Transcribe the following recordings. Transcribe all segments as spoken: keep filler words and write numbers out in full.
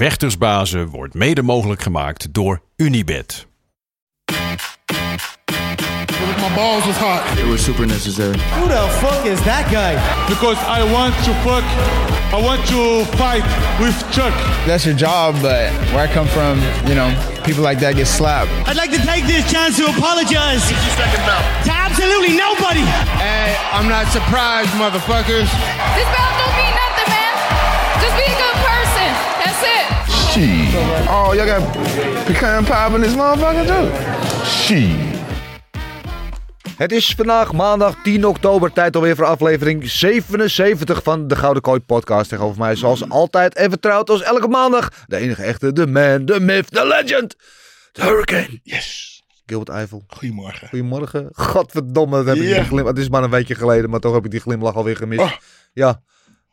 Vechtersbazen wordt mede mogelijk gemaakt door Unibet. My balls was hot. It was super necessary. Who the fuck is that guy? Because I want to fuck. I want to fight with Chuck. That's your job, but where I come from, you know, people like that get slapped. I'd like to take this chance to apologize. To absolutely nobody. Hey, I'm not surprised, motherfuckers. This belt don't mean nothing, man. Just be a good person. That's it. She. Oh, y'all got pecan pie in this motherfucker too? She. Het is vandaag maandag tien oktober, tijd alweer voor aflevering zevenenzeventig van de Gouden Kooi podcast. Tegenover mij zoals altijd en vertrouwd als elke maandag. De enige echte, de man, de myth, de legend. De hurricane. Yes. Gilbert Eiffel. Goedemorgen. Goedemorgen. Godverdomme, dat heb yeah. ik die glimlach. Het is maar een weekje geleden, maar toch heb ik die glimlach alweer gemist. Oh. Ja,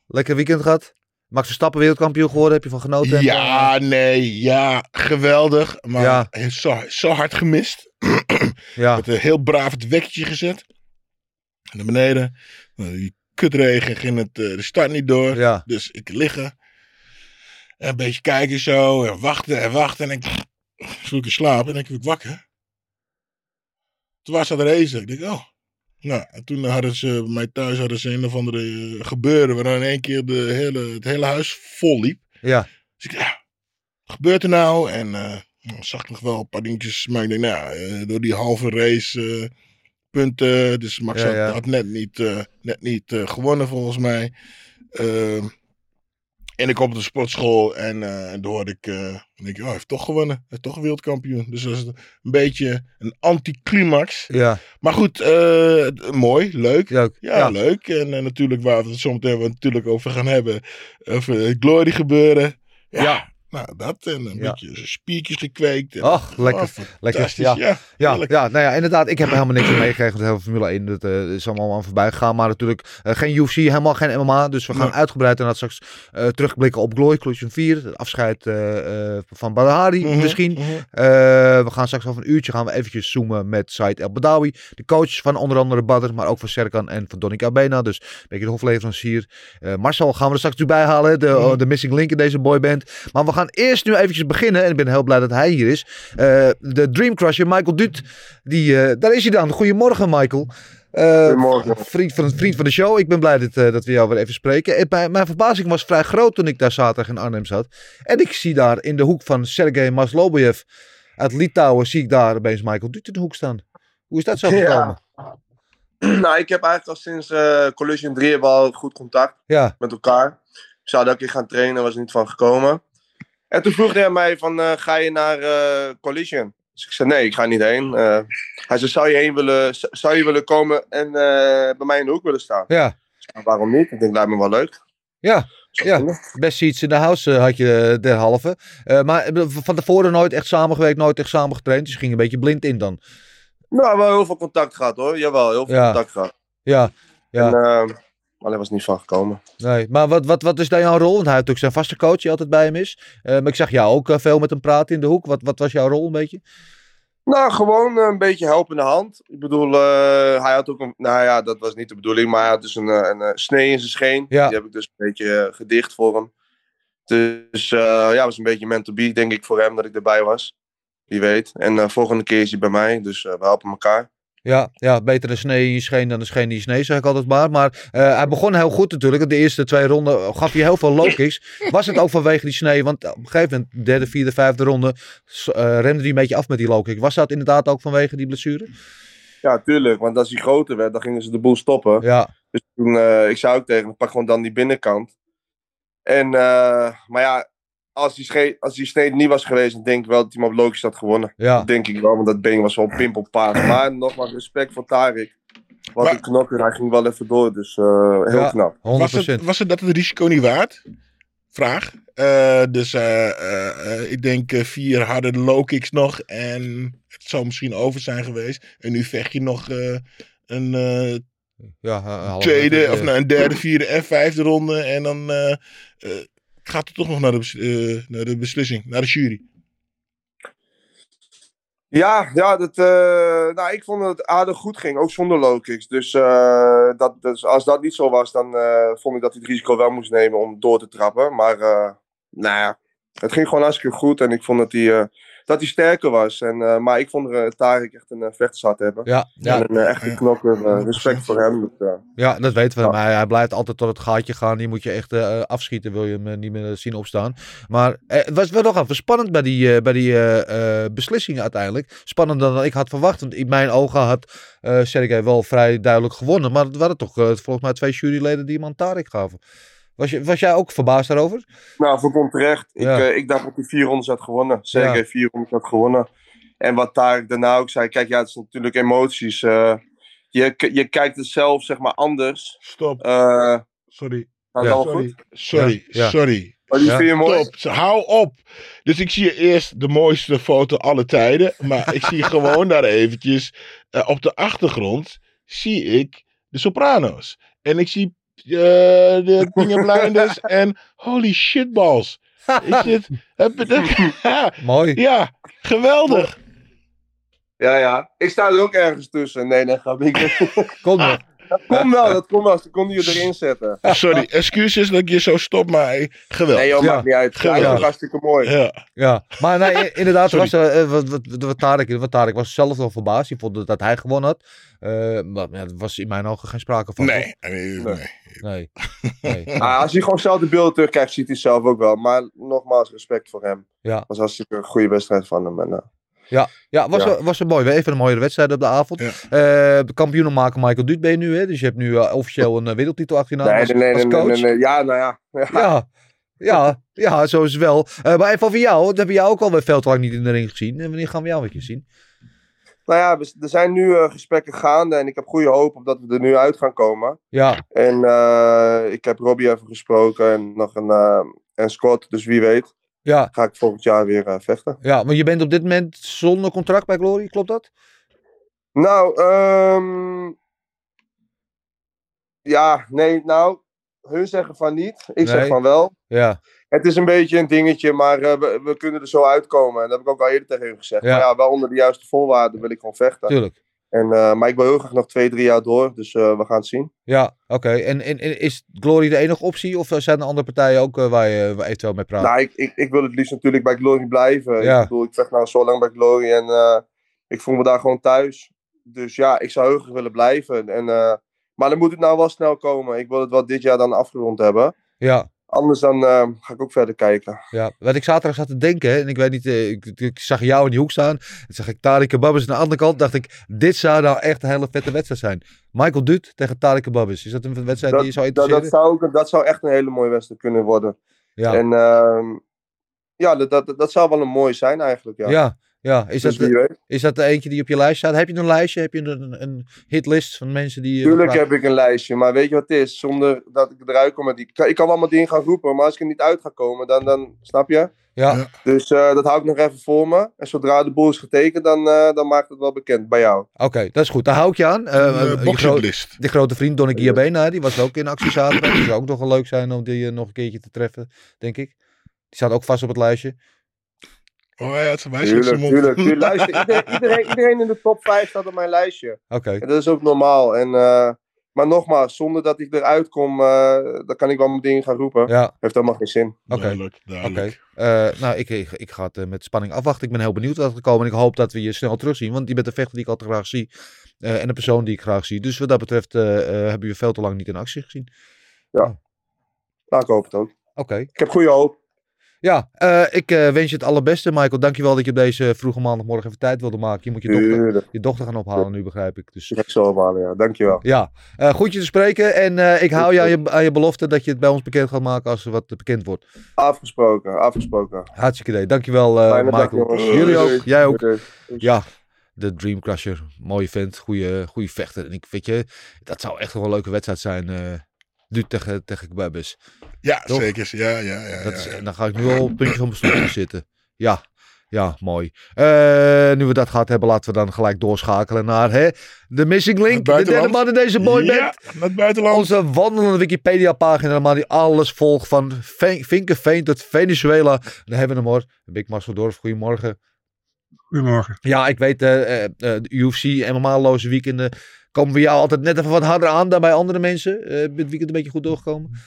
lekker weekend gehad. Max Verstappen wereldkampioen geworden, heb je van genoten? Ja, nee, ja, geweldig. Maar ja. zo, zo hard gemist. Ja. Met een heel braaf het wekkertje gezet. Naar beneden. Die kutregen ging het, de start niet door. Ja. Dus ik liggen. En een beetje kijken zo. En wachten en wachten. En ik viel ik in slaap. En ik werd wakker. Toen was dat race. Ik dacht, oh. Nou, en toen hadden ze bij mij thuis hadden ze een of andere uh, gebeuren. Waar dan in één keer de hele, het hele huis vol liep. Ja. Dus ik dacht, ja, wat gebeurt er nou? En uh, nou, zag ik nog wel een paar dingetjes. Maar ik denk, nou, uh, door die halve race uh, punten. Dus Max ja, had, ja. had net niet, uh, net niet uh, gewonnen volgens mij. Uh, en ik kom op de sportschool. En uh, toen hoorde ik, uh, denk ik, oh, hij heeft toch gewonnen. Hij is toch wereldkampioen. Dus dat is een beetje een anticlimax. Ja. Maar goed, uh, mooi, leuk. leuk. Ja, ja, leuk. En uh, natuurlijk, waar we het zometeen natuurlijk over gaan hebben. Over het Glory gebeuren. Ja. ja. Nou, dat. En een ja. beetje spiertjes gekweekt. En, Ach, lekker. Oh, lekker. Ja. Ja, ja, ja, nou ja, inderdaad. Ik heb er helemaal niks meegekregen. Want heel veel Formule één dat, uh, is allemaal aan voorbij gegaan. Maar natuurlijk uh, geen U F C, helemaal geen M M A. Dus we gaan ja. uitgebreid en dat straks uh, terugblikken op Glory Collision vier. Het afscheid uh, uh, van Badr Hari mm-hmm, misschien. Mm-hmm. Uh, we gaan straks over een uurtje gaan we eventjes zoomen met Said El Badawi. De coach van onder andere Badr, maar ook van Serkan en van Donny Cabena. Dus een beetje de hofleverancier. Uh, Marcel gaan we er straks natuurlijk bij halen. De, mm-hmm. de missing link in deze boyband. Maar we gaan We gaan eerst nu eventjes beginnen. En ik ben heel blij dat hij hier is. Uh, de Dreamcrusher, Michael Duut. Die, uh, daar is hij dan. Goedemorgen, Michael. Uh, Goedemorgen. Vriend van, vriend van de show. Ik ben blij dat, uh, dat we jou weer even spreken. En bij, mijn verbazing was vrij groot toen ik daar zaterdag in Arnhem zat. En ik zie daar in de hoek van Sergej Maslobojev uit Litouwen, zie ik daar opeens Michael Duut in de hoek staan. Hoe is dat zo gekomen? Ja. Nou, ik heb eigenlijk al sinds uh, Collision drie hebben we al goed contact ja. met elkaar. Ik zou dat een keer gaan trainen, was er niet van gekomen. En toen vroeg hij mij van, uh, ga je naar uh, Collision? Dus ik zei, nee, ik ga niet heen. Uh, hij zei, zou je heen willen, z- zou je willen komen en uh, bij mij in de hoek willen staan? Ja. Dus, waarom niet? Ik denk, lijkt me wel leuk. Ja, ja. Best seats in de house uh, had je uh, derhalve. Uh, maar uh, van tevoren nooit echt samengewerkt, nooit echt samen getraind. Dus je ging een beetje blind in dan. Nou, wel heel veel contact gehad hoor. Jawel, heel veel ja. contact gehad. Ja, ja. En, uh, alleen was niet van gekomen. Nee, maar wat, wat, wat is daar jouw rol? Want hij heeft ook zijn vaste coach die altijd bij hem is. Uh, maar ik zag jou ook uh, veel met hem praten in de hoek. Wat, wat was jouw rol een beetje? Nou, gewoon uh, een beetje helpende hand. Ik bedoel, uh, hij had ook een... Nou ja, dat was niet de bedoeling. Maar hij had dus een, een, een snee in zijn scheen. Ja. Die heb ik dus een beetje uh, gedicht voor hem. Dus uh, ja, was een beetje meant to be, denk ik, voor hem dat ik erbij was. Wie weet. En uh, volgende keer is hij bij mij. Dus uh, we helpen elkaar. Ja, ja, beter een snee in je scheen dan een scheen in je snee, zeg ik altijd maar. Maar uh, hij begon heel goed natuurlijk. De eerste twee ronden gaf je heel veel low kicks. Was het ook vanwege die snee? Want op een gegeven moment, de derde, vierde, vijfde ronde, uh, remde hij een beetje af met die low kick. Was dat inderdaad ook vanwege die blessure? Ja, tuurlijk. Want als hij groter werd, dan gingen ze de boel stoppen. Ja. Dus toen, uh, ik zei ook tegen hem, pak gewoon dan die binnenkant. En, uh, maar ja... Als die, sche- als die snede niet was geweest, dan denk ik wel dat hij maar op logisch had gewonnen. Ja. Dat denk ik wel, want dat been was wel pimpelpaard. Maar nogmaals respect voor Tarik. Want maar, de knokker, hij ging wel even door. Dus uh, heel ja, knap. honderd procent. Was het, was het dat het risico niet waard? Vraag. Uh, dus uh, uh, ik denk uh, vier harde low kicks nog. En het zou misschien over zijn geweest. En nu vecht je nog uh, een uh, ja, een tweede, halve, of nou, een derde, vierde en vijfde ronde. En dan uh, uh, gaat het toch nog naar de, uh, naar de beslissing, naar de jury. Ja, ja dat, uh, nou, ik vond dat het aardig goed ging, ook zonder low kicks. Dus, uh, dat, dus als dat niet zo was, dan uh, vond ik dat hij het risico wel moest nemen om door te trappen. Maar uh, nou ja, het ging gewoon hartstikke goed en ik vond dat hij, uh, dat hij sterker was. En, uh, maar ik vond uh, Tarik echt een uh, vechtershat hebben. Ja, ja. En uh, echt een knokker, uh, respect voor hem. Dus, uh, ja, dat weten we. Ja. Maar hij blijft altijd tot het gaatje gaan. Die moet je echt uh, afschieten, wil je hem uh, niet meer zien opstaan. Maar uh, het was wel nogal spannend bij die, uh, bij die uh, uh, beslissing uiteindelijk. Spannender dan ik had verwacht. Want in mijn ogen had uh, Serkan wel vrij duidelijk gewonnen. Maar het waren toch uh, volgens mij twee juryleden die hem aan Tarik gaven. Was, je, was jij ook verbaasd daarover? Nou, voorkomt terecht. Ja. Ik, uh, ik dacht dat hij vier rondes had gewonnen. Zeker ja. vier rondes had gewonnen. En wat daar daarna ook zei, kijk, ja, het is natuurlijk emoties. Uh, je, je kijkt het zelf, zeg maar, anders. Stop. Uh, sorry. Gaat ja. Sorry. Goed? Sorry. Ja. Sorry. Oh, die ja. vind je mooi? Stop. Hou op. Dus ik zie eerst de mooiste foto alle tijden. Maar ik zie gewoon daar eventjes, uh, op de achtergrond, zie ik de Soprano's. En ik zie Uh, de dingen blinders en holy shitballs. Is dit? Ja, mooi. Ja, geweldig. Ja, ja. Ik sta er ook ergens tussen. Nee, nee, grap. Kom wel. Dat komt wel, dat komt wel. Ze konden je erin zetten. Sorry, excuses dat ik je zo stop, maar geweldig. Nee joh, maakt ja. niet uit. Geweldig. Ja, hartstikke mooi. Ja, ja. Maar nee, inderdaad, was, uh, wat, wat, wat, Tarik, wat Tarik was zelf wel verbaasd. Hij vond dat hij gewonnen had. Uh, maar ja, er was in mijn ogen geen sprake van. Nee, nee, nee. nee. nee. Ah, als je gewoon zelf de beelden terugkijkt, ziet hij zelf ook wel. Maar nogmaals, respect voor hem. Ja. Dat was hartstikke een goede wedstrijd van hem. En, uh... Ja, ja, was, ja. Er, was er mooi. Even een mooie wedstrijd op de avond. Ja. Uh, de kampioenenmaker Michael Duut ben je nu, hè? Dus je hebt nu uh, officieel een uh, wereldtitel achter je naam als, nee, nee, als coach. Nee, nee, nee, nee. Ja, nou ja. Ja, ja, ja, ja zo is het wel. Uh, maar even over jou, dat hebben jou ook alweer veel te lang niet in de ring gezien. En wanneer gaan we jou weer zien? Nou ja, we, er zijn nu uh, gesprekken gaande en ik heb goede hoop op dat we er nu uit gaan komen. Ja. En uh, ik heb Robbie even gesproken en nog een uh, en Scott, dus wie weet. Ja. Ga ik volgend jaar weer uh, vechten. Ja, maar je bent op dit moment zonder contract bij Glory, klopt dat? Nou, um... ja, nee, nou, hun zeggen van niet, ik nee. zeg van wel. Ja. Het is een beetje een dingetje, maar uh, we, we kunnen er zo uitkomen. En dat heb ik ook al eerder tegen hun gezegd. Ja. Maar ja, wel onder de juiste voorwaarden wil ik gewoon vechten. Tuurlijk. En, uh, maar ik wil heel graag nog twee, drie jaar door, dus uh, we gaan het zien. Ja, oké. Okay. En, en, en is Glory de enige optie of zijn er andere partijen ook uh, waar je uh, eventueel mee praat? Nou, ik, ik, ik wil het liefst natuurlijk bij Glory blijven. Ja. Ik bedoel, ik vecht nou zo lang bij Glory en uh, ik voel me daar gewoon thuis. Dus ja, ik zou heel graag willen blijven. En, uh, maar dan moet het nou wel snel komen. Ik wil het wel dit jaar dan afgerond hebben. Ja. Anders dan uh, ga ik ook verder kijken. Ja, wat ik zaterdag zat te denken, en ik weet niet, uh, ik, ik zag jou in die hoek staan. En zag ik Tarik Babis aan de andere kant. Dacht ik, dit zou nou echt een hele vette wedstrijd zijn. Michael Duut tegen Tarik Babis. Is dat een wedstrijd dat, die je zou interesseren? Dat, dat, zou, dat zou echt een hele mooie wedstrijd kunnen worden. Ja. En uh, ja, dat, dat, dat zou wel een mooie zijn eigenlijk. Ja, ja, ja. Is, dus dat de, is dat de eentje die op je lijst staat? Heb je een lijstje? Heb je een, een hitlist van mensen die... Tuurlijk heb ik een lijstje, maar weet je wat het is? Zonder dat ik eruit kom met die... Ik kan allemaal dingen gaan roepen, maar als ik er niet uit ga komen, dan... dan snap je? Ja. Dus uh, dat hou ik nog even voor me. En zodra de boel is getekend, dan, uh, dan maakt het wel bekend bij jou. Oké, okay, dat is goed. Daar hou ik je aan. Uh, uh, je gro- de grote vriend Donny Cabena, die was ook in actie zaterdag. Het zou ook nog wel leuk zijn om die uh, nog een keertje te treffen, denk ik. Die staat ook vast op het lijstje. Oh ja, het is tuurlijk, tuurlijk, tuurlijk. Luister, iedereen, iedereen, iedereen in de top vijf staat op mijn lijstje. Oké. Okay. En dat is ook normaal. En, uh, maar nogmaals, zonder dat ik eruit kom, uh, dan kan ik wel mijn dingen gaan roepen. Ja. Heeft helemaal geen zin. Oké. Duidelijk, duidelijk. Okay. Uh, nou, ik, ik, ik ga het uh, met spanning afwachten. Ik ben heel benieuwd wat er komt. En ik hoop dat we je snel terugzien. Want je bent de vechter die ik altijd graag zie. Uh, en de persoon die ik graag zie. Dus wat dat betreft uh, uh, hebben we veel te lang niet in actie gezien. Ja. Oh. Nou, ik hoop het ook. Oké. Okay. Ik heb goede hoop. Ja, uh, ik uh, wens je het allerbeste, Michael. Dankjewel dat je op deze vroege maandagmorgen even tijd wilde maken. Je moet je dochter, je dochter gaan ophalen nu, begrijp ik. Dus... Ik zal ophalen, ja. Dankjewel. Ja, uh, goed je te spreken. En uh, ik hou je aan, je aan je belofte dat je het bij ons bekend gaat maken als er wat bekend wordt. Afgesproken, afgesproken. Hartstikke idee. Dankjewel, uh, Michael. Dag, jullie ook, jij ook. Ja. De Dreamcrusher. Mooie vent, goede vechter. En ik weet je, dat zou echt wel een leuke wedstrijd zijn. Uh, Duut tegen, tegen Babis. Ja, toch? Zeker. Ja, ja, ja, dat is, ja, ja. En dan ga ik nu al op het puntje van mijn stoel zitten. Ja, ja, mooi. Uh, nu we dat gehad hebben, laten we dan gelijk doorschakelen naar hè, de Missing Link. De derde man in deze boy band. Ja, het buitenland. Onze wandelende Wikipedia-pagina, man die alles volgt van Vinkenveen tot Venezuela. Dan hebben we hem hoor. Big Marcel Dorf, goedemorgen. Goedemorgen. Ja, ik weet, uh, uh, de U F C, M M A-loze weekenden komen we jou altijd net even wat harder aan dan bij andere mensen. Uh, het weekend een beetje goed doorgekomen?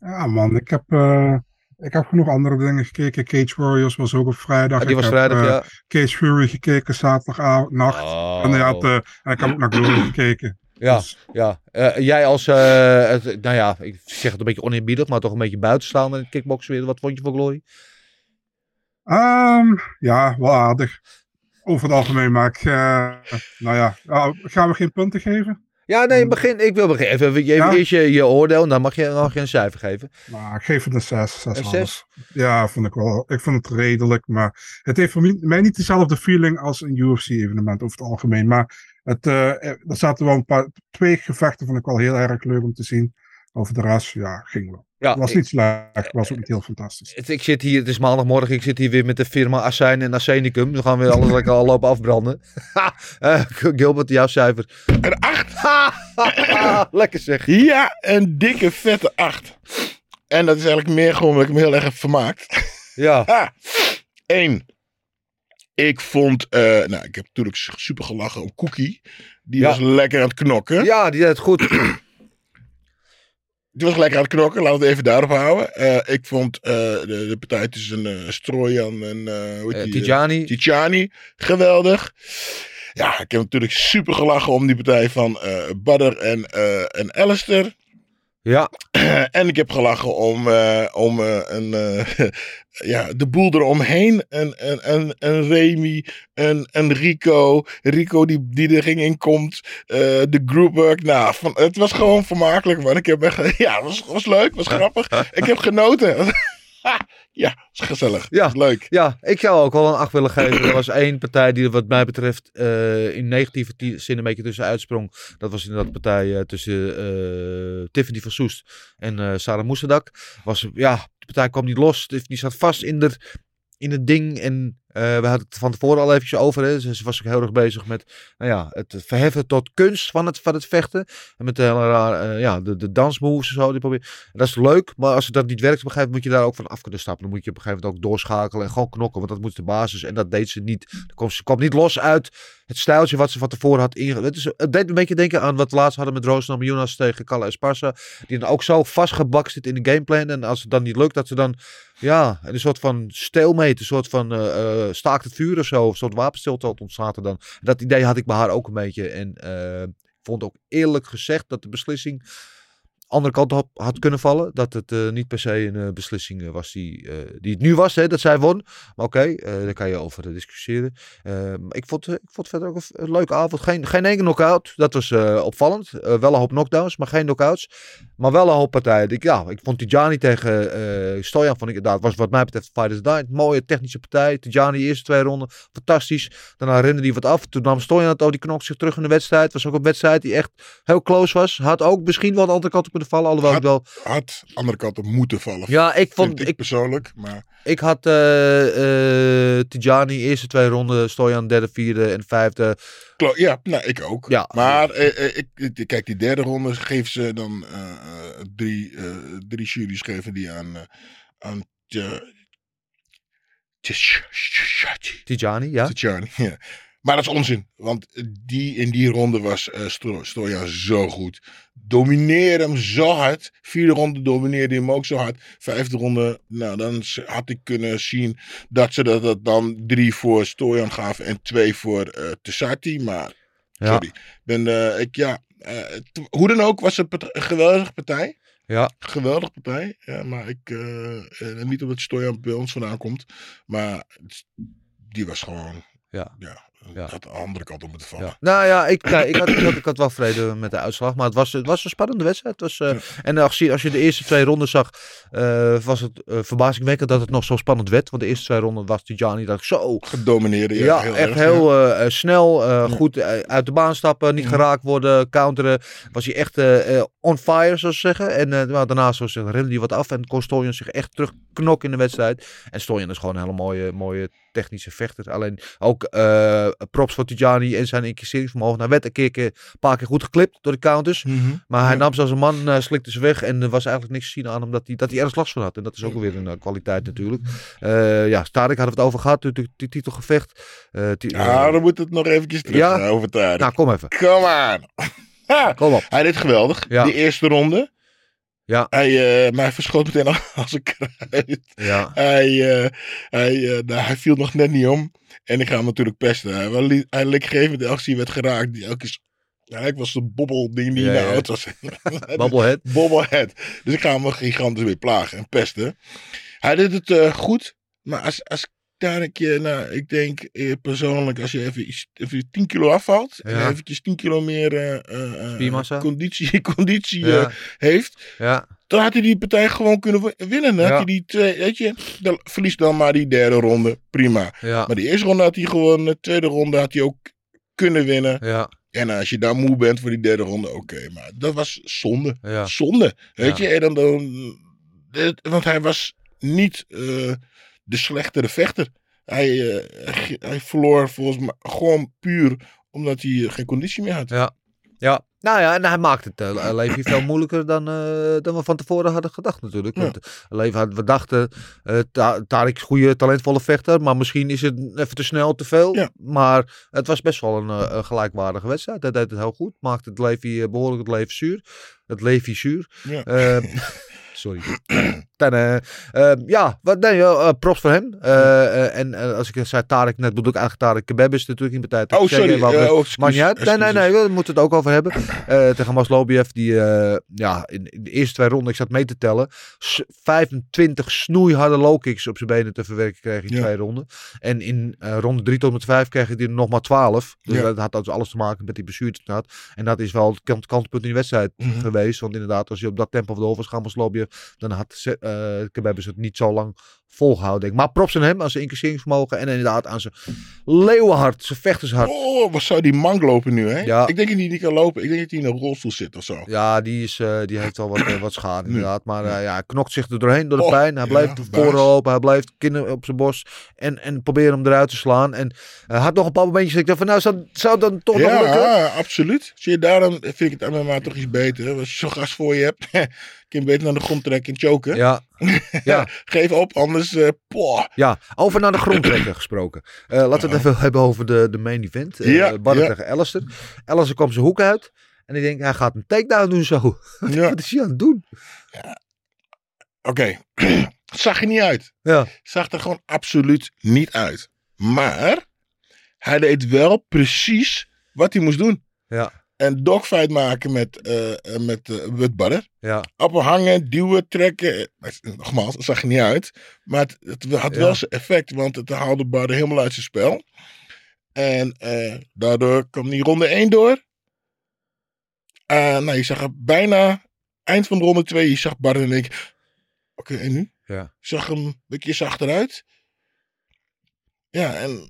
Ja man, ik heb... Uh... Ik heb genoeg andere dingen gekeken. Cage Warriors was ook op vrijdag. Ja, die was ik vrijdag, heb, uh, ja. Cage Fury gekeken, zaterdagavond, nacht. Oh. En, had, uh, en ik heb ook naar Glory gekeken. Ja, dus... ja. Uh, jij als, uh, het, nou ja, ik zeg het een beetje oneerbiedig, maar toch een beetje buitenstaande in kickboksen weer. Wat vond je van Glory? Um, ja, wel aardig. Over het algemeen, maar ik, uh, nou ja, uh, gaan we geen punten geven? Ja, nee, begin, ik wil beginnen. Even, even ja? eerst je, je oordeel en dan mag je, dan mag je een cijfer geven. Nou, ik geef het een zes. Een zes? Ja, vond ik wel. Ik vond het redelijk, maar het heeft voor mij niet dezelfde feeling als een U F C-evenement over het algemeen. Maar het, uh, er zaten wel een paar, twee gevechten vond ik wel heel erg leuk om te zien. Over de rest, ja, ging wel. Ja, het was niet slecht, het was ook niet heel fantastisch. Het, ik zit hier, het is maandagmorgen, ik zit hier weer met de firma Asijn en Ascenicum. We gaan weer alles lekker al lopen afbranden. uh, Gilbert, jouw cijfer. Een acht! Lekker zeg. Ja, een dikke vette acht. En dat is eigenlijk meer gewoon omdat ik me heel erg heb vermaakt. Ja. Eén. Ik vond, uh, nou ik heb natuurlijk super gelachen om Cookie. Die ja. was lekker aan het knokken. Ja, die deed het goed. Die was lekker aan het knokken, laten we het even daarop houden. Uh, ik vond uh, de, de partij tussen uh, Stoyan en uh, hoe heet uh, die, Tyjani. Uh, Tyjani geweldig. Ja, ik heb natuurlijk super gelachen om die partij van uh, Badr en, uh, en Alistair. Ja. En ik heb gelachen om, uh, om uh, een, uh, ja, de boel eromheen. En, en, en, en Remy, en, en Rico. Rico die, die er ging in komt. Uh, de groupwork. Nou, van, het was gewoon vermakelijk, man. Ik heb echt, ja, het was, was leuk, was grappig. Ik heb genoten. Ja, was gezellig. Ja, was leuk. Ja, ik zou ook wel een acht willen geven. Er was één partij die wat mij betreft uh, in negatieve zin een beetje tussen uitsprong. Dat was inderdaad de partij uh, tussen uh, Tiffany van Soest en uh, Sarah Moussaddek. Was, ja, de partij kwam niet los. Tiffany zat vast in het in de ding. En uh, we hadden het van tevoren al eventjes over. Hè. Ze, ze was ook heel erg bezig met nou ja, het verheffen tot kunst van het, van het vechten. En met de hele raar, uh, ja, de, de dansmoves en zo. Die probeer... Dat is leuk, maar als dat niet werkt op een gegeven moment moet je daar ook van af kunnen stappen. Dan moet je op een gegeven moment ook doorschakelen en gewoon knokken. Want dat moet de basis. En dat deed ze niet. Kwam, ze kwam niet los uit het stijltje wat ze van tevoren had inge... Het, is, het deed een beetje denken aan wat we laatst hadden met Roos Namajunas tegen Carla Esparza. Die dan ook zo vastgebakt zit in de gameplan. En als het dan niet lukt, dat ze dan ja, een soort van stelmeet, een soort van... Uh, Uh, staakt het vuur of zo, of een soort wapenstilstand ontstaat er dan. Dat idee had ik bij haar ook een beetje. En uh, ik vond ook eerlijk gezegd dat de beslissing andere kant op had kunnen vallen. Dat het uh, niet per se een uh, beslissing was die, uh, die het nu was, hè, dat zij won. Maar oké, okay, uh, daar kan je over discussiëren. Uh, ik, vond, uh, ik vond verder ook een, een leuke avond. Geen, geen enkele knock-out, dat was uh, opvallend. Uh, wel een hoop knockdowns, maar geen knockouts. Maar wel een hoop partijen. Ik, ja, ik vond Tyjani tegen uh, Stoyan, vond ik inderdaad, was wat mij betreft Fighters Night. Mooie technische partij. Tyjani de eerste twee ronden, fantastisch. Daarna rende hij wat af. Toen nam Stoyan het al, die knokte zich terug in de wedstrijd. Was ook een wedstrijd die echt heel close was. Had ook misschien wel de andere kant op vallen, alhoewel had, ik wel... Had andere kant op moeten vallen. Ja, ik vond... Ik, ik persoonlijk, maar... Ik had uh, uh, Tyjani eerste twee ronden, Stoyan derde, vierde en vijfde. Klo- ja, nou, ik ook. Ja. Maar eh, ik, ik, kijk, die derde ronde geven ze dan uh, drie, uh, drie jury's geven die aan... Uh, aan te... Tyjani, ja. Tyjani, ja. Maar dat is onzin, want die, in die ronde was uh, Sto- Stoyan zo goed. Domineerde hem zo hard. Vierde ronde domineerde hem ook zo hard. Vijfde ronde, nou dan had ik kunnen zien dat ze dat, dat dan drie voor Stoyan gaven en twee voor uh, Tessati. Maar, ja. sorry. Ben, uh, ik, ja, uh, t- hoe dan ook was het een geweldige partij. Ja. Geweldige partij, ja, maar ik, uh, niet omdat Stoyan bij ons vandaan komt, maar die was gewoon... Ja. Ja, ja. Gaat de andere kant op moeten vallen. Ja. Nou ja, ik, nou, ik, had, ik, had, ik had wel vrede met de uitslag. Maar het was, het was een spannende wedstrijd. Het was, uh, ja. En als je, als je de eerste twee ronden zag, uh, was het uh, verbazingwekkend dat het nog zo spannend werd. Want de eerste twee ronden was Tyjani dat ik zo... Gedomineerde. Ja, ja heel echt erg, heel ja. uh, snel. Uh, ja. Goed uh, uit de baan stappen. Niet ja. geraakt worden. Counteren. Was hij echt uh, on fire, zou ze zeggen. En uh, nou, daarnaast was hij, rende hij wat af. En kon Stoyan zich echt terugknokken in de wedstrijd. En Stoyan is gewoon een hele mooie... mooie technische vechter. Alleen ook uh, props voor Tyjani en zijn incasseringsvermogen. Nou werd een, keer, een paar keer goed geklipt door de counters. Mm-hmm. Maar hij ja. nam ze als een man, uh, slikte ze weg. En er was eigenlijk niks te zien aan hem dat hij, dat hij ergens last van had. En dat is ook weer een uh, kwaliteit natuurlijk. Uh, ja, Tarik hadden we het over gehad. Die titelgevecht. Uh, t- ja, dan moet het nog eventjes terug ja? over Tarik. Nou, kom even. Kom aan. Kom op. Hij deed geweldig. Ja. Die eerste ronde. Ja. Hij, uh, maar hij verschoot meteen al als een kruid. Ja. Hij, uh, hij, uh, nou, hij viel nog net niet om. En ik ga hem natuurlijk pesten. Hij, hij, hij leek gegeven de actie werd geraakt. Die elke ja, ik was de bobbelding die ja, nou ja. Het was. Bobblehead. Bobblehead. Dus ik ga hem gigantisch weer plagen en pesten. Hij deed het uh, goed. Maar als, als daar een keer, nou, ik denk eh, persoonlijk, als je even, even tien kilo afvalt, ja. en eventjes tien kilo meer uh, uh, conditie, conditie ja. uh, heeft, ja. dan had hij die partij gewoon kunnen winnen. Dan ja. had hij die twee, weet je, dan verliest dan maar die derde ronde, prima. Ja. Maar die eerste ronde had hij gewoon, de tweede ronde had hij ook kunnen winnen. Ja. En als je daar moe bent voor die derde ronde, oké. Okay, maar dat was zonde. Ja. Zonde, weet ja. je. En dan, dan, want hij was niet... Uh, de slechtere vechter. Hij, uh, hij verloor volgens mij gewoon puur omdat hij geen conditie meer had. Ja, ja. Nou ja, en hij maakt het uh, Levi veel moeilijker dan, uh, dan we van tevoren hadden gedacht natuurlijk. Ja. Want Levi had, we dachten, uh, ta- Tarik is goede, talentvolle vechter, maar misschien is het even te snel, te veel. Ja. Maar het was best wel een uh, gelijkwaardige wedstrijd. Hij deed het heel goed, maakte het Levi uh, behoorlijk het Levi zuur. Het Levi zuur. Ja. Uh, Sorry. Uh, ja, wat, nee, uh, props voor hem. Uh, uh, en uh, als ik zei Tarik net, bedoel ik eigenlijk Tarik Babis natuurlijk in de tijd. Oh, sorry. Uh, oh, excuse, maar niet uit. Excuse, nee, nee, nee, we moeten het ook over hebben. Uh, tegen Maslobiev, die uh, ja, in, in de eerste twee ronden, ik zat mee te tellen, vijfentwintig snoeiharde low kicks op zijn benen te verwerken kreeg in ja. twee ronden. En in uh, ronde drie tot met vijf kreeg hij er nog maar twaalf. Dus ja. dat had dus alles te maken met die blessure die hij had. En dat is wel het kant, kantpunt in de wedstrijd mm-hmm. geweest. Want inderdaad, als je op dat tempo van de hoofd was gaan Maslobiev, dan had uh, Cabena het niet zo lang volgehouden, denk ik. Maar props aan hem, aan zijn incasseringsvermogen en inderdaad aan zijn leeuwenhart, zijn vechtershart. Oh, wat zou die man lopen nu, hè? Ja. Ik denk dat hij niet kan lopen. Ik denk dat hij in een rolstoel zit of zo. Ja, die, is, uh, die heeft al wat, uh, wat schade, inderdaad. Maar uh, ja, hij knokt zich er doorheen door de oh, pijn. Hij blijft ja, voren lopen, hij blijft kinderen op zijn bos en, en proberen hem eruit te slaan. En hij uh, had nog een paar momentjes dat ik dacht van, nou, zou, zou dan toch ja, nog lukken? Ja, absoluut. Zie je, daarom vind ik het M M A toch iets beter. Als je zo'n gast voor je hebt, kun je beter naar de grond trekken en choken. Ja. Ja. Geef op, anders... Uh, ja, over naar de grondrechter gesproken. Uh, laten we het even hebben over de, de main event. Uh, ja, Badr ja. tegen Alistair. Alistair kwam zijn hoek uit. En ik denk, hij gaat een takedown doen zo. Ja. Wat is hij aan het doen? Ja. Oké. Okay. Zag er niet uit. Ja. Zag er gewoon absoluut niet uit. Maar hij deed wel precies wat hij moest doen. Ja. En dogfight maken met, uh, met, uh, met Badr. Ja. Appen hangen, duwen, trekken. Nogmaals, dat zag er niet uit. Maar het, het had wel ja. zijn effect. Want het haalde Badr helemaal uit zijn spel. En uh, daardoor kwam die ronde één door. Uh, nou, je zag bijna eind van de ronde twee. Je zag Badr en ik. Oké, okay, en nu? Ja. Ik zag hem een keer zachter uit. Ja, en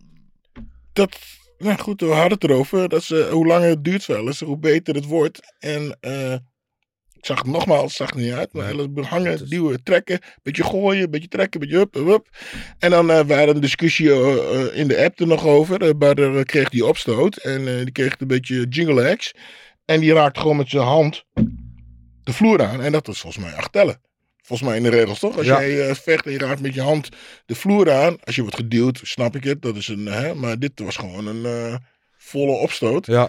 dat... Nou goed, we hadden het erover. Dat ze, hoe langer het duurt wel eens, hoe beter het wordt. En uh, ik zag het nogmaals, zag het niet uit. Maar nee, hangen, is... duwen, trekken, beetje gooien, beetje trekken, beetje hup, hup. En dan uh, waren een discussie uh, uh, in de app er nog over. Uh, maar er uh, kreeg die opstoot en uh, die kreeg een beetje jingle hacks. En die raakte gewoon met zijn hand de vloer aan. En dat was volgens mij acht tellen. Volgens mij in de regels, toch? Als ja. jij uh, vecht en je raakt met je hand de vloer aan. Als je wordt geduwd, snap ik het. Dat is een, hè, maar dit was gewoon een uh, volle opstoot. Ja.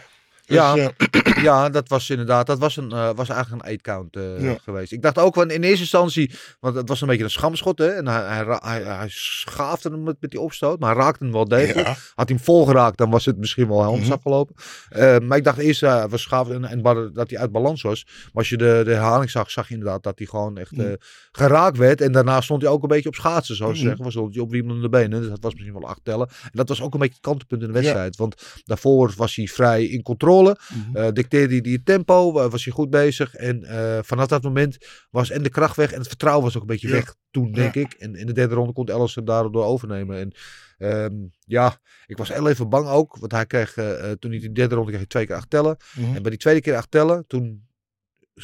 Dus, ja, uh... ja, dat was inderdaad. Dat was, een, uh, was eigenlijk een eight count uh, ja. geweest. Ik dacht ook, want in eerste instantie, want het was een beetje een schamschot. Hè, en hij, hij, hij, hij schaafde hem met, met die opstoot, maar hij raakte hem wel degelijk. Ja. Had hij hem vol geraakt, dan was het misschien wel helms mm-hmm. afgelopen. Uh, maar ik dacht eerst, uh, was schaaf en, en dat hij uit balans was. Maar als je de, de herhaling zag, zag je inderdaad dat hij gewoon echt uh, geraakt werd. En daarna stond hij ook een beetje op schaatsen, zou je mm-hmm. zeggen. Was stond hij op wiebelende benen. Dus dat was misschien wel acht tellen. En dat was ook een beetje het kantelpunt in de wedstrijd. Ja. Want daarvoor was hij vrij in controle. Mm-hmm. Uh, dicteerde hij het tempo, uh, was hij goed bezig. En uh, vanaf dat moment was en de kracht weg en het vertrouwen was ook een beetje ja. weg toen, denk ja. ik. En in de derde ronde kon Ellison daardoor overnemen. En um, ja, ik was heel even bang ook. Want hij kreeg, uh, toen hij die derde ronde kreeg, twee keer acht tellen. Mm-hmm. En bij die tweede keer acht tellen, toen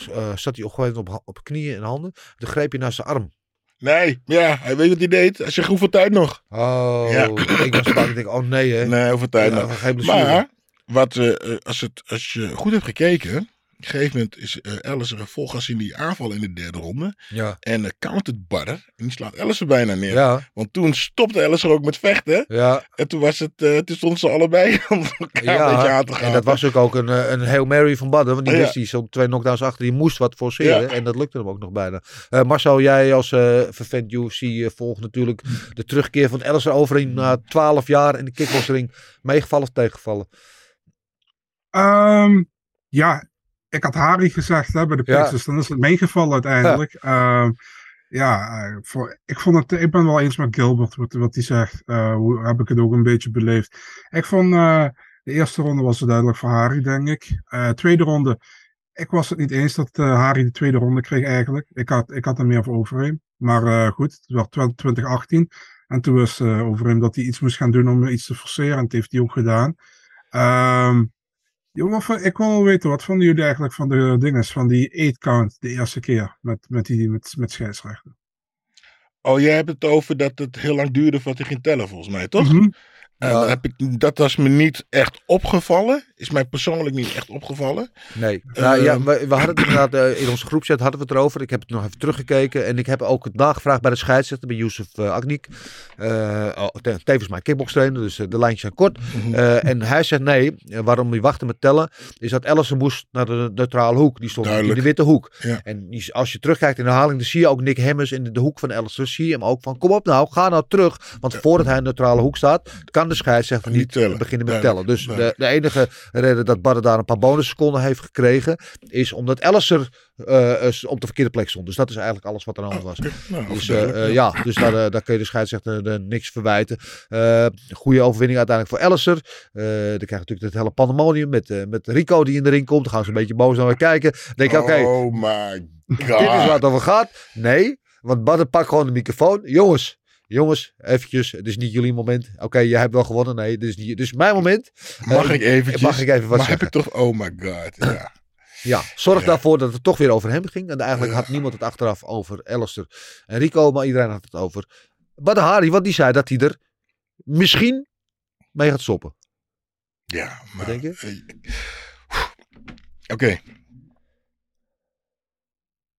uh, zat hij op, op, op knieën en handen. Toen greep hij naar zijn arm. Nee, ja, hij weet wat hij deed. Hij zegt, hoeveel tijd nog? Oh, ja. Ik was bang. Ik denk, oh nee hè. Nee, hoeveel tijd ja, nog. Maar, wat, uh, als, het, als je goed hebt gekeken, op een gegeven moment is uh, Ellison volgas in die aanval in de derde ronde. Ja. En uh, countert Badr en die slaat Ellison bijna neer. Ja. Want toen stopte Ellison ook met vechten. Ja. En toen was het, uh, toen stonden ze allebei om elkaar ja. een beetje aan te gaan. En dat was ook, ook een, een Hail Mary van Badr. Want die wist ja. die zo'n twee knockdowns achter, die moest wat forceren. Ja. En dat lukte hem ook nog bijna. Uh, Marcel, jij als uh, vervent U F C uh, volgt natuurlijk de terugkeer van Ellison Overeem na twaalf jaar in de kickboxring. Meegevallen of tegengevallen? Um, ja, ik had Hari gezegd hè, bij de picks, ja. dus dan is het meegevallen uiteindelijk. Ja, um, ja voor, ik, vond het, ik ben wel eens met Gilbert wat hij wat zegt. Uh, hoe heb ik het ook een beetje beleefd? Ik vond uh, de eerste ronde was het duidelijk voor Hari, denk ik. Uh, tweede ronde, ik was het niet eens dat uh, Hari de tweede ronde kreeg eigenlijk. Ik had, ik had er meer voor Overeem. Maar uh, goed, het werd twintig achttien. En toen was uh, Overeem dat hij iets moest gaan doen om iets te forceren. En dat heeft hij ook gedaan. Ehm... Um, Ik wil wel weten, wat vonden jullie eigenlijk van de dinges, van die eight count de eerste keer met, met, die, met, met scheidsrechter? Oh, jij hebt het over dat het heel lang duurde voordat hij ging tellen, volgens mij, toch? Mm-hmm. Uh, ja. heb ik, dat was me niet echt opgevallen. Is mij persoonlijk niet echt opgevallen. Nee. Uh, nou, ja, we, we hadden het inderdaad uh, in onze groepchat hadden we het erover. Ik heb het nog even teruggekeken. En ik heb ook nagevraagd bij de scheidsrechter, bij Yusuf uh, Agnik. Uh, oh, te, tevens mijn kickbokstrainer, dus uh, de lijntjes zijn kort. Mm-hmm. Uh, en hij zegt nee, uh, waarom hij wachtte met tellen, is dat Ellison moest naar de neutrale hoek. Die stond in de witte hoek. Ja. En die, als je terugkijkt in de herhaling, dan zie je ook Nick Hemmers in de, de hoek van Ellison. Zie je hem ook van, kom op nou, ga nou terug. Want ja. voordat hij in de neutrale hoek staat, kan de scheidsrechter niet tellen. beginnen met tellen. Dus de, de enige reden dat Badr daar een paar bonusseconden heeft gekregen, is omdat Ellison uh, op de verkeerde plek stond. Dus dat is eigenlijk alles wat er aan de hand was. Nou, dus uh, uh, ja, dus daar, uh, daar kun je de scheidsrechter uh, niks verwijten. Uh, goede overwinning uiteindelijk voor Ellison. Uh, dan krijg je natuurlijk het hele pandemonium met, uh, met Rico die in de ring komt. Dan gaan ze een beetje boos naar me kijken. Dan denk ik, oké, okay, oh my God. Dit is waar het over gaat. Nee, want Badr pakt gewoon de microfoon. Jongens. Jongens, eventjes, het is niet jullie moment. Oké, okay, jij hebt wel gewonnen. Nee, dit is, niet, dit is mijn moment. Mag uh, ik eventjes? Mag ik even wat maar zeggen? Heb ik toch, oh my god, ja. Ja, zorg ja. daarvoor dat het toch weer over hem ging. En eigenlijk ja. had niemand het achteraf over Ellison en Rico, maar iedereen had het over Badr Hari, want die zei dat hij er misschien mee gaat stoppen. Ja, maar... Wat denk je? Oké. Okay.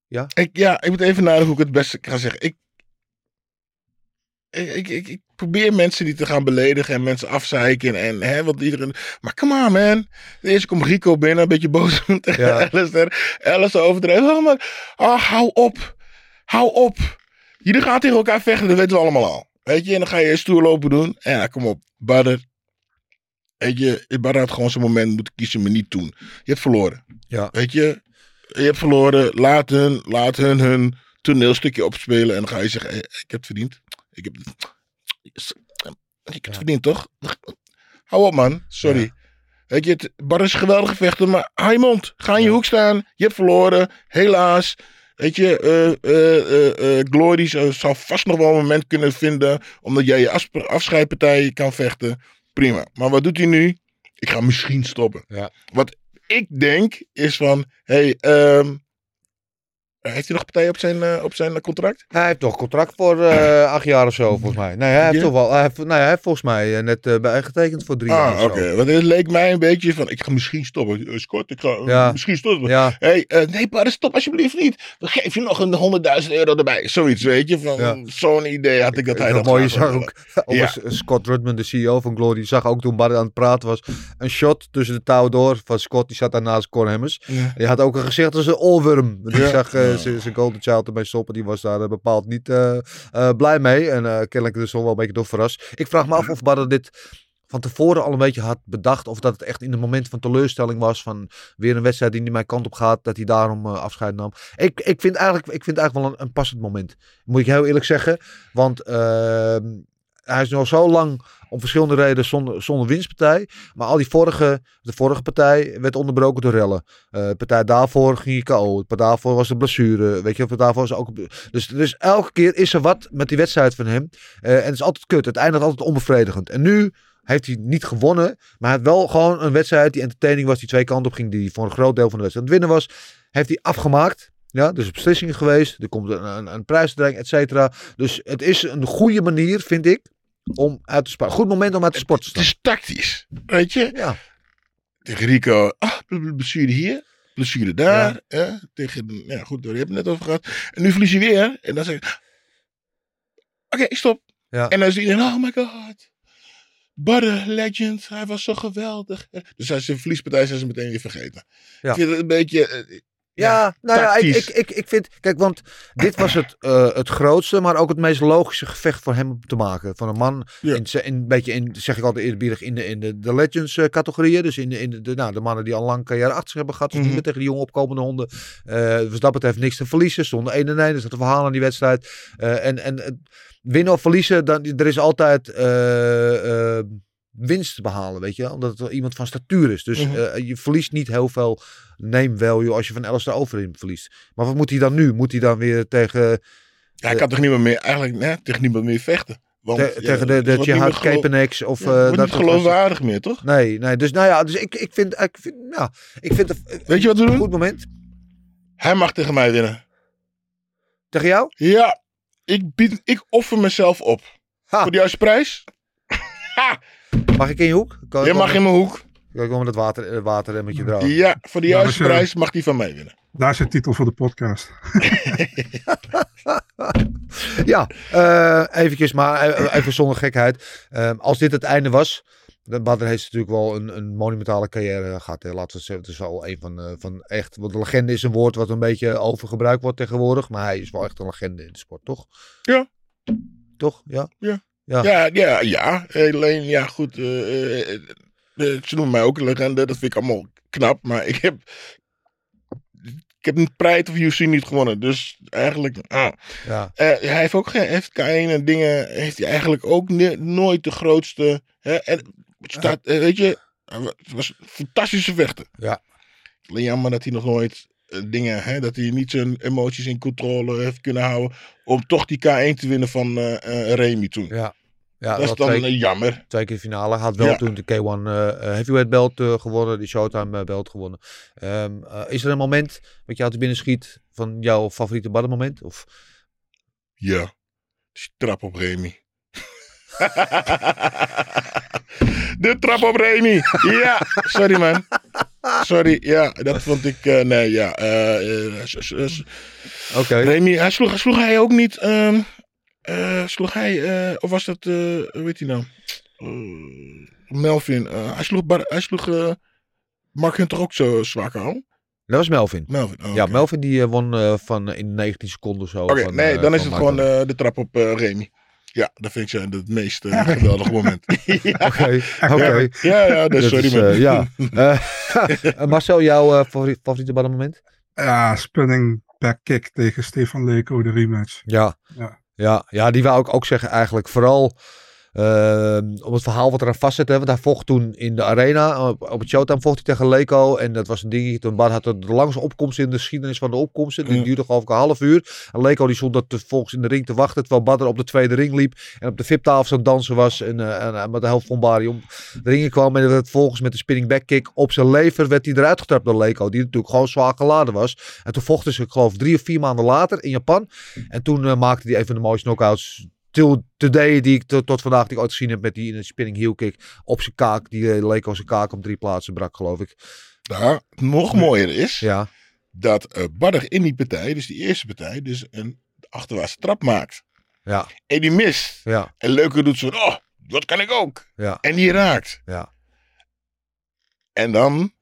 Ja? Ik, ja, ik moet even nadenken hoe ik het beste ga zeggen. Ik... Ik, ik, ik probeer mensen niet te gaan beledigen en mensen afzeiken. En, hè, want iedereen, maar come on man. Eerst komt Rico binnen, een beetje boos tegen ja. Alistair. Alistair overdreven. Oh, maar, oh, hou op. Hou op. Jullie gaan tegen elkaar vechten, dat weten we allemaal al. Weet je, en dan ga je stoer lopen doen. En ja, kom op, Badr. Weet je, Badr had gewoon zijn moment moeten kiezen, maar niet toen. Je hebt verloren. Ja. Weet je, je hebt verloren. Laat hun, laat hun hun toneelstukje opspelen. En dan ga je zeggen, hey, ik heb het verdiend. Ik heb, ik heb het verdiend, toch? Hou op, man. Sorry. Ja. Weet je, het, Badr is geweldige vechter, maar hou je mond. Ga in je ja. hoek staan. Je hebt verloren. Helaas. Weet je, uh, uh, uh, uh, Glory uh, zou vast nog wel een moment kunnen vinden, omdat jij je afsp- afscheidpartij kan vechten. Prima. Maar wat doet hij nu? Ik ga misschien stoppen. Ja. Wat ik denk, is van, hey, um, Heeft hij nog partij op zijn, uh, op zijn contract? Hij heeft nog contract voor uh, acht jaar of zo, volgens mij. Nee, hij heeft, ja? toch wel, hij heeft, nee, hij heeft volgens mij net uh, bijgetekend voor drie ah, jaar. Ah, oké. Okay. Want het leek mij een beetje van, ik ga misschien stoppen. Uh, Scott, ik ga uh, ja. misschien stoppen. Ja. Hey, uh, nee, Paris, stop alsjeblieft niet. Dan geef je nog een honderdduizend euro erbij. Zoiets, weet je. Van ja. Zo'n idee had ik dat ik, hij dat mooie zag ook. Ja. Scott Rudman, de C E O van Glory, zag ook toen Barry aan het praten was. Een shot tussen de touw door van Scott. Die zat daar naast Cor Hammers. Ja. Die had ook een gezicht als een olwurm. Dus ja. Ik zag... Uh, zijn golden child erbij stoppen. Die was daar bepaald niet uh, uh, blij mee. En uh, kennelijk dus al wel een beetje door verrast. Ik vraag me af of Badr dit van tevoren al een beetje had bedacht. Of dat het echt in het moment van teleurstelling was. Van weer een wedstrijd die niet mijn kant op gaat. Dat hij daarom uh, afscheid nam. Ik, ik, vind eigenlijk, ik vind eigenlijk wel een, een passend moment. Moet ik heel eerlijk zeggen. Want... Uh, Hij is nu al zo lang om verschillende redenen zonder, zonder winstpartij. Maar al die vorige, de vorige partij werd onderbroken door rellen. Uh, de partij daarvoor ging je K O. De partij daarvoor was de blessure. Weet je, de partij daarvoor was ook... Dus, dus elke keer is er wat met die wedstrijd van hem. Uh, en het is altijd kut. Het eindigt altijd onbevredigend. En nu heeft hij niet gewonnen. Maar hij had wel gewoon een wedstrijd die entertaining was. Die twee kanten op ging. Die voor een groot deel van de wedstrijd aan het winnen was. Heeft hij afgemaakt. Ja, dus beslissingen geweest. Er komt een, een, een prijsdreiging, et cetera. Dus het is een goede manier, vind ik. Om uit te sporten. Goed moment om uit te sporten te staan. Het is tactisch. Weet je? Ja. Tegen Rico. Ah, blessure hier. Blessure daar. Ja. Eh, tegen, ja, goed, daar hebben we het net over gehad. En nu verlies je weer. En dan zeg je. Oké, okay, ik stop. Ja. En dan is iedereen. Oh my god. Badr, legend. Hij was zo geweldig. Dus als zijn verliespartij zijn ze meteen weer vergeten. Ja. Ik vind het een beetje... Uh, Ja, ja, nou tactisch. Ja, ik, ik, ik vind... Kijk, want dit was het, uh, het grootste, maar ook het meest logische gevecht voor hem te maken. Van een man, ja. in, in, een beetje, in, zeg ik altijd eerbiedig, in de, in de, de Legends-categorieën. Uh, dus in, in de, nou, de mannen die al lang carrière achter zich hebben gehad. Dus mm-hmm. die tegen die jonge opkomende honden. Uh, dus dat betreft niks te verliezen. Stonden één en één, dat is het verhaal aan die wedstrijd. Uh, en en uh, winnen of verliezen, dan, er is altijd... Uh, uh, winst te behalen, weet je, omdat het iemand van statuur is. Dus uh-huh. uh, je verliest niet heel veel name value als je van Alistair Overeem verliest. Maar wat moet hij dan nu? Moet hij dan weer tegen... Uh, ja, hij kan toch niet meer, meer eigenlijk, nee, tegen niemand meer vechten? Want, te, ja, tegen de, de Jihad Kepenex of... Ja, uh, dat niet geloofwaardig meer, toch? Nee, nee. Dus nou ja, dus ik, ik vind... Ik vind, ja, ik vind het, weet je wat we doen? Een goed moment. Hij mag tegen mij winnen. Tegen jou? Ja. Ik, bied, ik offer mezelf op. Ha. Voor die juiste prijs. Ha! Mag ik in je hoek? Kan je mag in mijn hoek. Kan ik wel met het water, waterremmetje dragen? Ja, voor de juiste ja, prijs mag die van mij winnen. Daar is de titel voor de podcast. ja, uh, eventjes maar, even zonder gekheid. Uh, als dit het einde was... Badr heeft natuurlijk wel een, een monumentale carrière gehad. Hè. Laten we zeggen, het is wel een van, uh, van echt... Want de legende is een woord wat een beetje overgebruikt wordt tegenwoordig. Maar hij is wel echt een legende in de sport, toch? Ja. Toch? Ja. Ja. Ja, ja, ja, ja. Alleen, ja, goed. Uh, uh, uh, ze noemen mij ook een legende. Dat vind ik allemaal knap. Maar ik heb... Ik heb een Pride of U F C niet gewonnen. Dus eigenlijk... Ah. Ja. Uh, hij heeft ook... Heeft K één en dingen... Heeft hij eigenlijk ook ne- nooit de grootste... Hè, en staat, uh, weet je... Het was fantastische vechten. Ja. Alleen jammer dat hij nog nooit... Uh, dingen, hè, dat hij niet zijn emoties in controle heeft kunnen houden... om toch die K één te winnen van uh, uh, Remy toen. Ja. Ja, dat is dan twee, uh, jammer. Twee keer finale. Had wel ja. toen de K één uh, heavyweight belt uh, gewonnen. Die Showtime uh, belt gewonnen. Um, uh, is er een moment wat je uit binnen schiet... van jouw favoriete Badr moment? Of... Ja. Die trap op Remy. de trap op Remy. ja. Sorry man. Sorry, ja, dat vond ik... Uh, nee, ja. Uh, uh, s- s- okay. Remy, hij sloeg, sloeg hij ook niet... Um, uh, sloeg hij... Uh, of was dat... Uh, hoe heet hij nou? Uh, Melvin. Uh, hij sloeg, bar, hij sloeg uh, Mark Hunt toch ook zo zwaar aan? Dat was Melvin. Melvin. Oh, ja, okay. Melvin die won uh, van in negentien seconden zo. Oké, okay, nee, uh, dan is het gewoon uh, de trap op uh, Remy. Ja, dat vind ik het meest uh, geweldige moment. ja. Oké, okay, okay. ja, ja, dus sorry is, man. Uh, ja. uh, Marcel, jouw uh, favoriete Badr moment? Ja, spinning back kick tegen Stefan Leko, de rematch. Ja, ja. ja, ja die wou ik ook zeggen eigenlijk. Vooral Uh, om het verhaal wat eraan vast zit, hè, want hij vocht toen in de arena, op, op het Showtime vocht hij tegen Leko en dat was een ding, toen had het de langste opkomst in de geschiedenis van de opkomsten, die ja. duurde geloof ik een half uur en Leko die stond dat volgens in de ring te wachten, terwijl Badr op de tweede ring liep en op de V I P-tafel aan het dansen was en, uh, en uh, met de helft van Bari om de ringen kwam en dat volgens met de spinning back kick op zijn lever werd hij eruit getrapt door Leko, die natuurlijk gewoon zwaar geladen was en toen vochten ze, ik geloof drie of vier maanden later in Japan en toen uh, maakte hij een van de mooiste knockouts till today die ik tot, tot vandaag die ik ooit gezien heb met die spinning heel kick op zijn kaak. Die uh, Leko zijn kaak om drie plaatsen brak, geloof ik. Nou, nog mooier is ja. dat uh, Badr in die partij, dus die eerste partij, dus een achterwaartse trap maakt. Ja. En die mist. Ja. En Leko doet zo van, oh, dat kan ik ook. Ja. En die raakt. Ja. En dan,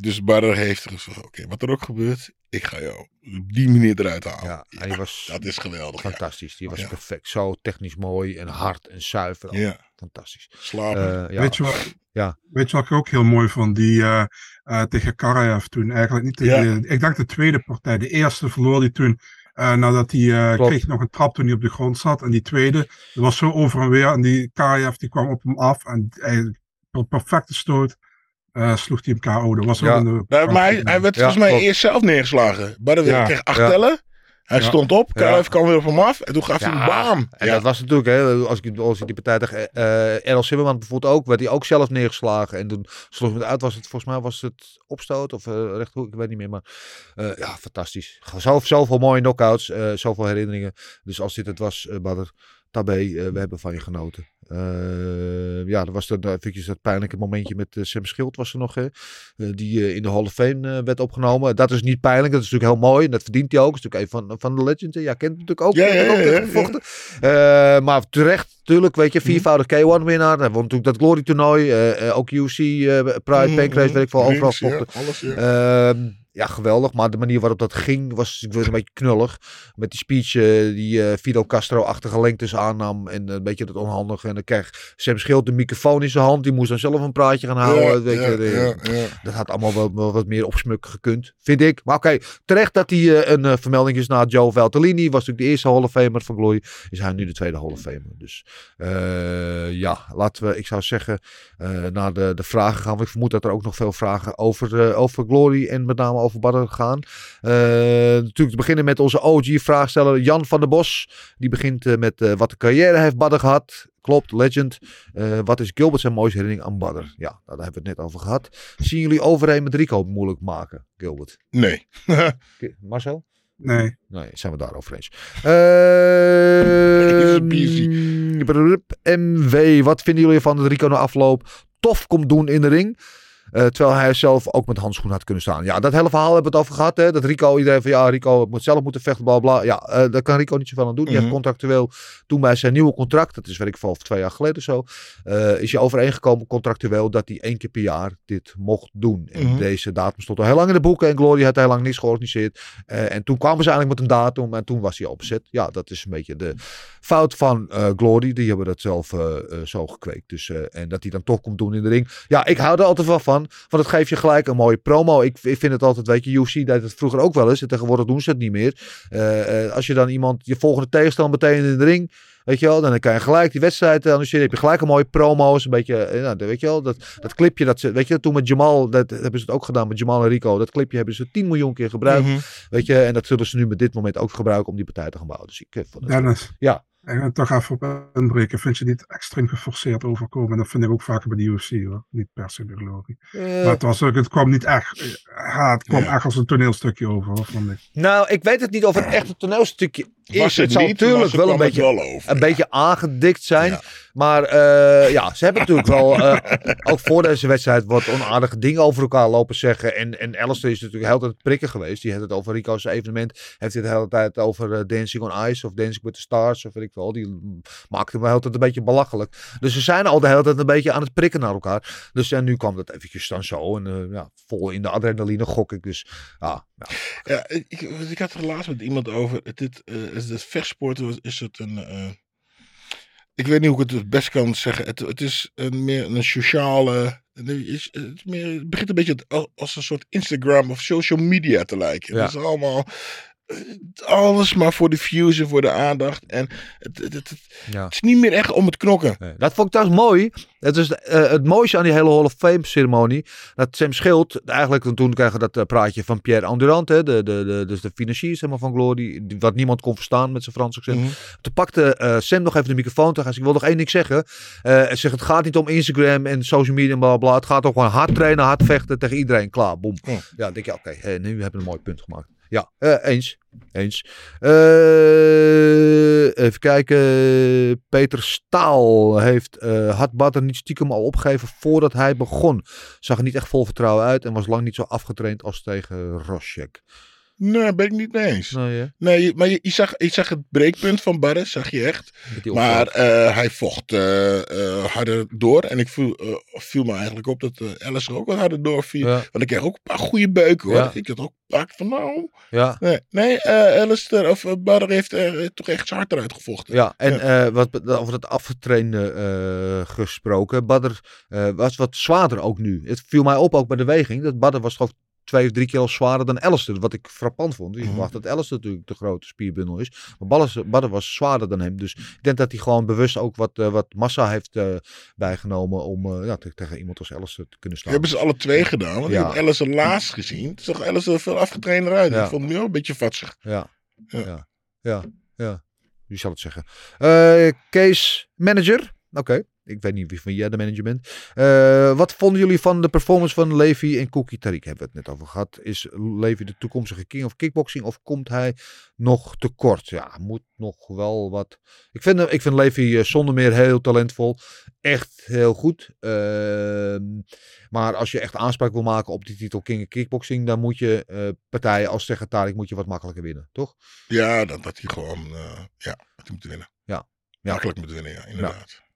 dus Badr heeft gezegd, oké, okay, wat er ook gebeurt, ik ga jou op die manier eruit halen. Ja, hij ja, was dat is geweldig. Fantastisch. Ja. Die was ja. perfect. Zo technisch mooi en hard en zuiver. Ja. Fantastisch. Slapen. Uh, ja. Weet je wat, ja. weet je wat ik ook heel mooi vond? Die uh, uh, tegen Karajev toen eigenlijk. Niet tegen ja. de, ik dacht de tweede partij. De eerste verloor die toen. Uh, nadat hij uh, kreeg nog een trap toen hij op de grond zat. En die tweede. Dat was zo over en weer. En die Karajev die kwam op hem af. En eigenlijk een perfecte stoot. Uh, sloeg hij hem K O. Dat was ook ja. in de... ja, maar hij, hij werd ja, volgens mij klopt. eerst zelf neergeslagen. Maar dan ja. kreeg acht ja. tellen. Hij ja. stond op. K F ja. kwam weer op hem af. En toen gaf ja. hij een bam. En ja. dat was natuurlijk, hè, als ik, als ik die partij tegen uh, Errol Zimmerman bijvoorbeeld ook, werd hij ook zelf neergeslagen. En toen sloeg hij uit. Was het, volgens mij was het opstoot of uh, rechthoek. Ik weet niet meer. Maar uh, ja, fantastisch. Zo, zoveel mooie knockouts. Uh, zoveel herinneringen. Dus als dit het was, uh, Badr Tabé, uh, we hebben van je genoten. Uh, ja, er was dat, eventjes dat pijnlijke momentje met uh, Semmy Schilt was er nog, hè? Uh, die uh, in de Hall of Fame uh, werd opgenomen. Dat is niet pijnlijk, dat is natuurlijk heel mooi en dat verdient hij ook. Dat is natuurlijk een van, van de legends. Jij ja, kent hem natuurlijk ook. Ja, ja, ja, ja, gevochten. Ja. Uh, maar terecht, natuurlijk, weet je, viervoudig K één winnaar. Hij won natuurlijk dat Glory toernooi, uh, uh, ook U F C, uh, Pride, Pancrase, weet ik veel, overal gevochten. Ja, alles, ja. Uh, Ja, geweldig. Maar de manier waarop dat ging was een beetje knullig. Met die speech uh, die uh, Fidel Castro-achtige lengtes aannam. En uh, een beetje dat onhandige. En dan kreeg Semmy Schilt de microfoon in zijn hand. Die moest dan zelf een praatje gaan houden. Ja, weet ja, je, ja, ja. Dat had allemaal wel, wel wat meer opsmuk gekund, vind ik. Maar oké, okay, terecht dat hij uh, een uh, vermelding is naar Joe Vertellini. Was natuurlijk de eerste Hall of Famer van Glory. Is hij nu de tweede Hall of Famer. Dus uh, ja, laten we, ik zou zeggen, uh, naar de, de vragen gaan. Want ik vermoed dat er ook nog veel vragen over, uh, over Glory en met name over Badr gaan. Uh, natuurlijk te beginnen met onze O G-vraagsteller Jan van der Bos. Die begint uh, met uh, wat de carrière heeft Badr gehad. Klopt, legend. Uh, wat is Gilbert zijn mooiste herinnering aan Badr? Ja, daar hebben we het net over gehad. Zien jullie Overeem met Rico moeilijk maken, Gilbert? Nee. Marcel? Nee. Nee, zijn we daarover eens. Uh, M W, wat vinden jullie van dat Rico na afloop tof komt doen in de ring? Uh, terwijl hij zelf ook met handschoenen had kunnen staan. Ja, dat hele verhaal hebben we het over gehad. Hè? Dat Rico, iedereen van ja, Rico moet zelf moeten vechten, bla bla. Ja, uh, daar kan Rico niet zoveel aan doen. Mm-hmm. Die heeft contractueel, toen bij zijn nieuwe contract, dat is weet ik veel, twee jaar geleden of zo, uh, is je overeengekomen contractueel dat hij één keer per jaar dit mocht doen. En mm-hmm. deze datum stond al heel lang in de boeken en Glory had heel lang niks georganiseerd. Uh, en toen kwamen ze eigenlijk met een datum en toen was hij al bezet. Ja, dat is een beetje de fout van uh, Glory. Die hebben dat zelf uh, uh, zo gekweekt. Dus, uh, en dat hij dan toch komt doen in de ring. Ja, ik hou er altijd wel van. Want het geeft je gelijk een mooie promo. Ik, ik vind het altijd, weet je, U F C deed het vroeger ook wel eens. En tegenwoordig doen ze het niet meer. Uh, uh, als je dan iemand, je volgende tegenstander meteen in de ring, weet je wel, dan kan je gelijk die wedstrijd analyseren. Heb je gelijk een mooie promo's, een beetje, nou, weet je wel, dat, dat clipje dat ze, weet je, toen met Jamal, dat hebben ze het ook gedaan met Jamal en Rico. Dat clipje hebben ze tien miljoen keer gebruikt, mm-hmm. weet je, en dat zullen ze nu met dit moment ook gebruiken om die partij te gaan bouwen. Dus ik vond het. Dennis. Ja. Ik ga toch even op inbreken. Vind je niet extreem geforceerd overkomen? En dat vind ik ook vaker bij de U F C hoor. Niet per se bij Glory. Uh, maar het, was ook, het kwam niet echt. Ja, het kwam yeah. echt als een toneelstukje over hoor, vond ik. Nou, ik weet het niet of het echt een toneelstukje is. Was het, het zal niet, natuurlijk wel een beetje, wel over, een ja. beetje aangedikt zijn. Ja. Maar uh, ja, ze hebben natuurlijk wel uh, ook voor deze wedstrijd wat onaardige dingen over elkaar lopen zeggen. En, en Alistair is natuurlijk heel tijd prikken geweest. Die had het over Rico's evenement. Heeft dit de hele tijd over uh, Dancing on Ice of Dancing with the Stars of weet ik wel. Die maakte hem de hele tijd een beetje belachelijk. Dus ze zijn al de hele tijd een beetje aan het prikken naar elkaar. Dus ja, nu kwam dat eventjes dan zo. En uh, ja, vol in de adrenaline gok ik. Dus ja. ja. ja ik, ik had er laatst met iemand over. Dit uh, is het vechtsporten is het een... Uh... Ik weet niet hoe ik het het best kan zeggen. Het, het is een, meer een sociale... Het, het, meer, het begint een beetje als een soort Instagram of social media te lijken. Ja. Het is allemaal alles maar voor de views en voor de aandacht. En het, het, het, ja. het is niet meer echt om het knokken. Nee, dat vond ik trouwens mooi. Het is uh, het mooiste aan die hele Hall of Fame ceremonie. Dat Semmy Schilt, eigenlijk toen kregen we dat praatje van Pierre Andurant. Hè, de, de, de, dus de financier zeg maar, van Glory. Die, wat niemand kon verstaan met zijn Frans accent. Mm-hmm. Toen pakte uh, Sem nog even de microfoon. Toen zei ik wil nog één ding zeggen. Uh, zegt, het gaat niet om Instagram en social media en bla bla. Het gaat om gewoon hard trainen, hard vechten tegen iedereen. Klaar, boem. Mm. Ja, dan denk je, oké, okay, nu hebben we een mooi punt gemaakt. Ja, uh, eens. Eens. Uh, even kijken. Peter Staal heeft... Uh, had Badr niet stiekem al opgegeven voordat hij begon? Zag er niet echt vol vertrouwen uit en was lang niet zo afgetraind als tegen Roschek. Nee, daar ben ik niet mee eens. Nou, ja. Nee, maar je, je, zag, je zag het breekpunt van Badr, zag je echt. Maar uh, hij vocht uh, uh, harder door. En ik viel, uh, viel me eigenlijk op dat uh, Alistair ook wel harder door viel. Ja. Want ik kreeg ook een paar goede beuken hoor. Ja. Ik had ook gepakt van nou... Ja. Nee, nee uh, Alistair of uh, Badr heeft uh, toch echt zijn hart eruit gevochten. Ja, en ja. Uh, wat, over dat afgetrainde uh, gesproken. Badr uh, was wat zwaarder ook nu. Het viel mij op ook bij de weging. Dat Badr was gewoon... twee of drie keer al zwaarder dan Alistair. Wat ik frappant vond. Je verwacht dat Alistair natuurlijk de grote spierbundel is. Maar Badr was zwaarder dan hem. Dus ik denk dat hij gewoon bewust ook wat, uh, wat massa heeft uh, bijgenomen. Om uh, ja, te, tegen iemand als Alistair te kunnen staan. Dat hebben ze alle twee gedaan. Want ja. Ik heb Alistair laatst gezien. Zag Alistair veel afgetrainder uit. Ja. Ik vond hem ook een beetje vatsig. Ja, ja, ja. ja. ja. Wie zal het zeggen? Uh, Kees, manager. Oké. Okay. Ik weet niet wie van jij de manager bent. Uh, wat vonden jullie van de performance van Levi en Cookie Tarik? Hebben we het net over gehad. Is Levi de toekomstige king of kickboxing? Of komt hij nog tekort? Ja, moet nog wel wat. Ik vind, ik vind Levi zonder meer heel talentvol. Echt heel goed. Uh, maar als je echt aanspraak wil maken op die titel king en kickboxing. Dan moet je uh, partijen als tegen Tarik moet je wat makkelijker winnen. Toch? Ja, dat, dat hij gewoon uh, ja, dat hij moet winnen. Ja. Ja. Makkelijk moet winnen, ja, inderdaad. Ja.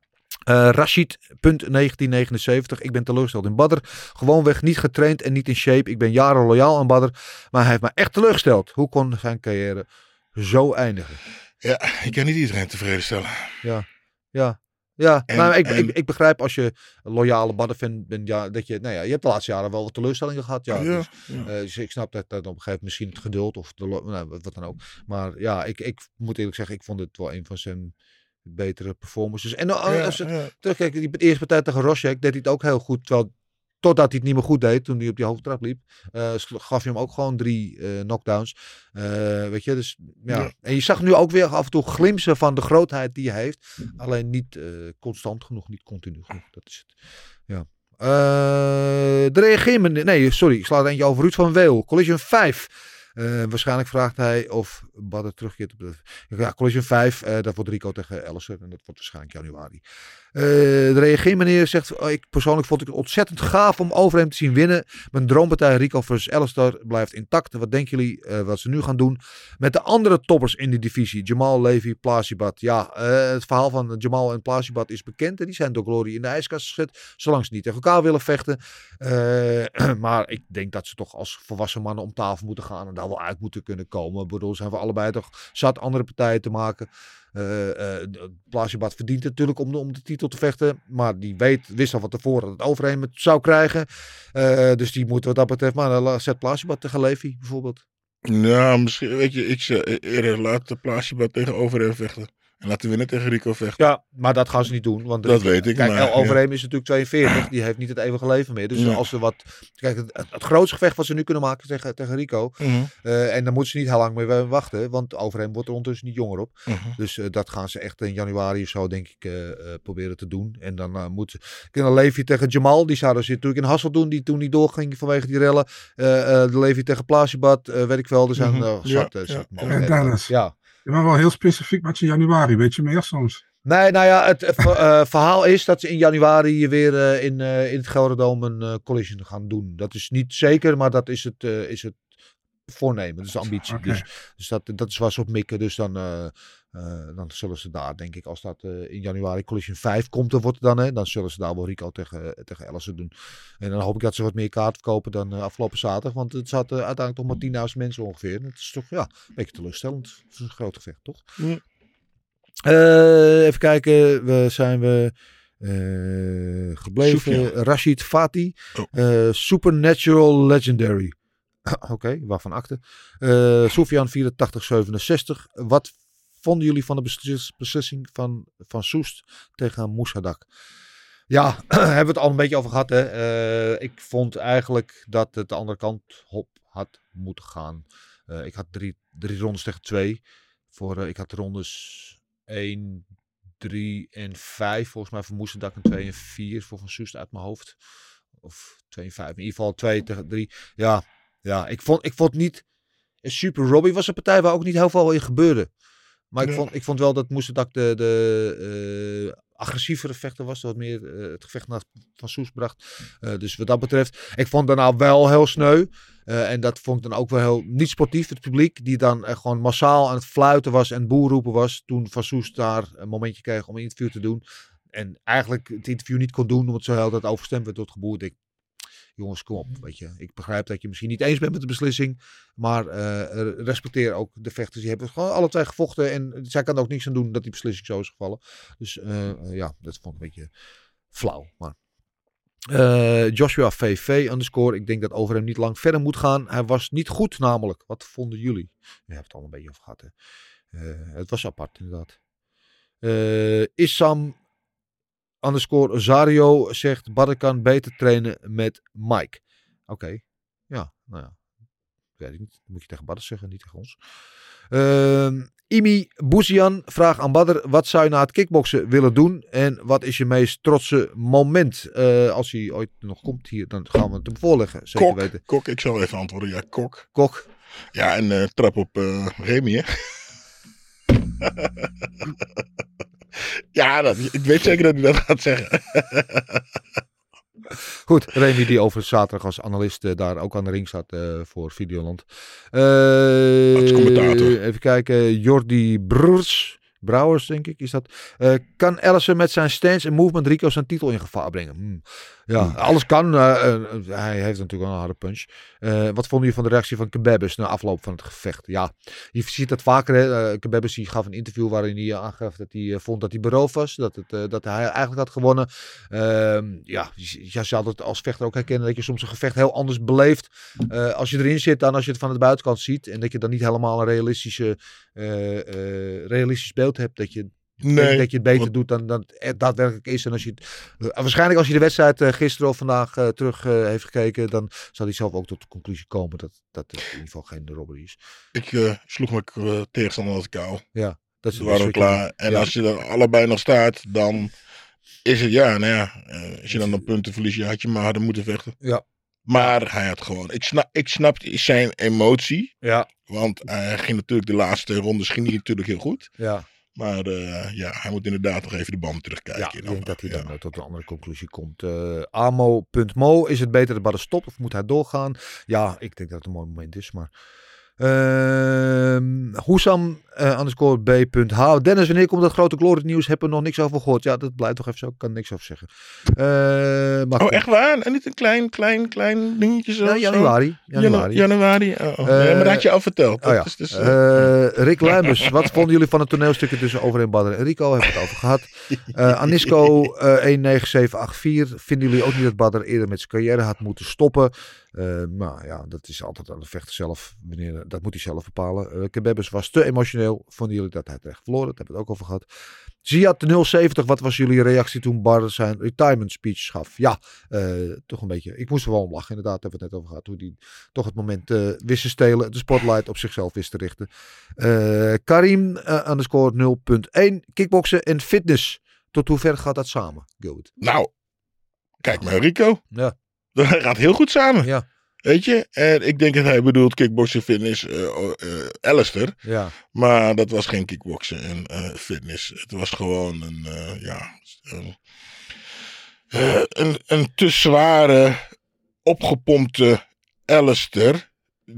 Uh, Rashid punt negentien negenenzeventig. Ik ben teleurgesteld in Badr. Gewoonweg niet getraind en niet in shape. Ik ben jaren loyaal aan Badr. Maar hij heeft me echt teleurgesteld. Hoe kon zijn carrière zo eindigen? Ja, ik kan niet iedereen tevreden stellen. Ja, ja. Ja, en, maar ik, en... ik, ik begrijp als je een loyale Badr-fan bent, ja, dat je, nou ja, je hebt de laatste jaren wel wat teleurstellingen gehad. Ja, ja, dus, ja. Uh, dus ik snap dat dat op een gegeven moment misschien het geduld of de, nou, wat dan ook. Maar ja, ik, ik moet eerlijk zeggen, ik vond het wel een van zijn... betere performances. En als ja, ja. terugkijken, die eerste partij tegen Roschek deed hij het ook heel goed. Terwijl, totdat hij het niet meer goed deed, toen hij op die hoofdtrap liep, uh, gaf je hem ook gewoon drie uh, knockdowns. Uh, weet je, dus ja. ja. En je zag nu ook weer af en toe glimpsen van de grootheid die hij heeft. Alleen niet uh, constant genoeg, niet continu genoeg. Dat is het. Ja. Uh, de reageermeneer, nee, sorry, ik sla er eentje over. Ruud van Weel, Collision vijf. Uh, waarschijnlijk vraagt hij of Badr terugkeert op de... Ja, Collision vijf, uh, dat wordt Rico tegen Alistair en dat wordt waarschijnlijk januari. Uh, de reageermeneer zegt, oh, ik persoonlijk vond ik het ontzettend gaaf om Overeem te zien winnen. Mijn droompartij Rico versus Alistair blijft intact. Wat denken jullie uh, wat ze nu gaan doen met de andere toppers in de divisie? Jamal, Levi, Plasibat. Ja, uh, het verhaal van Jamal en Plasibat is bekend. En die zijn door Glory in de ijskast gezet, zolang ze niet tegen elkaar willen vechten. Uh, maar ik denk dat ze toch als volwassen mannen om tafel moeten gaan en daar wel uit moeten kunnen komen. Ik bedoel, zijn we allebei toch zat andere partijen te maken. Uh, uh, Plasibat verdient het natuurlijk om de, om de titel te vechten. Maar die weet, wist al van tevoren dat het Overeem het zou krijgen. Uh, dus die moet wat dat betreft. Maar uh, zet Plasibat tegen Levi bijvoorbeeld. Nou, misschien weet je, ik zou eerder laat Plasibat tegen Overeem vechten. En laten winnen tegen Rico vechten. Ja, maar dat gaan ze niet doen. Want dat Rico, weet ik. Kijk, maar, Overeem ja. is natuurlijk tweeënveertig. Die heeft niet het eeuwige leven meer. Dus ja. als ze wat... Kijk, het, het grootste gevecht wat ze nu kunnen maken tegen, tegen Rico. Mm-hmm. Uh, en dan moeten ze niet heel lang meer wachten. Want Overeem wordt er ondertussen niet jonger op. Mm-hmm. Dus uh, dat gaan ze echt in januari of zo, denk ik, uh, uh, proberen te doen. En dan uh, moeten ze... Kunnen Levi tegen Jamal. Die zouden ze natuurlijk in Hassel doen. Die toen niet doorging vanwege die rellen. Uh, uh, Levi tegen Plasibat. Uh, weet ik wel. Er zijn... Mm-hmm. uh, zat, ja, uh, zat, ja. En Dennis. Ja. Je bent wel heel specifiek wat je in januari, weet je meer soms? Nee, nou ja, het uh, verhaal is dat ze in januari weer uh, in, uh, in het Gelderdoom een uh, collision gaan doen. Dat is niet zeker, maar dat is het, uh, is het voornemen, dat is de ambitie. Okay. Dus, dus dat, dat is waar ze op mikken, dus dan, uh, uh, dan zullen ze daar, denk ik, als dat uh, in januari collision vijf komt, dan, wordt dan, hè, dan zullen ze daar wel Rico tegen, tegen Alistair doen. En dan hoop ik dat ze wat meer kaart verkopen dan uh, afgelopen zaterdag, want het zat uh, uiteindelijk nog maar tienduizend mensen ongeveer. En het is toch, ja, een beetje teleurstellend. Het is een groot gevecht, toch? Mm. Uh, even kijken, we zijn we... Uh, gebleven. Soefja. Rashid Fati. Oh. Uh, Supernatural Legendary. Oké, okay, waarvan akte. Uh, Sofian vierentachtig zevenenzestig. Wat vonden jullie van de beslis, beslissing van, van Soest tegen Moussaddek? Ja, hebben we het al een beetje over gehad. Hè? Uh, ik vond eigenlijk dat het de andere kant op had moeten gaan. Uh, ik had drie, drie rondes tegen twee. Voor, uh, ik had rondes één, drie en vijf. Volgens mij voor Moussaddek en twee en vier. Voor Van Soest uit mijn hoofd. Of twee en vijf. In ieder geval twee tegen drie. Ja, ja ik, vond, ik vond niet... Super Robbie was een partij waar ook niet heel veel in gebeurde. Maar nee. ik, vond, ik vond wel dat Moussaddek de... de uh, agressievere vechter was, wat meer uh, het gevecht naar Van Soest bracht. Uh, dus wat dat betreft, ik vond daarna wel heel sneu. Uh, en dat vond ik dan ook wel heel niet sportief. Het publiek die dan uh, gewoon massaal aan het fluiten was en boer roepen was. Toen Van Soest daar een momentje kreeg om een interview te doen. En eigenlijk het interview niet kon doen, omdat zo heel dat overstemd werd door het geboer. Ik, jongens, kom op. Weet je. Ik begrijp dat je misschien niet eens bent met de beslissing. Maar uh, respecteer ook de vechters. Die hebben gewoon alle twee gevochten. En zij kan er ook niks aan doen dat die beslissing zo is gevallen. Dus uh, uh, ja, dat vond ik een beetje flauw. Maar. Uh, Joshua V V underscore. Ik denk dat Overeem niet lang verder moet gaan. Hij was niet goed namelijk. Wat vonden jullie? We hebben het al een beetje over gehad. Hè? Uh, het was apart inderdaad. Uh, Issam... Underscore Zario zegt, Badr kan beter trainen met Mike. Oké, okay. Ja, nou ja. Weet ik niet. Dat moet je tegen Badr zeggen, niet tegen ons. Uh, Imi Bouzian vraagt aan Badr, wat zou je na het kickboksen willen doen? En wat is je meest trotse moment? Uh, als hij ooit nog komt hier, dan gaan we het hem voorleggen. Zeker kok, weten. Kok, ik zal even antwoorden. Ja, kok. Kok. Ja, en uh, trap op uh, Remy, hè? Ja, dat, ik weet zeker dat hij dat gaat zeggen. Goed, Remy die over zaterdag als analist uh, daar ook aan de ring staat uh, voor Videoland. Uh, als commentator. Even kijken, Jordi Brouwers, Brouwers denk ik is dat. Uh, kan Ellison met zijn stance en movement Rico zijn titel in gevaar brengen? Hmm. Ja, hmm. Alles kan. Uh, uh, hij heeft natuurlijk een harde punch. Uh, wat vonden jullie van de reactie van Kebabes na afloop van het gevecht? Ja, je ziet dat vaker. Hè? Kebabes die gaf een interview waarin hij aangaf dat hij uh, vond dat hij beroofd was. Dat, het, uh, dat hij eigenlijk had gewonnen. Uh, ja, je, je zou dat als vechter ook herkennen dat je soms een gevecht heel anders beleeft uh, als je erin zit dan als je het van de buitenkant ziet. En dat je dan niet helemaal een realistische, uh, uh, realistisch beeld hebt dat je... Nee, dat je het beter want... doet dan, dan het daadwerkelijk is. En als je het, uh, waarschijnlijk als je de wedstrijd uh, gisteren of vandaag uh, terug uh, heeft gekeken, dan zal hij zelf ook tot de conclusie komen dat dat in ieder geval geen robbery is. Ik uh, sloeg mijn uh, tegenstander als kou. Ja, dat is waren we klaar. En ja. Als je er allebei nog staat, dan is het ja, nou ja. Uh, als je dan op punten verliest, ja, had je maar harder moeten vechten. Ja. Maar hij had gewoon... Ik, sna- ik snapte zijn emotie. Ja. Want hij uh, ging natuurlijk de laatste rondes ging hij natuurlijk heel goed. Ja. Maar uh, ja, hij moet inderdaad nog even de band terugkijken. Ja, ik denk dat hij dan ja. tot een andere conclusie komt. Uh, Amo.mo, is het beter dat Badr stopt of moet hij doorgaan? Ja, ik denk dat het een mooi moment is, maar... Uh, Hoesam, uh, underscore B.H. Dennis, wanneer komt dat grote glory nieuws? Heb er nog niks over gehoord. Ja, dat blijft toch even zo. Ik kan niks over zeggen. Uh, maar oh, echt waar? En niet een klein, klein, klein dingetje zo? Ja, januari. Januari. januari. Oh, uh, nee, maar dat had je al verteld. Oh, ja. dus, dus, uh... Uh, Rick Luimers, wat vonden jullie van het toneelstukken tussen Overeem, Badr en Rico? Hebben we het over gehad. Uh, Anisco uh, een negen zeven acht vier. Vinden jullie ook niet dat Badr eerder met zijn carrière had moeten stoppen? Uh, maar ja, dat is altijd aan de vechter zelf. Wanneer, dat moet hij zelf bepalen. Uh, Kebabes was te emotioneel. Vonden jullie dat hij terecht verloren? Dat hebben we het ook over gehad. Ziad nul zeventig, wat was jullie reactie toen Badr zijn retirement speech gaf? Ja, uh, toch een beetje. Ik moest er wel om lachen, inderdaad. Daar hebben we het net over gehad. Hoe die toch het moment uh, wist te stelen. De spotlight op zichzelf wist te richten. Uh, Karim uh, aan de score nul punt één. Kickboksen en fitness. Tot hoe ver gaat dat samen? Good. Nou, kijk maar Rico. Ja. Dat gaat heel goed samen. Ja. Weet je? En ik denk dat hij bedoelt kickboksen, fitness, uh, uh, Alistair. Ja. Maar dat was geen kickboksen en uh, fitness. Het was gewoon een, uh, ja, een, uh, een, een te zware, opgepompte Alistair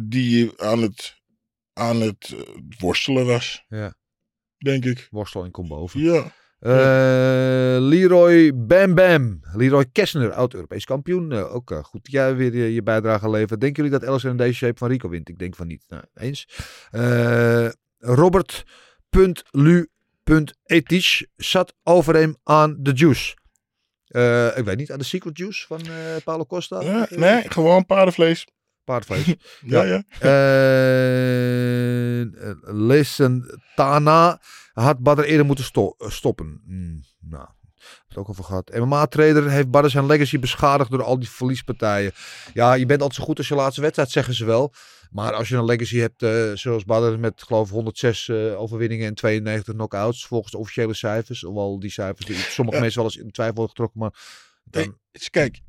die aan het, aan het worstelen was. Ja. Denk ik. Worstelen komt boven. Ja. Uh, Leroy Bam Bam. Leroy Kessner, oud-Europees kampioen. Uh, ook uh, goed dat jij weer je, je bijdrage levert. Denken jullie dat Ellison in deze shape van Rico wint? Ik denk van niet. Nou, eens. Uh, Robert.lu.etich zat Overeem aan de juice. Uh, ik weet niet, aan de secret juice van uh, Paulo Costa? Ja, nee, gewoon paardenvlees. Paardvlees. ja, ja. Uh, Listen, Tana had Badr eerder moeten sto- stoppen. Mm, nou, het ook over gehad. M M A-trader heeft Badr zijn legacy beschadigd door al die verliespartijen. Ja, je bent altijd zo goed als je laatste wedstrijd, zeggen ze wel. Maar als je een legacy hebt, uh, zoals Badr met geloof honderdzes uh, overwinningen en tweeënnegentig knockouts, volgens de officiële cijfers, hoewel die cijfers die sommige ja. mensen wel eens in twijfel worden getrokken, maar dan... hey, kijk,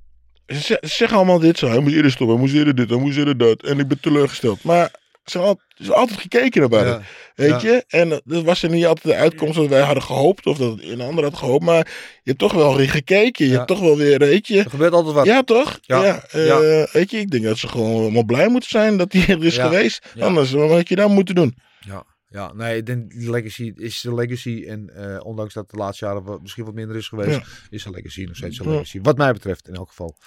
ze zeggen allemaal dit zo. Hij moest eerder stoppen, hij moest eerder dit, hij moest eerder dat. En ik ben teleurgesteld. Maar... Ze had altijd, altijd gekeken naar Badr, ja, weet ja. je. En dat dus was er niet altijd de uitkomst dat wij hadden gehoopt. Of dat een ander had gehoopt. Maar je hebt toch wel weer gekeken. Je ja. hebt toch wel weer, weet je. Er gebeurt altijd wat. Ja, toch? Ja. ja. ja. Uh, weet je, ik denk dat ze gewoon allemaal blij moeten zijn dat hij er is ja. geweest. Ja. Anders, wat had je daar moeten doen? Ja, ja. nee, ik denk de legacy is de legacy. En uh, ondanks dat de laatste jaren misschien wat minder is geweest, ja. is de legacy nog steeds een legacy. Ja. Wat mij betreft, in elk geval.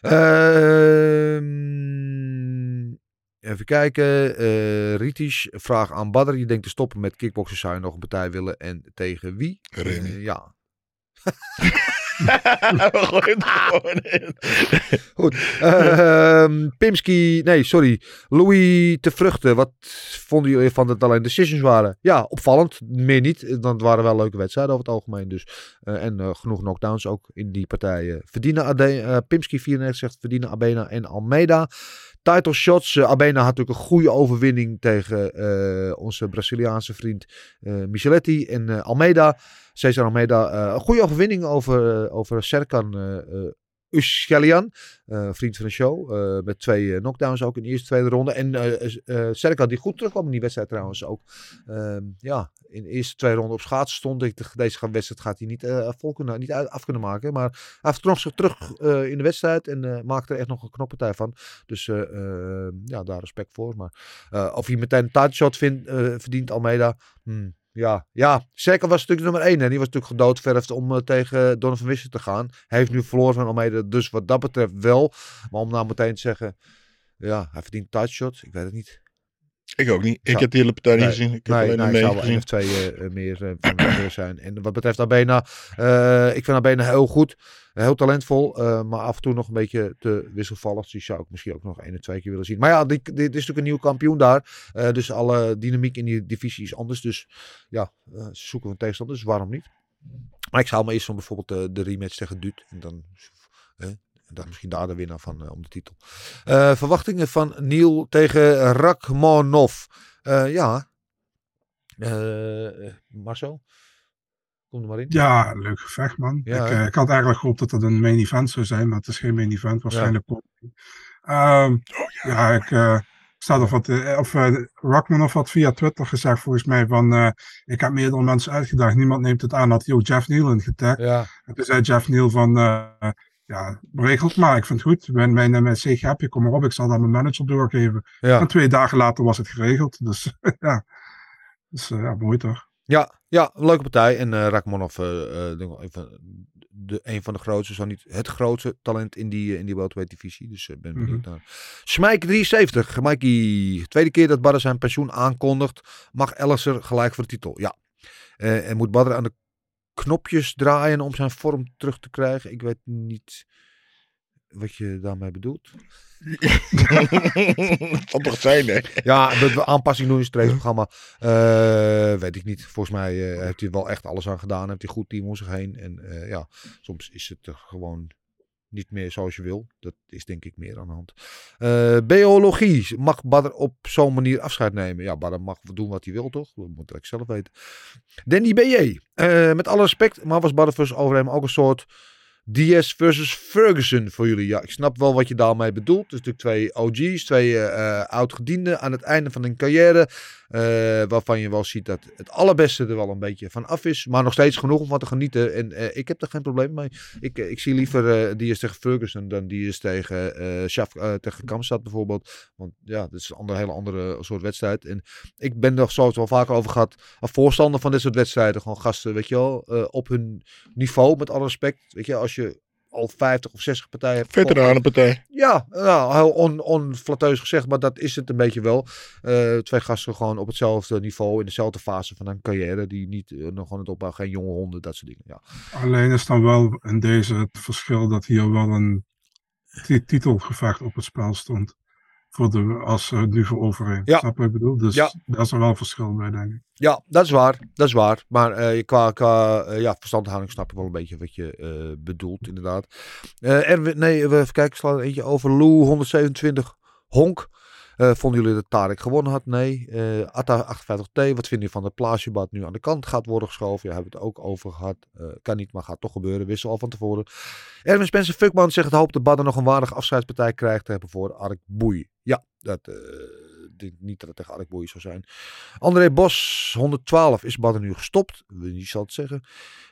Ehm... Uh, Even kijken. Uh, Ritisch, vraag aan Badr. Je denkt te stoppen met kickboksen. Zou je nog een partij willen? En tegen wie? Remy. Uh, ja. We gooien het gewoon in. Goed. Uh, Pimski. Nee, sorry. Louis te Vruchten. Wat vonden jullie van dat alleen decisions waren? Ja, opvallend. Meer niet. Dan waren wel leuke wedstrijden over het algemeen. Dus. Uh, en uh, genoeg knockdowns ook in die partijen. Verdienen Ade- uh, Pimski vierennegentig zegt Verdienen Abena en Almeida. Title shots. Uh, Abena had natuurlijk een goede overwinning tegen uh, onze Braziliaanse vriend uh, Micheletti. En uh, Almeida, Cesar Almeida, uh, een goede overwinning over, uh, over Serkan uh, uh, Uskalian, uh, vriend van de show. Uh, met twee uh, knockdowns ook in de eerste tweede ronde. En uh, uh, Serkan die goed terugkwam in die wedstrijd trouwens ook. Uh, ja, in de eerste twee ronden op schaatsen stond. Ik dacht, deze wedstrijd gaat hij niet, uh, vol kunnen, niet uit, af kunnen maken. Maar hij vertrok zich terug uh, in de wedstrijd. En uh, maakte er echt nog een knoppartij van. Dus uh, uh, ja, daar respect voor. Maar uh, of hij meteen een taartshot vindt, uh, verdient Almeida... Hmm. Ja, ja. Serkan was natuurlijk nummer één. En die was natuurlijk gedoodverfd om uh, tegen Donovan Wissen te gaan. Hij heeft nu verloren van Almeida. Dus wat dat betreft wel. Maar om nou meteen te zeggen... Ja, hij verdient touchshot. Ik weet het niet. Ik ook niet. Ik zou... heb de hele partij niet nee, gezien. Ik nee, heb nee, nee zou wel één of twee uh, meer, uh, meer zijn. En wat betreft Abena... Uh, ik vind Abena heel goed. Heel talentvol. Uh, maar af en toe nog een beetje te wisselvallig. Dus die zou ik misschien ook nog één of twee keer willen zien. Maar ja, dit is natuurlijk een nieuw kampioen daar. Uh, dus alle dynamiek in die divisie is anders. Dus ja, uh, ze zoeken een tegenstander. Dus waarom niet? Maar ik zou maar eerst van bijvoorbeeld uh, de rematch tegen Duut. En dan... Uh, Dan misschien daar de winnaar van uh, om de titel. Uh, verwachtingen van Neil tegen Rakhmonov. Uh, ja. Uh, Marcel? Kom er maar in. Ja, leuk gevecht man. Ja, ik, uh, ik had eigenlijk gehoopt dat dat een main event zou zijn. Maar het is geen main event. Waarschijnlijk ja. Um, oh, ja. ja, ik... Uh, staat of wat, of uh, Rakhmonov had via Twitter gezegd volgens mij van uh, ik heb meerdere mensen uitgedaagd. Niemand neemt het aan. Had hij ook Jeff Neal in getagd. Ja. En toen zei Jeff Neal van... Uh, Ja, regelt maar. Ik vind het goed. Mijn, mijn, mijn C G heb je. Kom maar op. Ik zal dat mijn manager doorgeven. Ja. En twee dagen later was het geregeld. Dus ja, dus, uh, ja mooi toch. Ja, ja, leuke partij. En uh, Rakhmonov, uh, uh, de, een van de grootste, zo niet het grootste talent in die, uh, in die welterweight divisie. Dus ik uh, ben benieuwd naar. Mm-hmm. Smike drieënzeventig. Mikey, tweede keer dat Badr zijn pensioen aankondigt, mag Alistair gelijk voor de titel. Ja. Uh, en moet Badr aan de knopjes draaien om zijn vorm terug te krijgen. Ik weet niet wat je daarmee bedoelt. Dat kan toch zijn, hè? Ja, dat we aanpassing doen in het trainingsprogramma. Uh, weet ik niet. Volgens mij uh, heeft hij wel echt alles aan gedaan. Heeft hij goed team om zich heen. En uh, ja, soms is het uh, gewoon niet meer zoals je wil. Dat is denk ik meer aan de hand. Uh, biologie. Mag Badr op zo'n manier afscheid nemen? Ja, Badr mag doen wat hij wil, toch? Dat moet ik zelf weten. Danny B J. Uh, met alle respect, maar was Badr versus Overeem ook een soort Diaz versus Ferguson voor jullie? Ja, ik snap wel wat je daarmee bedoelt. Dus natuurlijk twee O G's, twee uh, oud-gedienden aan het einde van hun carrière. Uh, waarvan je wel ziet dat het allerbeste er wel een beetje van af is. Maar nog steeds genoeg om van te genieten. En uh, ik heb er geen probleem mee. Ik, uh, ik zie liever uh, Diaz tegen Ferguson dan Diaz tegen uh, Shaf, uh, tegen Kamsat bijvoorbeeld. Want ja, dat is een andere, hele andere soort wedstrijd. En ik ben er zo wel vaker over gehad. Een voorstander van dit soort wedstrijden. Gewoon gasten, weet je wel. Uh, op hun niveau, met alle respect. Weet je, als je al vijftig of zestig partijen hebt. Veteranenpartij. Ja, nou, heel on, onflatteus gezegd, maar dat is het een beetje wel. Uh, twee gasten gewoon op hetzelfde niveau, in dezelfde fase van hun carrière, die niet uh, nog aan het opbouwen, geen jonge honden, dat soort dingen. Ja. Alleen is dan wel in deze het verschil dat hier wel een t- titelgevecht op het spel stond. voor de, als uh, nu voor Overeem. Ja. Snap je wat ik bedoel? Dus ja. Daar is er wel verschil bij, denk ik. Ja, dat is waar. Dat is waar. Maar uh, qua, qua uh, ja, verstandhouding snap ik wel een beetje wat je uh, bedoelt, inderdaad. Uh, Erwin, nee, we even kijken, slaan eentje over. Lou, honderdzevenentwintig, honk. Uh, vonden jullie dat Tarik gewonnen had? Nee. Uh, Atta achtenvijftig T, wat vinden je van dat Plasibat nu aan de kant gaat worden geschoven? Ja, hebben we het ook over gehad. Uh, kan niet, maar gaat toch gebeuren. Wissel al van tevoren. Erwin Spencer Fuckman zegt het hoop dat Badr nog een waardige afscheidspartij krijgt te hebben voor Arik Boei. Ja, dat... Uh... niet dat het tegen Arik Boei zou zijn. André Bos, honderdtwaalf. Is Badr nu gestopt? Wie zal het zeggen?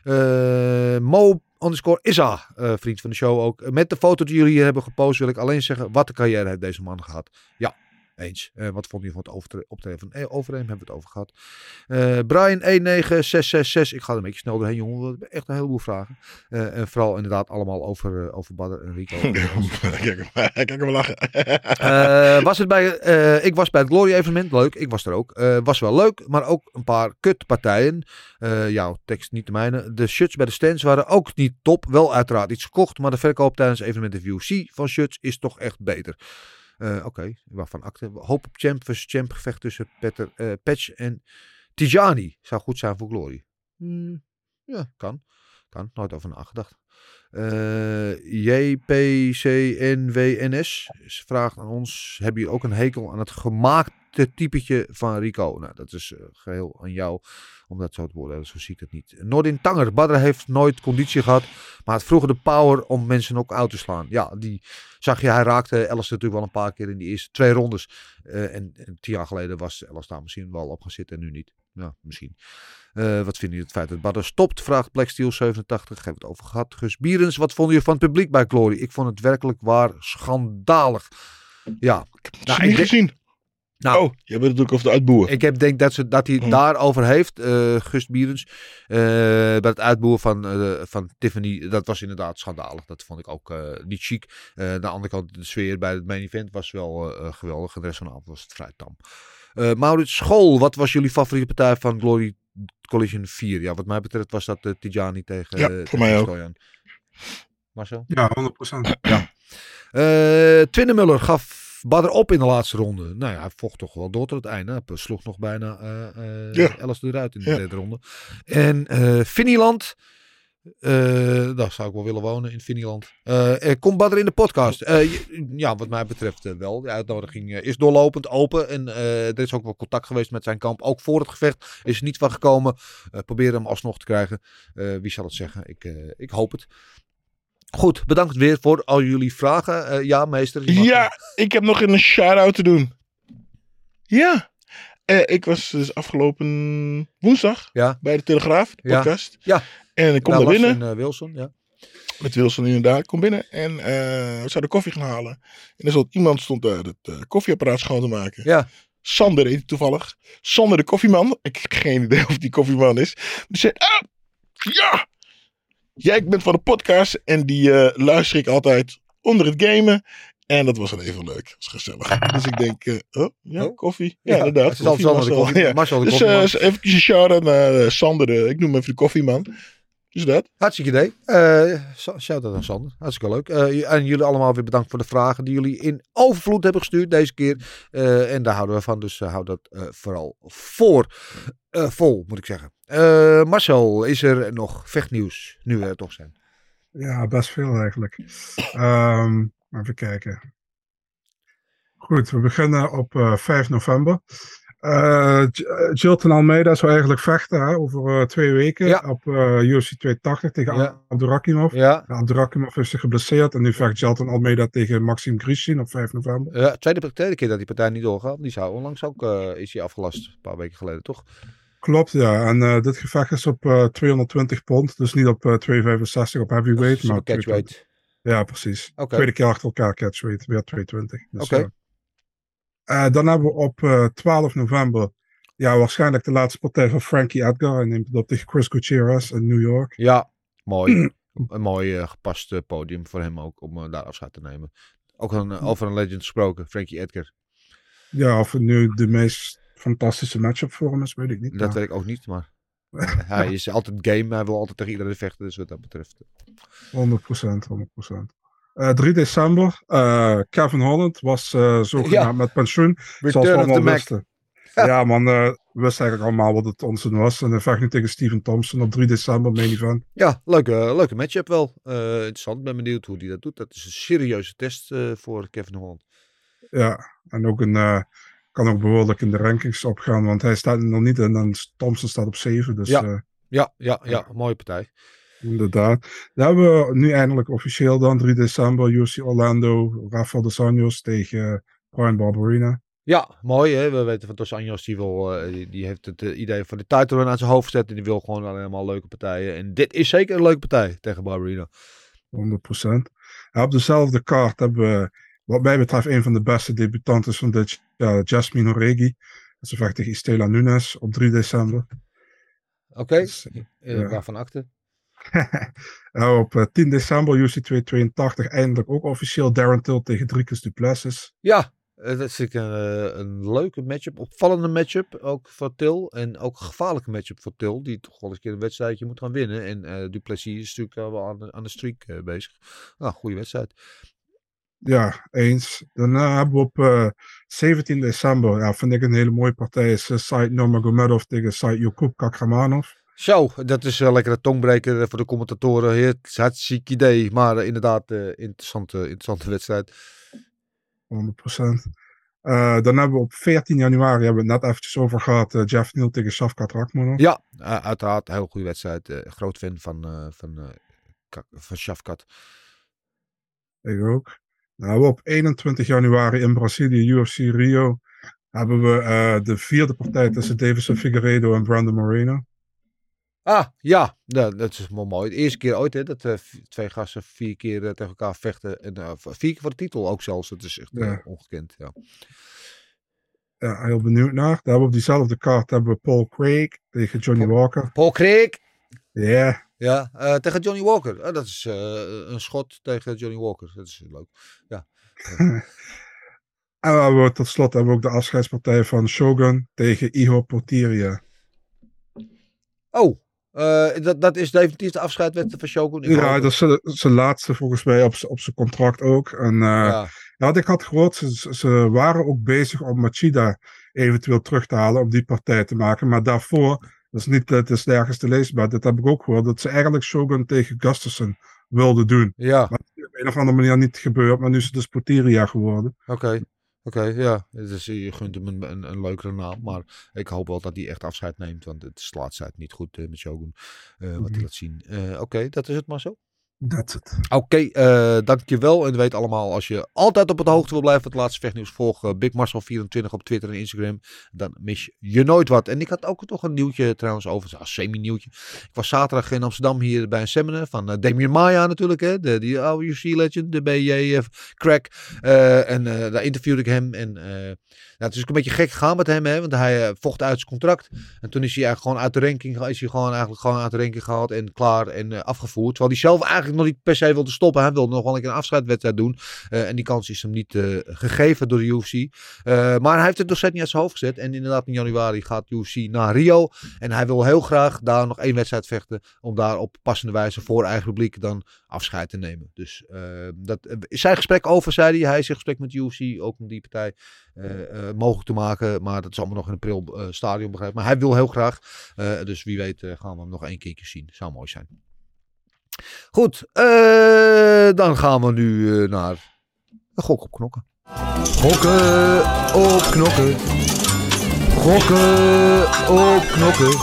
Uh, Mo underscore Isa, uh, vriend van de show ook. Met de foto die jullie hier hebben gepost wil ik alleen zeggen, wat een carrière heeft deze man gehad. Ja, eens. Uh, wat vond je van het optreden van eh, Overeem? Hebben we het over gehad. Uh, Brian een negen zes zes zes. Ik ga er een beetje snel doorheen, jongen. We hebben echt een heleboel vragen. Uh, en vooral inderdaad allemaal over, uh, over Badr en Rico. Kijk hem lachen. uh, was het bij, uh, ik was bij het Glory evenement. Leuk, ik was er ook. Uh, was wel leuk, maar ook een paar kutpartijen. Uh, jouw tekst niet de mijne. De shirts bij de stands waren ook niet top. Wel uiteraard iets gekocht, maar de verkoop tijdens evenementen V U C van shirts is toch echt beter. Uh, Oké, okay. Waarvan akte. Hoop op champ versus champ gevecht tussen Petter, uh, Patch en Tyjani. Zou goed zijn voor Glory. Hmm. Ja, kan. Kan. Nooit over nagedacht. Uh, J P C N W N S vraagt aan ons. Hebben jullie ook een hekel aan het gemaakte typetje van Rico? Nou, dat is uh, geheel aan jou. Om dat zo te worden. Zo zie ik het niet. Nordin Tanger. Badr heeft nooit conditie gehad. Maar had vroeger de power om mensen ook uit te slaan. Ja, die zag je. Hij raakte Alistair natuurlijk wel een paar keer in die eerste twee rondes. Uh, en, en tien jaar geleden was Alistair misschien wel op gaan zitten. En nu niet. Ja, misschien. Uh, wat vinden jullie het feit dat Badr stopt? Vraagt Blacksteel zevenentachtig. Hebben we het over gehad. Gus Bierens, wat vonden jullie van het publiek bij Glory? Ik vond het werkelijk waar schandalig. Ja. Ik heb het nou, niet ik denk... gezien. Nou, oh, je hebt het natuurlijk over de uitboer. Ik heb, denk dat, ze, dat hij het oh. daarover heeft, uh, Gus Bierens. Uh, bij het uitboer van, uh, van Tiffany, dat was inderdaad schandalig. Dat vond ik ook uh, niet chic. Uh, aan de andere kant, de sfeer bij het main event was wel uh, geweldig. En de rest van de avond was het vrij tam. Uh, Maurits School, wat was jullie favoriete partij van Glory Collision vier? Ja, wat mij betreft was dat uh, Tyjani tegen Stoyan. Ja, uh, voor mij Stoyan. Ook. Marcel? Ja, honderd procent. Ja. Uh, Twinnemuller gaf Badr op in de laatste ronde. Nou ja, hij vocht toch wel door tot het einde. Hij sloeg nog bijna uh, uh, ja. Alistair eruit in de ja. derde ronde. En uh, Finland... Uh, daar zou ik wel willen wonen, in Finland. Uh, komt Badr in de podcast? Uh, ja, wat mij betreft uh, wel. De uitnodiging uh, is doorlopend open. En uh, er is ook wel contact geweest met zijn kamp. Ook voor het gevecht is er niet van gekomen. Uh, probeer hem alsnog te krijgen. Uh, wie zal het zeggen? Ik, uh, ik hoop het. Goed, bedankt weer voor al jullie vragen. Uh, ja, meester. Ja, ik heb nog een shout-out te doen. Ja. Uh, ik was dus afgelopen woensdag ja. bij de Telegraaf, de podcast. Ja. ja. En ik kom nou, daar binnen. Met uh, Wilson, ja. Met Wilson inderdaad. Ik kom binnen en uh, we zouden koffie gaan halen. En er stond iemand stond daar uh, het uh, koffieapparaat schoon te maken. Ja. Sander heet toevallig. Sander de koffieman. Ik heb geen idee of die koffieman is. Die zei, ah, ja. Jij bent van de podcast en die uh, luister ik altijd onder het gamen. En dat was dan even leuk. Dat was gezellig. Dus ik denk, uh, oh, ja, oh. koffie. Ja, ja inderdaad. Koffie, Marcel, de koffie. Ja. Marcel de dus uh, even een shout-out naar uh, Sander. Uh, ik noem hem even de koffieman. Dus dat. Hartstikke idee. Uh, shout-out aan Sander. Hartstikke leuk. Uh, en jullie allemaal weer bedankt voor de vragen die jullie in overvloed hebben gestuurd deze keer. Uh, en daar houden we van. Dus uh, hou dat uh, vooral voor. Uh, vol, moet ik zeggen. Uh, Marcel, is er nog vechtnieuws? Nu we er toch zijn. Ja, best veel eigenlijk. Um... Even kijken. Goed, we beginnen op uh, vijf november. Uh, Gilton Almeida zou eigenlijk vechten hè, over uh, twee weken ja. op uh, U F C tweehonderdtachtig tegen ja. Abdurakimov. Ja. Abdurakimov heeft zich geblesseerd en nu vecht Gilton Almeida tegen Maxim Grishin op vijf november. Ja, tweede, tweede keer dat die partij niet doorgaat. Die zou onlangs ook uh, is die afgelast, een paar weken geleden toch? Klopt, ja. En uh, dit gevecht is op uh, tweehonderdtwintig pond, dus niet op uh, tweehonderdvijfenzestig op heavyweight, maar op catchweight. Ja, precies. Okay. Tweede keer achter elkaar catchweight. Weer tweehonderdtwintig. Dus, Oké. Okay. Uh, dan hebben we op uh, twaalf november... Ja, waarschijnlijk de laatste partij van Frankie Edgar. Hij neemt het op tegen Chris Gutierrez in New York. Ja, mooi. Een mooi uh, gepast uh, podium voor hem ook om uh, daar afscheid te nemen. Ook een, uh, over een legend gesproken, Frankie Edgar. Ja, of het nu de meest fantastische matchup voor hem is, weet ik niet. Dat maar. Weet ik ook niet, maar... Hij is altijd game, hij wil altijd tegen iedereen vechten, dus wat dat betreft. honderd procent, honderd procent. Uh, drie december, uh, Kevin Holland was uh, zogenaamd ja. met pensioen. Return zoals we allemaal wisten. Ja, man, uh, we wisten eigenlijk allemaal wat het onzin was. En hij vecht nu tegen Steven Thompson op drie december, main event. Ja, leuke, leuke matchup wel. Uh, interessant, ben benieuwd hoe hij dat doet. Dat is een serieuze test uh, voor Kevin Holland. Ja, en ook een... Uh, kan ook behoorlijk in de rankings opgaan, want hij staat er nog niet in en Thompson staat op zeven. Dus, ja. Uh, ja, ja, ja, mooie partij. Inderdaad. Dan hebben we nu eindelijk officieel dan drie december U F C Orlando, Rafael dos Anjos tegen Brian Barberina. Ja, mooi hè. We weten van Dos Anjos, die, wil, uh, die, die heeft het uh, idee van de title aan zijn hoofd gezet en die wil gewoon allemaal leuke partijen. En dit is zeker een leuke partij tegen Barberina. honderd procent. En op dezelfde kaart hebben we wat mij betreft een van de beste debutantes van dit jaar, Jasmine Horegi. Ze vecht tegen Estela Nunes op drie december. Oké, okay. Dus, uh, waarvan akte? Op uh, tien december, U F C tweehonderdtweeëntachtig, eindelijk ook officieel Darren Till tegen Dricus du Plessis. Ja, dat is een, een leuke matchup, opvallende matchup ook voor Till. En ook een gevaarlijke matchup voor Till, die toch wel eens een keer een wedstrijdje moet gaan winnen. En uh, du Plessis is natuurlijk wel aan, aan de streak uh, bezig. Nou, goede wedstrijd. Ja, eens. Daarna hebben we op uh, zeventien december, ja, vind ik een hele mooie partij, is uh, Said Nurmagomedov tegen Said Yakub Kakramanov. Zo, dat is wel uh, lekker een tongbreker voor de commentatoren. Heer, hartstikke idee, maar uh, inderdaad, uh, interessante, interessante wedstrijd. honderd procent. Uh, dan hebben we op veertien januari, hebben we het net eventjes over gehad, uh, Jeff Neal tegen Shavkat Rakhmonov. Ja, uh, uiteraard, een heel goede wedstrijd. Uh, groot fan van, uh, van, uh, Ka- van Shavkat. Ik ook. Nou, op eenentwintig januari in Brazilië, U F C Rio, hebben we uh, de vierde partij tussen Davison Figueiredo en Brandon Moreno. Ah, ja, nou, dat is wel mooi. De eerste keer ooit hè, dat uh, twee gasten vier keer uh, tegen elkaar vechten. En uh, vier keer voor de titel ook zelfs. Dat is echt ja. uh, ongekend. Ja. Ja, heel benieuwd naar. Daar hebben we op diezelfde kaart hebben we Paul Craig tegen Johnny Paul, Walker. Paul Craig? Ja. Yeah. Ja, uh, tegen Johnny Walker. Uh, dat is uh, een schot tegen Johnny Walker. Dat is leuk. Ja. En we, tot slot hebben we ook de afscheidspartij van Shogun tegen Iho Portiria. Oh, uh, dat, dat is definitief de afscheidwedstrijd van Shogun? Ik ja, dat is zijn laatste volgens mij op, op zijn contract ook. En, uh, ja. Ja, ik had gehoord, ze, ze waren ook bezig om Machida eventueel terug te halen om die partij te maken. Maar daarvoor... Dat is niet, het is nergens te lezen, maar dat heb ik ook gehoord. Dat ze eigenlijk Shogun tegen Gustafsson wilden doen. Ja. Maar dat is op een of andere manier niet gebeurd. Maar nu is het dus Portiria geworden. Oké, okay. Oké, okay, ja. Dus je gunt hem een, een, een leukere naam. Maar ik hoop wel dat hij echt afscheid neemt. Want het slaat zij het niet goed uh, met Shogun. Uh, wat mm-hmm. hij laat zien. Uh, Oké, okay, dat is het maar zo. That's it. Oké, okay, uh, dankjewel. En weet allemaal, als je altijd op het hoogte wil blijven van het laatste vechtnieuws, volg uh, Big Marcel vierentwintig op Twitter en Instagram. Dan mis je nooit wat. En ik had ook toch een nieuwtje trouwens over, een semi-nieuwtje. Ik was zaterdag in Amsterdam hier bij een seminar van uh, Damien Maia natuurlijk, hè, de, die U F C-legend, de B J F-crack. Uh, en uh, daar interviewde ik hem. En uh, nou, het is ook een beetje gek gegaan met hem, hè, want hij uh, vocht uit zijn contract. En toen is hij eigenlijk gewoon uit de ranking, is hij gewoon eigenlijk gewoon uit de ranking gehaald en klaar en uh, afgevoerd. Terwijl hij zelf eigenlijk nog niet per se wilde stoppen. Hij wilde nog wel een afscheidwedstrijd doen. Uh, en die kans is hem niet uh, gegeven door de U F C. Uh, maar hij heeft het nog steeds niet uit zijn hoofd gezet. En inderdaad in januari gaat de U F C naar Rio. En hij wil heel graag daar nog één wedstrijd vechten. Om daar op passende wijze voor eigen publiek dan afscheid te nemen. Dus uh, dat uh, zijn gesprek over, zei hij. Hij is in gesprek met de U F C. Ook om die partij uh, uh, mogelijk te maken. Maar dat is allemaal nog in april uh, stadion begrijp. Maar hij wil heel graag. Uh, dus wie weet uh, gaan we hem nog één keertje zien. Zou mooi zijn. Goed, uh, dan gaan we nu uh, naar de gok op knokken. Gokken op knokken. Gokken op knokken.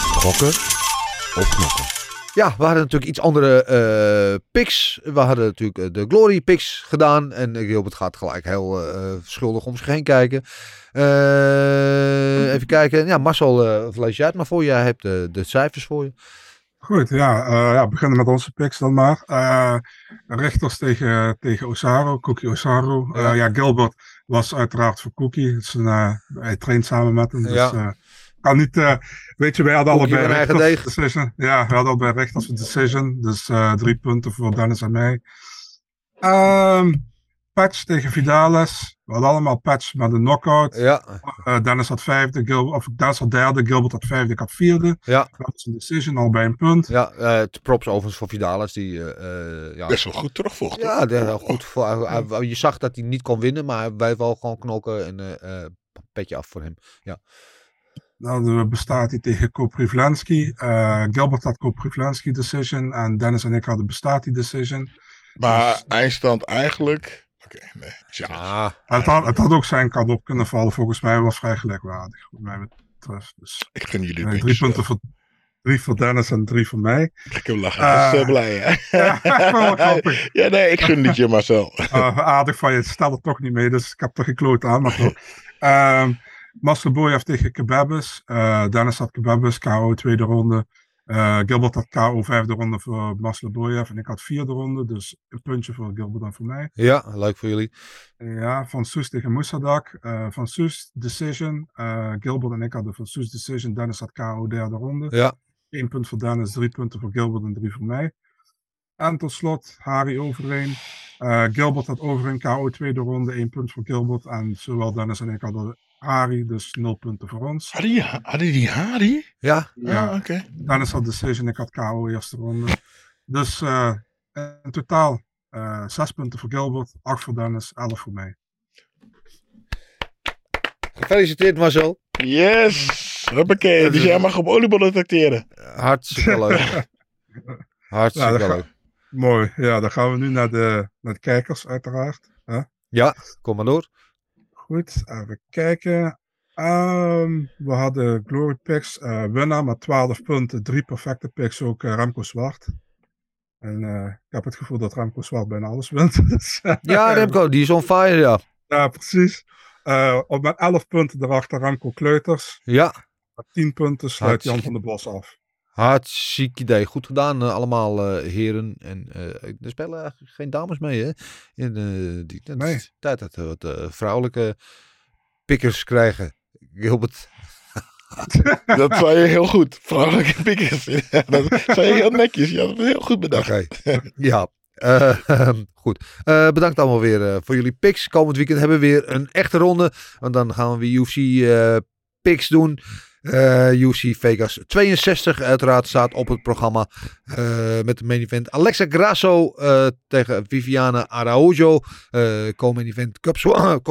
Gokken op knokken. Ja, we hadden natuurlijk iets andere uh, picks. We hadden natuurlijk uh, de Glory picks gedaan. En Gilbert gaat gelijk heel uh, schuldig om zich heen kijken. Uh, even kijken. Ja, Marcel, uh, lees jij het maar voor. Jij hebt de, de cijfers voor je. Goed, ja, uh, ja, we beginnen met onze picks dan maar. Uh, Richters tegen, tegen Osaro, Cookie Osaro. Uh, ja. ja, Gilbert was uiteraard voor Cookie. Dus, uh, hij traint samen met hem. Dus ja. uh, kan niet, uh, weet je, wij hadden Cookie allebei Richters eigen decision. Ja, we hadden allebei Richters decision. Dus uh, drie punten voor Dennis en mij. Um, patch tegen Vidales. We hadden allemaal patch met een knockout. Ja. Uh, Dennis had vijfde, Gil- of Dennis had derde, Gilbert had vijfde, ik had vierde. Ja. Dat is een decision, al bij een punt. Ja, uh, props overigens voor Vidales. Die, uh, ja, best wel goed terugvocht. Ja, de, oh. goed voor, uh, uh, je zag dat hij niet kon winnen, maar hij bleef wel gewoon knokken en uh, uh, petje af voor hem. Ja. Dan bestaat hij tegen Koprivlensky. Uh, Gilbert had Koprivlensky decision en Dennis en ik hadden Bestati decision. Maar dus, eindstand eigenlijk... Oké, okay, nee. Ja. Ah, het, had, het had ook zijn kant op kunnen vallen. Volgens mij was vrij gelijkwaardig, wat mij betreft. Dus, ik gun jullie drie punten zelf. voor... Drie voor Dennis en drie voor mij. Ik heb lachen, uh, dat is zo blij, hè? Ja, ik ben wel grappig. Ja, nee, ik gun niet je, Marcel. Uh, aardig van je, het stelt er toch niet mee, dus ik heb er gekloot aan, maar toch. Um, Marcel Boeijaf tegen Kebabes. Uh, Dennis had Kebabes, K O tweede ronde. Uh, Gilbert had K O vijfde ronde voor Marcel Boeijaf en ik had vierde ronde, dus een puntje voor Gilbert en voor mij. Ja, leuk voor jullie. Ja, Van Soes tegen Moussaddek. Uh, Van Soes decision. Uh, Gilbert en ik hadden Van Soes decision. Dennis had K O derde ronde. Ja. Eén punt voor Dennis, drie punten voor Gilbert en drie voor mij. En tot slot, Hari Overeem. Uh, Gilbert had Overeem K O tweede ronde, één punt voor Gilbert. En zowel Dennis en ik hadden Hari, dus nul punten voor ons. Hadden ha- hadden die Hari? Ja. ja. Ah, okay. Dennis had decision, ik had K O eerste ronde. Dus uh, in totaal uh, zes punten voor Gilbert, acht voor Dennis, elf voor mij. Gefeliciteerd, Marcel. Yes! Huppakee, dus jij mag op oliebollen tracteren. Hartstikke leuk. Hartstikke ja, leuk. Ga... Mooi, ja, dan gaan we nu naar de, naar de kijkers uiteraard. Huh? Ja, kom maar door. Goed, even kijken. Um, we hadden Glory Picks, uh, winnaar met twaalf punten, drie perfecte picks, ook uh, Remco Zwart. En uh, ik heb het gevoel dat Remco Zwart bijna alles wint. Dus, ja, Remco, die is on fire, ja. Ja, precies. Uh, op met elf punten erachter Remco Kleuters. Ja. Met tien punten sluit Jan van der Bos af. Hartstikke idee. Goed gedaan uh, allemaal uh, heren. En uh, er spelen eigenlijk geen dames mee, hè? In uh, die dat nee. is tijd dat we wat uh, vrouwelijke pikkers krijgen. Gilbert. Dat zei je heel goed. Vrouwelijke pikkers. Ja, dat zei je heel netjes. Je had het heel goed bedacht. Okay. Ja. Uh, um, goed, uh, bedankt allemaal weer uh, voor jullie picks. Komend weekend hebben we weer een echte ronde, want dan gaan we weer U F C uh, picks doen. uh, U F C Vegas tweeënzestig uiteraard staat op het programma, uh, met de main event Alexa Grasso uh, tegen Viviane Araujo, uh, co-main event Cap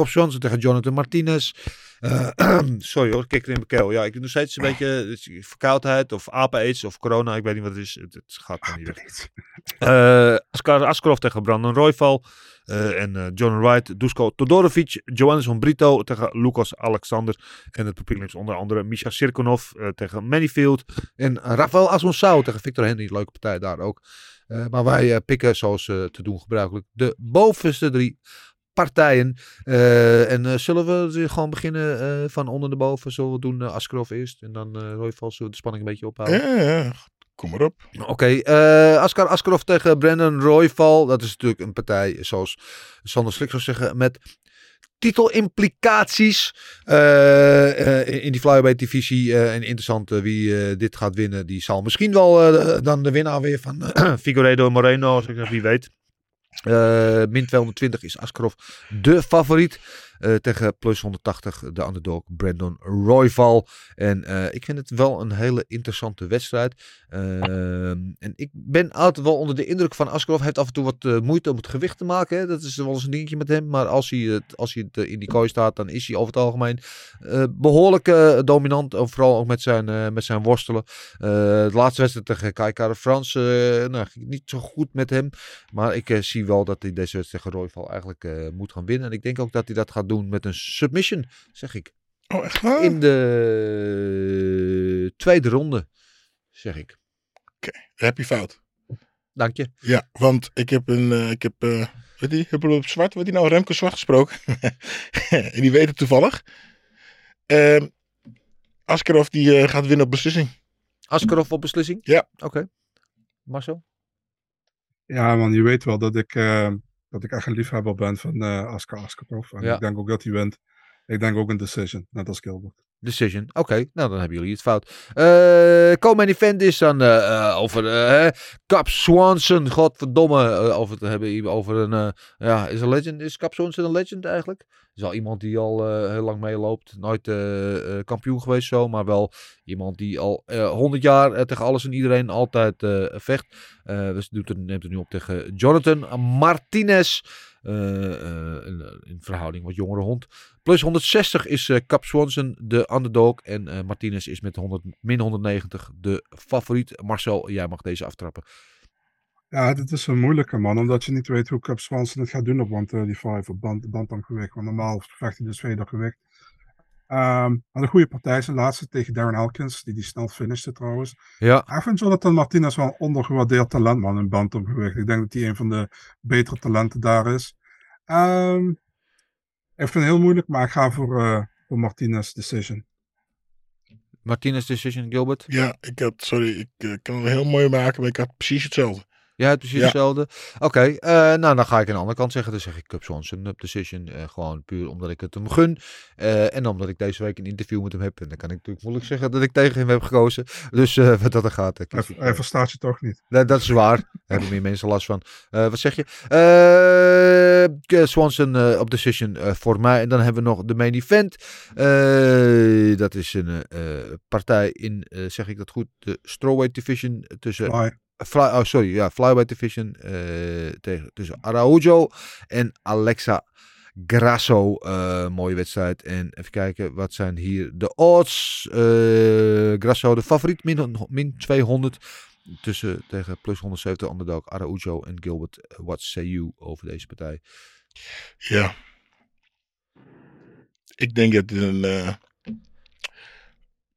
Swanson tegen Jonathan Martinez. Uh, sorry hoor, kikker in mijn keel. Ja, ik doe nog steeds een beetje verkoudheid of apen-aids of corona. Ik weet niet wat het is. Het, het gaat me niet weg. Uh, Askar Askarov tegen Brandon Royval. Uh, en uh, John Wright, Dusko Todorovic, Johannes Brito tegen Lucas Alexander. En het publiek is onder andere Misha Sirkonov uh, tegen Manifield. En Rafael Assunção tegen Victor Henry. Leuke partij daar ook. Uh, maar wij uh, pikken, zoals uh, te doen gebruikelijk, de bovenste drie partijen. Uh, en uh, zullen we gewoon beginnen uh, van onder de boven? Zullen we doen uh, Askarov eerst en dan uh, Royval, zullen we de spanning een beetje ophouden? Ja, ja. Kom maar op. Oké, okay, uh, Askar Askarov tegen Brandon Royval. Dat is natuurlijk een partij, zoals Sander Slik zou zeggen, met titelimplicaties uh, uh, in die flyweight divisie. Uh, en interessant uh, wie uh, dit gaat winnen. Die zal misschien wel uh, dan de winnaar weer van uh, Figueiredo Moreno, als ik zeg, wie weet. Uh, min tweehonderdtwintig is Askarov de favoriet. Uh, tegen plus honderdtachtig de underdog Brandon Royval. En uh, ik vind het wel een hele interessante wedstrijd. Uh, en ik ben altijd wel onder de indruk van Askarov. Hij heeft af en toe wat uh, moeite om het gewicht te maken. Hè. Dat is wel eens een dingetje met hem. Maar als hij, het, als hij het, uh, in die kooi staat, dan is hij over het algemeen uh, behoorlijk uh, dominant. Vooral ook met zijn, uh, met zijn worstelen. Uh, de laatste wedstrijd tegen Kaikara Frans uh, nou, ging niet zo goed met hem. Maar ik uh, zie wel dat hij deze wedstrijd tegen Royval eigenlijk uh, moet gaan winnen. En ik denk ook dat hij dat gaat doen met een submission, zeg ik. Oh, echt waar? In de tweede ronde, zeg ik. Oké, okay, heb je fout. Dank je. Ja, want ik heb een, uh, ik heb, uh, weet die, heb op zwart, wat die nou, Remco Zwart gesproken. En die weet het toevallig. Uh, Askarov die uh, gaat winnen op beslissing. Askarov op beslissing? Ja. Oké. Okay. Marcel? Ja man, je weet wel dat ik... Uh... dat ik echt een liefhebber ben van uh, Askar Askarov. En ja. Ik denk ook dat hij wint. Ik denk ook een decision, net als Gilbert. Decision. Oké, okay, nou dan hebben jullie het fout. Uh, Co-main event is dan uh, uh, over uh, Cap Swanson. Godverdomme. Uh, over, hebben, over een... Uh, ja, is, een legend, is Cap Swanson een legend eigenlijk? Is al iemand die al uh, heel lang meeloopt. Nooit uh, uh, kampioen geweest zo. Maar wel iemand die al uh, honderd jaar uh, tegen alles en iedereen altijd uh, vecht. Uh, dus doet het, neemt het nu op tegen Jonathan Martinez. Uh, uh, in, in verhouding wat jongere hond. Plus honderdzestig is uh, Cap Swanson de underdog. En uh, Martinez is met honderd, min honderdnegentig de favoriet. Marcel, jij mag deze aftrappen. Ja, dit is een moeilijke man. Omdat je niet weet hoe Cap Swanson het gaat doen op honderdvijfendertig. Op bantamgewicht. Want normaal vecht hij dus tweede gewicht. Um, een goede partij zijn laatste tegen Darren Elkins. Die die snel finishte trouwens. Ja. Ik vind Jonathan Martinez wel een ondergewaardeerd talent man in bantamgewicht. Ik denk dat hij een van de betere talenten daar is. Um, ik vind het heel moeilijk. Maar ik ga voor, uh, voor Martinez decision. Martinez decision, Gilbert? Ja, ik had, sorry. Ik uh, kan het heel mooi maken. Maar ik had precies hetzelfde. Ja, het is precies ja. hetzelfde. Oké, okay, uh, nou dan ga ik aan de andere kant zeggen. Dan zeg ik Cap Swanson op decision. Uh, gewoon puur omdat ik het hem gun. Uh, en omdat ik deze week een interview met hem heb. En dan kan ik natuurlijk moeilijk zeggen dat ik tegen hem heb gekozen. Dus uh, wat dat er gaat. Uh, hij, hij verstaat je toch niet. Nee, dat is waar. Daar hebben meer mensen last van. Uh, wat zeg je? Uh, Swanson uh, op decision uh, voor mij. En dan hebben we nog de main event. Uh, dat is een uh, partij in, uh, zeg ik dat goed, de strawweight division tussen... Bye. Fly, oh sorry, ja, Flyweight Division uh, tegen, tussen Araujo en Alexa Grasso. Uh, mooie wedstrijd. En even kijken, wat zijn hier de odds? Uh, Grasso de favoriet, min, min tweehonderd. Tussen tegen plus honderdzeventig underdog Araujo en Gilbert. What say you over deze partij? Ja. Ik denk dat dit een... Uh...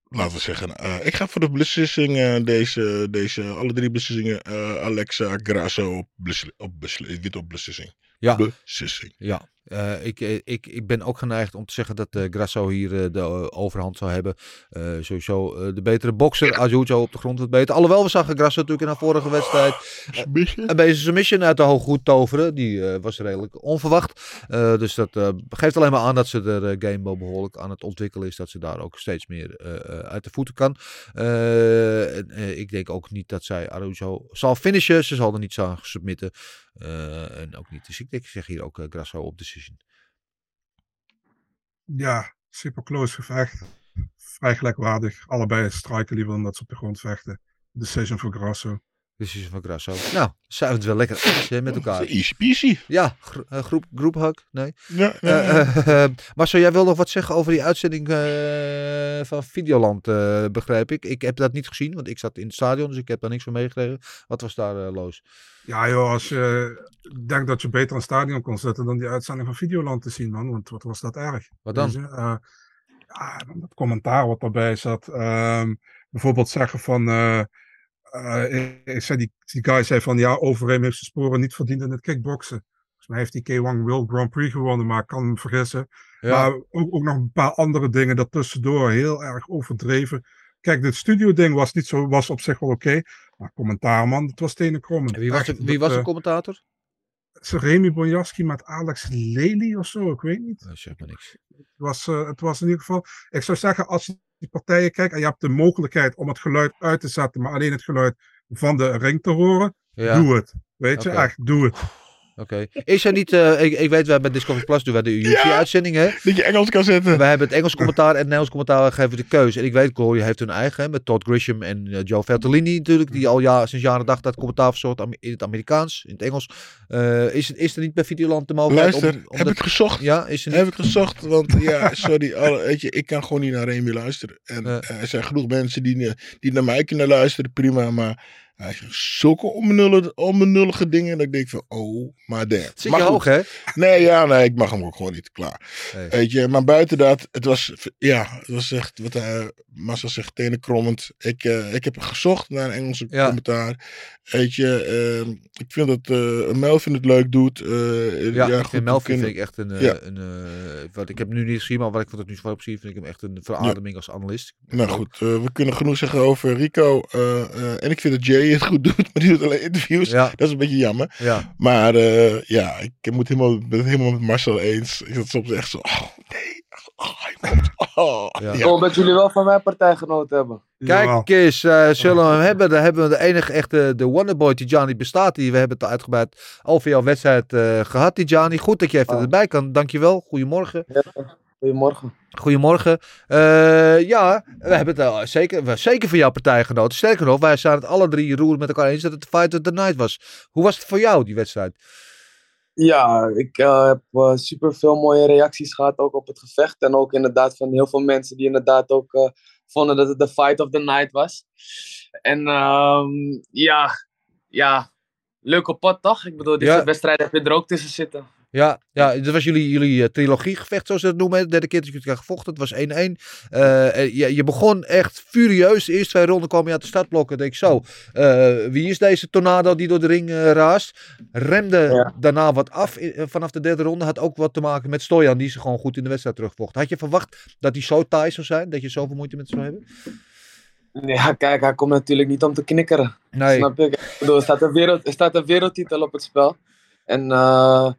Laten we zeggen, uh, ik ga voor de beslissing, uh, deze, deze, alle drie beslissingen, uh, Alexa, Grasso, op besli- op besli- wit op beslissing. Ja. Beslissing. Ja. Uh, ik, ik, ik ben ook geneigd om te zeggen dat uh, Grasso hier uh, de uh, overhand zou hebben. Uh, sowieso uh, de betere bokser. Araujo op de grond wat beter. Alhoewel, we zagen Grasso natuurlijk in haar vorige wedstrijd uh, een beetje submission uit de hoogte toveren. Die uh, was redelijk onverwacht. Uh, dus dat uh, geeft alleen maar aan dat ze de uh, gameball behoorlijk aan het ontwikkelen is. Dat ze daar ook steeds meer uh, uh, uit de voeten kan. Uh, en, uh, ik denk ook niet dat zij Araujo zal finishen. Ze zal er niet aan submitten. Uh, en ook niet. Dus ik, ik zeg hier ook uh, Grasso op de decision. Ja, super close gevecht. Vrij gelijkwaardig. Allebei strijken liever dan dat ze op de grond vechten. Decision voor Grasso. Decision voor Grasso. Nou, zijn we het wel lekker eens, hè, met elkaar. Easy peasy. Ja, gro- uh, groep, groephug. Nee. Ja, nee, nee. Uh, uh, uh, Marcel, jij wil nog wat zeggen over die uitzending uh, van Videoland, uh, begrijp ik. Ik heb dat niet gezien, want ik zat in het stadion, dus ik heb daar niks van meegekregen. Wat was daar uh, los? Ja joh, als je denkt dat je beter een stadion kon zetten dan die uitzending van Videoland te zien, man. Want wat was dat erg. Wat dan? Dus, uh, ja, dat commentaar wat daarbij zat. Uh, bijvoorbeeld zeggen van... Uh, Uh, ik zei, die, die guy zei van ja, Overeem heeft zijn sporen niet verdiend in het kickboksen. Volgens mij heeft hij K één World Grand Prix gewonnen, maar ik kan me vergissen. Ja. Maar ook, ook nog een paar andere dingen daartussendoor, heel erg overdreven. Kijk, dit studio ding was, niet zo, was op zich wel oké, okay, maar commentaar man, dat was tenenkrommend. Wie was de, wie was de commentator? Remy Bonjasky met Alex Lely of zo, ik weet niet. Dat zegt me niks. Het was, uh, het was in ieder geval, ik zou zeggen als je die partijen kijkt en je hebt de mogelijkheid om het geluid uit te zetten, maar alleen het geluid van de ring te horen, ja. Doe het. Weet je, okay. Echt, doe het. Oké. Okay. Is er niet, uh, ik, ik weet, wij bij Discovery Plus doen wij de U F C-uitzending, ja, hè? Dat je Engels kan zetten. Wij hebben het Engels commentaar en het Nederlands commentaar geven de keuze. En ik weet, Glory heeft hun eigen, hè, met Todd Grisham en uh, Joe Vertellini natuurlijk, die al ja, sinds jaren dag dat commentaar verzorgt in het Amerikaans, in het Engels. Uh, is, is er niet bij Videoland de mogelijkheid? Luister, om, om heb de... ik gezocht. Ja, is er niet? Heb ik gezocht, want ja, sorry, alle, weet je, ik kan gewoon niet naar Remy luisteren. En ja. uh, er zijn genoeg mensen die, die naar mij kunnen luisteren, prima, maar... Hij zegt zulke onbenullige, onbenullige dingen. Dat ik denk van, oh, maar damn. Zit je hoog, hè? Nee, ja, nee, ik mag hem ook gewoon niet. Klaar. Hey. Weet je, maar buiten dat, het was, ja, het was echt, wat uh, Marcel zegt, tenenkrommend. Ik, uh, ik heb gezocht naar een Engelse ja. commentaar. Weet je, uh, ik vind dat uh, Melvin het leuk doet. Uh, ja, ja, ik goed, vind Melvin vind ik echt een, uh, ja. een uh, wat ik heb nu niet gezien, maar wat ik van het nu voorop zie, vind ik hem echt een verademing ja. als analist. Nou goed, uh, we kunnen genoeg zeggen over Rico. Uh, uh, en ik vind dat Jay het goed doet, maar die doet alleen interviews. Ja. Dat is een beetje jammer. Ja. Maar uh, ja, ik moet helemaal, ben het helemaal met Marcel eens. Ik zat soms echt zo, oh nee, oh, ik moet, oh. Oh, ja. Ja. Omdat jullie wel van mijn partijgenoot hebben. Kijk eens, uh, zullen we hem hebben. Dan hebben we de enige echte, de wonderboy Tyjani Beztati. We hebben het uitgebreid over jouw wedstrijd uh, gehad, Tyjani. Goed dat je even ah. erbij kan. Dankjewel. Goedemorgen. Ja. Goedemorgen. Goedemorgen. Uh, ja, we hebben het uh, zeker, zeker van jouw partijgenoten. Sterker nog, wij zijn het alle drie roer met elkaar eens dat het Fight of the Night was. Hoe was het voor jou, die wedstrijd? Ja, ik uh, heb uh, super veel mooie reacties gehad ook op het gevecht. En ook inderdaad van heel veel mensen die inderdaad ook uh, vonden dat het de Fight of the Night was. En um, ja, ja, leuke pot toch? Ik bedoel, dit ja. soort wedstrijden heb je er ook tussen zitten. Ja, ja, dat was jullie, jullie uh, trilogiegevecht, zoals ze dat noemen. De derde keer dat je elkaar gevochten, het was één-één. Uh, je, je begon echt furieus. De eerste twee ronden kwam je uit de startblokken. Denk ik zo, uh, wie is deze tornado die door de ring uh, raast? Remde ja. daarna wat af uh, vanaf de derde ronde. Had ook wat te maken met Stoyan, die ze gewoon goed in de wedstrijd terugvocht. Had je verwacht dat hij zo taai zou zijn? Dat je zoveel moeite met hem zou hebben? Ja, kijk, hij komt natuurlijk niet om te knikkeren. Nee. Snap je? Ik bedoel, er staat een, wereld, er staat een wereldtitel op het spel. En... Uh...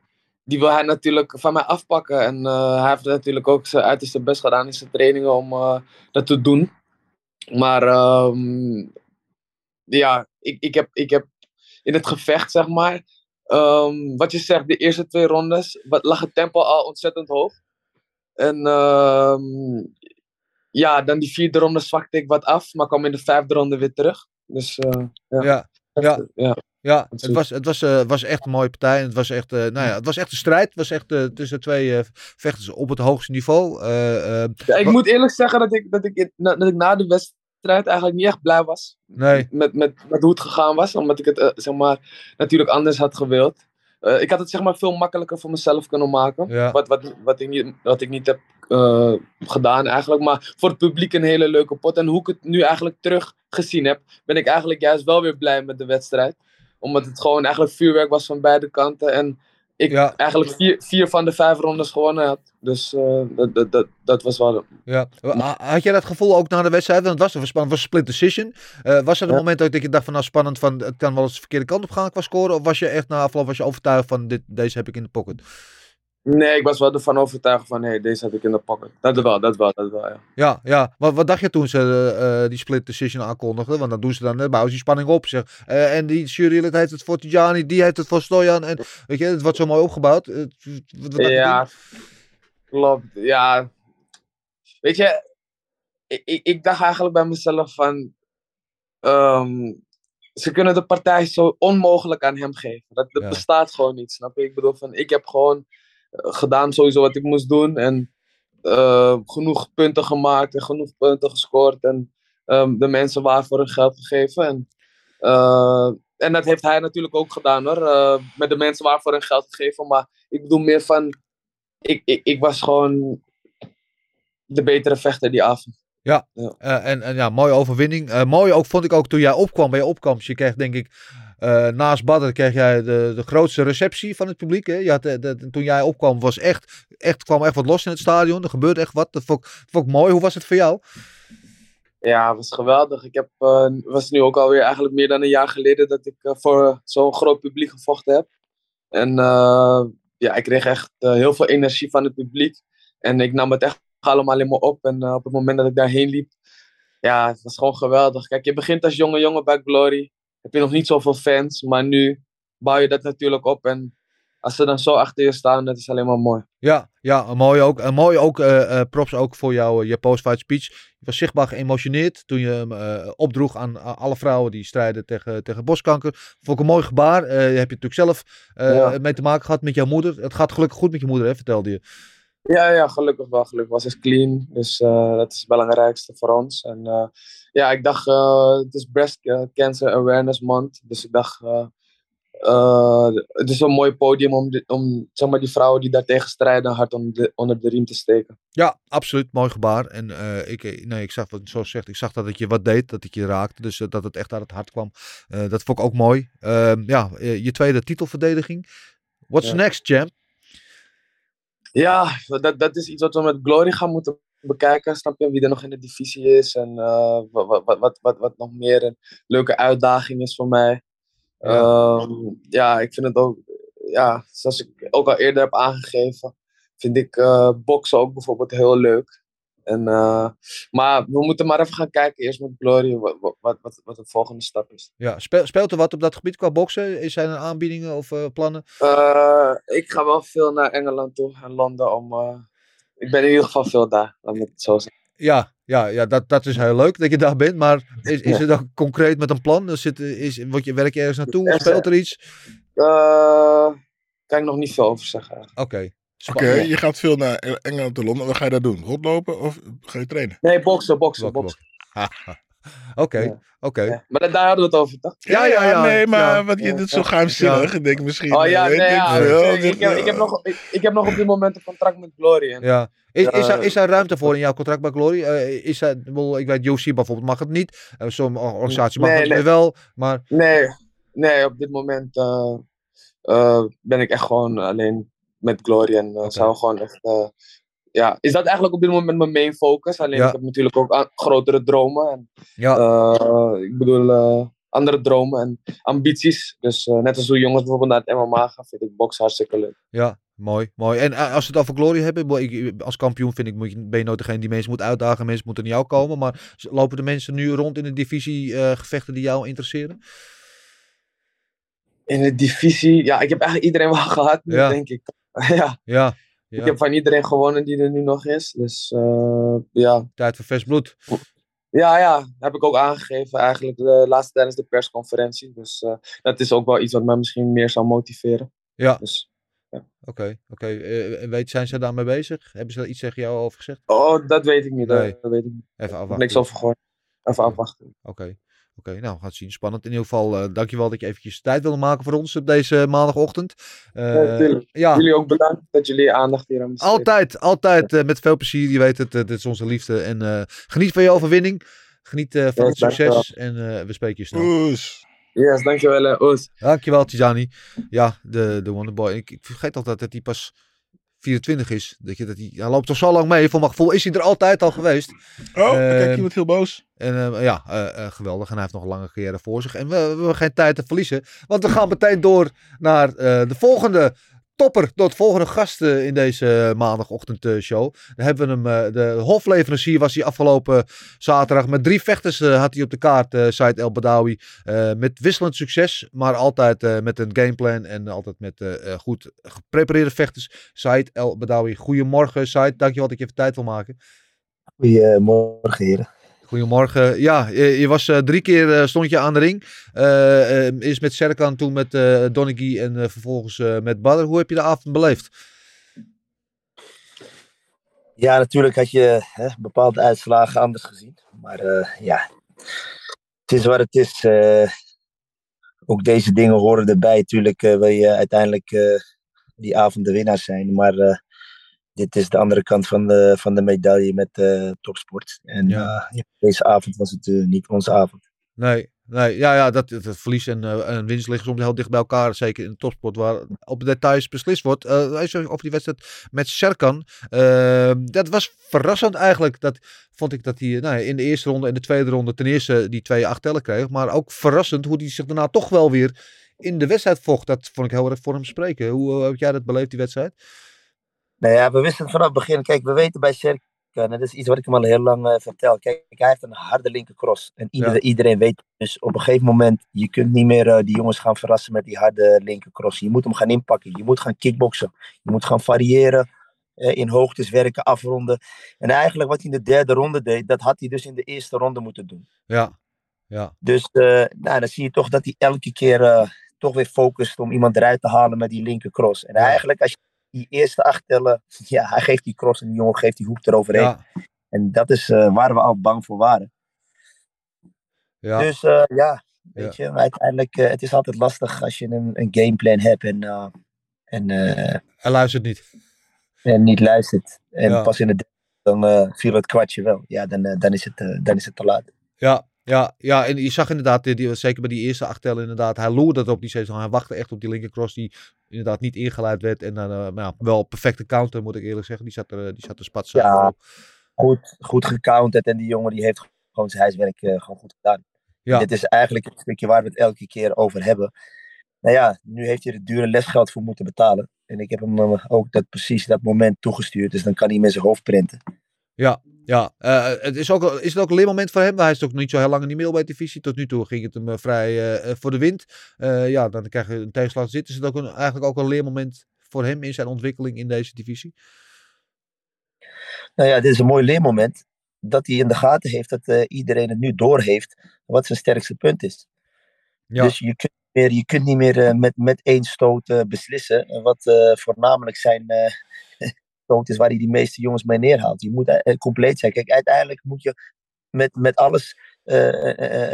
Die wil hij natuurlijk van mij afpakken. En uh, hij heeft natuurlijk ook zijn uiterste best gedaan in zijn trainingen om uh, dat te doen. Maar um, ja, ik, ik, heb, ik heb in het gevecht, zeg maar, um, wat je zegt, de eerste twee rondes, wat lag het tempo al ontzettend hoog. En um, ja, dan die vierde ronde zwakte ik wat af, maar kwam in de vijfde ronde weer terug. Dus uh, ja. ja. ja. ja. Ja, het was, het was, uh, was echt een mooie partij. En het, was echt, uh, nou ja, het was echt een strijd. Het was echt uh, tussen twee uh, vechters op het hoogste niveau. Uh, uh, ja, ik wat... moet eerlijk zeggen dat ik, dat, ik, dat ik na de wedstrijd eigenlijk niet echt blij was. Nee. Met, met, met hoe het gegaan was. Omdat ik het uh, zeg maar, natuurlijk anders had gewild. Uh, ik had het zeg maar, veel makkelijker voor mezelf kunnen maken. Ja. Wat, wat, wat, ik niet, wat ik niet heb uh, gedaan eigenlijk. Maar voor het publiek een hele leuke pot. En hoe ik het nu eigenlijk teruggezien heb, ben ik eigenlijk juist wel weer blij met de wedstrijd. Omdat het gewoon eigenlijk vuurwerk was van beide kanten. En ik ja. eigenlijk vier, vier van de vijf rondes gewonnen had. Dus uh, dat, dat, dat, dat was wel... Ja. Had jij dat gevoel ook na de wedstrijd? Want het was een spannend, was een split decision. Uh, was er een ja. moment dat je dacht van nou spannend, van het kan wel eens de verkeerde kant op gaan qua scoren? Of was je echt na afloop was je overtuigd van dit, deze heb ik in de pocket? Nee, ik was wel ervan overtuigd van hé, hey, deze heb ik in de pocket. Dat wel, dat wel, dat wel, ja. Ja, ja. Wat, wat dacht je toen ze uh, die split decision aankondigden? Want dan doen ze dan, uh, bouwen ze die spanning op. Zeg. Uh, en die jurylid heeft het voor Tyjani, die heeft het voor Stoyan. En weet je, het wordt zo mooi opgebouwd. Uh, wat, wat ja, klopt, ja. Weet je, ik, ik, ik dacht eigenlijk bij mezelf van... Um, ze kunnen de partij zo onmogelijk aan hem geven. Dat, dat ja. bestaat gewoon niet, snap je? Ik bedoel van, ik heb gewoon... gedaan sowieso wat ik moest doen en uh, genoeg punten gemaakt en genoeg punten gescoord en um, de mensen waren voor hun geld gegeven en, uh, en dat heeft hij natuurlijk ook gedaan hoor, uh, met de mensen waren voor hun geld gegeven, maar ik bedoel meer van ik, ik, ik was gewoon de betere vechter die avond. Ja, ja. Uh, en, en ja, mooie overwinning. Uh, mooi ook, vond ik ook toen jij opkwam bij je opkomst. Je kreeg denk ik, uh, naast Badr kreeg jij de, de grootste receptie van het publiek. Hè? Je had, de, de, toen jij opkwam was echt, echt, kwam echt wat los in het stadion. Er gebeurde echt wat. Dat vond ik, vond ik mooi. Hoe was het voor jou? Ja, het was geweldig. Ik heb, uh, was nu ook alweer eigenlijk meer dan een jaar geleden dat ik uh, voor zo'n groot publiek gevochten heb. En uh, ja, ik kreeg echt uh, heel veel energie van het publiek. En ik nam het echt allemaal in me op en uh, op het moment dat ik daarheen liep, ja, het was gewoon geweldig. Kijk, je begint als jonge jongen bij Glory, heb je nog niet zoveel fans, maar nu bouw je dat natuurlijk op en als ze dan zo achter je staan, dat is alleen maar mooi. Ja, ja, mooi ook. Mooi ook, uh, uh, props ook voor jou, uh, je post-fight speech. Je was zichtbaar geëmotioneerd toen je hem uh, opdroeg aan uh, alle vrouwen die strijden tegen, tegen borstkanker. Vond ik een mooi gebaar. Uh, heb je natuurlijk zelf uh, ja. mee te maken gehad met jouw moeder. Het gaat gelukkig goed met je moeder, hè, vertelde je. Ja, ja, gelukkig wel. Gelukkig was het clean. Dus uh, dat is het belangrijkste voor ons. En uh, ja, ik dacht, uh, het is Breast Cancer Awareness Month. Dus ik dacht, uh, uh, het is een mooi podium om, de, om zeg maar, die vrouwen die daartegen strijden hard onder de, onder de riem te steken. Ja, absoluut. Mooi gebaar. En uh, ik, nee, ik zag, zoals gezegd, ik zag dat het je wat deed, dat het je raakte. Dus uh, dat het echt uit het hart kwam. Uh, dat vond ik ook mooi. Uh, ja, je tweede titelverdediging. What's ja. next, champ? Ja, dat, dat is iets wat we met Glory gaan moeten bekijken. Snap je wie er nog in de divisie is en uh, wat, wat, wat, wat, wat nog meer een leuke uitdaging is voor mij. Ja, um, ja ik vind het ook, ja, zoals ik ook al eerder heb aangegeven, vind ik uh, boksen ook bijvoorbeeld heel leuk. En, uh, maar we moeten maar even gaan kijken, eerst met Glory, wat, wat, wat, wat de volgende stap is. Ja, speelt er wat op dat gebied qua boksen? Zijn er aanbiedingen of uh, plannen? Uh, ik ga wel veel naar Engeland toe en Londen. Om, uh, ik ben in ieder geval veel daar, laat ik het zo zeggen. Ja, ja, ja dat, dat is heel leuk dat je daar bent, maar is, is ja. het ook concreet met een plan? Is het, is, word je, werk je ergens naartoe? Speelt er iets? Uh, kan ik nog niet veel over zeggen. Oké. Okay. Oké, okay, je gaat veel naar Engeland tot Londen. Wat ga je daar doen? Rondlopen of ga je trainen? Nee, boksen, boksen, boksen. Oké, oké. Maar daar hadden we het over, toch? Ja, ja, ja. Nee, maar ja, wat je ja, doet ja, zo geheimzinnig. Ik ja. denk misschien... Oh ja, nee, ja. Ik, ik, heb, ik, heb nog, ik, ik heb nog op dit moment een contract met Glory. En, ja. Is, is, is, er, is er ruimte voor in jouw contract bij Glory? Uh, is er, ik weet, U F C bijvoorbeeld mag het niet. Uh, Zo'n organisatie mag nee, het nee. wel, maar... Nee, nee, op dit moment uh, uh, ben ik echt gewoon alleen... Met Glory en uh, okay. zou gewoon echt... Uh, ja, is dat eigenlijk op dit moment mijn main focus. Alleen ja. ik heb natuurlijk ook a- grotere dromen. En, ja. uh, ik bedoel, uh, andere dromen en ambities. Dus uh, net als hoe jongens bijvoorbeeld naar het M M A gaan, vind ik boksen hartstikke leuk. Ja, mooi, mooi. En uh, als we het over Glory hebben, ik, als kampioen vind ik, moet je, ben je nooit degene die mensen moet uitdagen. Mensen moeten naar jou komen. Maar lopen de mensen nu rond in de divisie uh, gevechten die jou interesseren? In de divisie? Ja, ik heb eigenlijk iedereen wel gehad, nu, ja. denk ik. Ja. Ja, ja, ik heb van iedereen gewonnen die er nu nog is. Dus uh, ja. Tijd voor vers bloed. Ja, ja. Heb ik ook aangegeven eigenlijk uh, laatst tijdens de persconferentie. Dus uh, dat is ook wel iets wat mij misschien meer zou motiveren. Ja. Dus, ja. Oké, okay, oké. Okay. Uh, zijn ze daarmee bezig? Hebben ze daar iets tegen jou over gezegd? Oh, dat weet ik niet. Nee. Dat weet ik niet. Even afwachten. Niks over gehoord. Even afwachten. Oké. Okay. Oké, okay, nou, we gaan het zien. Spannend. In ieder geval, uh, dankjewel dat je eventjes tijd wilde maken voor ons op deze maandagochtend. Uh, ja, ja. Jullie ook bedankt dat jullie aandacht hier aan besteden. Altijd, altijd. Uh, met veel plezier. Je weet het, uh, dit is onze liefde. En uh, geniet van je overwinning. Geniet uh, van ons yes, succes. En uh, we spreken je snel. Oes. Yes, dankjewel. Uh, oes. Dankjewel, Tyjani. Ja, de, de Wonderboy. Ik, ik vergeet altijd dat hij pas... vierentwintig is. Dat je, dat hij, hij loopt toch zo lang mee. Voor mijn gevoel is hij er altijd al geweest. Oh, uh, kijk, je wordt heel boos. En uh, ja, uh, uh, geweldig. En hij heeft nog een lange carrière voor zich. En we, we hebben geen tijd te verliezen. Want we gaan meteen door naar uh, de volgende topper. Door het volgende gast uh, in deze uh, maandagochtendshow. Dan hebben we hem. Uh, de hofleverancier was hij afgelopen zaterdag. Met drie vechters uh, had hij op de kaart. Uh, Saïd El Badawi. Uh, met wisselend succes. Maar altijd uh, met een gameplan. En altijd met uh, uh, goed geprepareerde vechters. Saïd El Badawi. Goedemorgen Saïd. Dankjewel dat ik even tijd wil maken. Goedemorgen heren. Goedemorgen. Ja, je, je was uh, drie keer uh, stond je aan de ring. Uh, uh, is met Serkan, toen met uh, Donny en uh, vervolgens uh, met Badr. Hoe heb je de avond beleefd? Ja, natuurlijk had je hè, bepaalde uitslagen anders gezien. Maar uh, ja, het is wat het is. Uh, ook deze dingen horen erbij. Tuurlijk uh, wil je uiteindelijk uh, die avond de winnaar zijn. Maar uh, dit is de andere kant van de, van de medaille met uh, topsport. En ja. Uh, deze avond was het uh, niet onze avond. Nee, nee ja, ja, dat, dat verlies en, uh, en winst liggen soms heel dicht bij elkaar. Zeker in de topsport waar op details beslist wordt. Uh, over die wedstrijd met Serkan. Uh, dat was verrassend eigenlijk. Dat vond ik dat hij nou, in de eerste ronde en de tweede ronde ten eerste die twee acht tellen kreeg. Maar ook verrassend hoe hij zich daarna toch wel weer in de wedstrijd vocht. Dat vond ik heel erg voor hem spreken. Hoe, hoe heb jij dat beleefd, die wedstrijd? Nou ja, we wisten het vanaf het begin. Kijk, we weten bij Serkan, en dat is iets wat ik hem al heel lang uh, vertel. Kijk, hij heeft een harde linkercross. En ieder, ja. iedereen weet het. Dus op een gegeven moment, je kunt niet meer uh, die jongens gaan verrassen met die harde linkercross. Je moet hem gaan inpakken. Je moet gaan kickboksen. Je moet gaan variëren. Uh, in hoogtes werken, afronden. En eigenlijk wat hij in de derde ronde deed, dat had hij dus in de eerste ronde moeten doen. Ja, ja. Dus uh, nou, dan zie je toch dat hij elke keer uh, toch weer focust om iemand eruit te halen met die linkercross. En ja. eigenlijk, als je die eerste acht tellen, ja, hij geeft die cross en die jongen geeft die hoek eroverheen. Ja. En dat is uh, waar we al bang voor waren. Ja. Dus uh, ja, weet ja. je, maar uiteindelijk, uh, het is altijd lastig als je een, een gameplan hebt en... Uh, en uh, hij luistert niet. En niet luistert. En ja. pas in het dan uh, viel het kwartje wel. Ja, dan, uh, dan, is het, uh, dan is het te laat. Ja. Ja, ja, en je zag inderdaad, die, zeker bij die eerste acht tellen inderdaad, hij loerde dat op die zes. Hij wachtte echt op die linkercross die inderdaad niet ingeleid werd. En dan uh, nou, wel perfecte counter, moet ik eerlijk zeggen. Die zat er, die zat er spatsen. Ja, goed, goed gecounterd en die jongen die heeft gewoon zijn huiswerk uh, gewoon goed gedaan. Ja. Dit is eigenlijk het stukje waar we het elke keer over hebben. Nou ja, nu heeft hij er dure lesgeld voor moeten betalen. En ik heb hem uh, ook dat, precies dat moment toegestuurd. Dus dan kan hij met zijn hoofd printen. Ja, Ja, uh, het is, ook, is het ook een leermoment voor hem. Hij is ook niet zo heel lang in die middleweight-divisie. Tot nu toe ging het hem uh, vrij uh, voor de wind. Uh, ja, dan krijg je een tegenslag zitten. Is het ook een, eigenlijk ook een leermoment voor hem in zijn ontwikkeling in deze divisie? Nou ja, dit is een mooi leermoment. Dat hij in de gaten heeft dat uh, iedereen het nu doorheeft wat zijn sterkste punt is. Ja. Dus je kunt, meer, je kunt niet meer uh, met, met één stoot uh, beslissen. Wat uh, voornamelijk zijn... Uh, is waar hij die meeste jongens mee neerhaalt. Je moet uh, compleet zijn. Kijk, uiteindelijk moet je met, met alles uh, uh,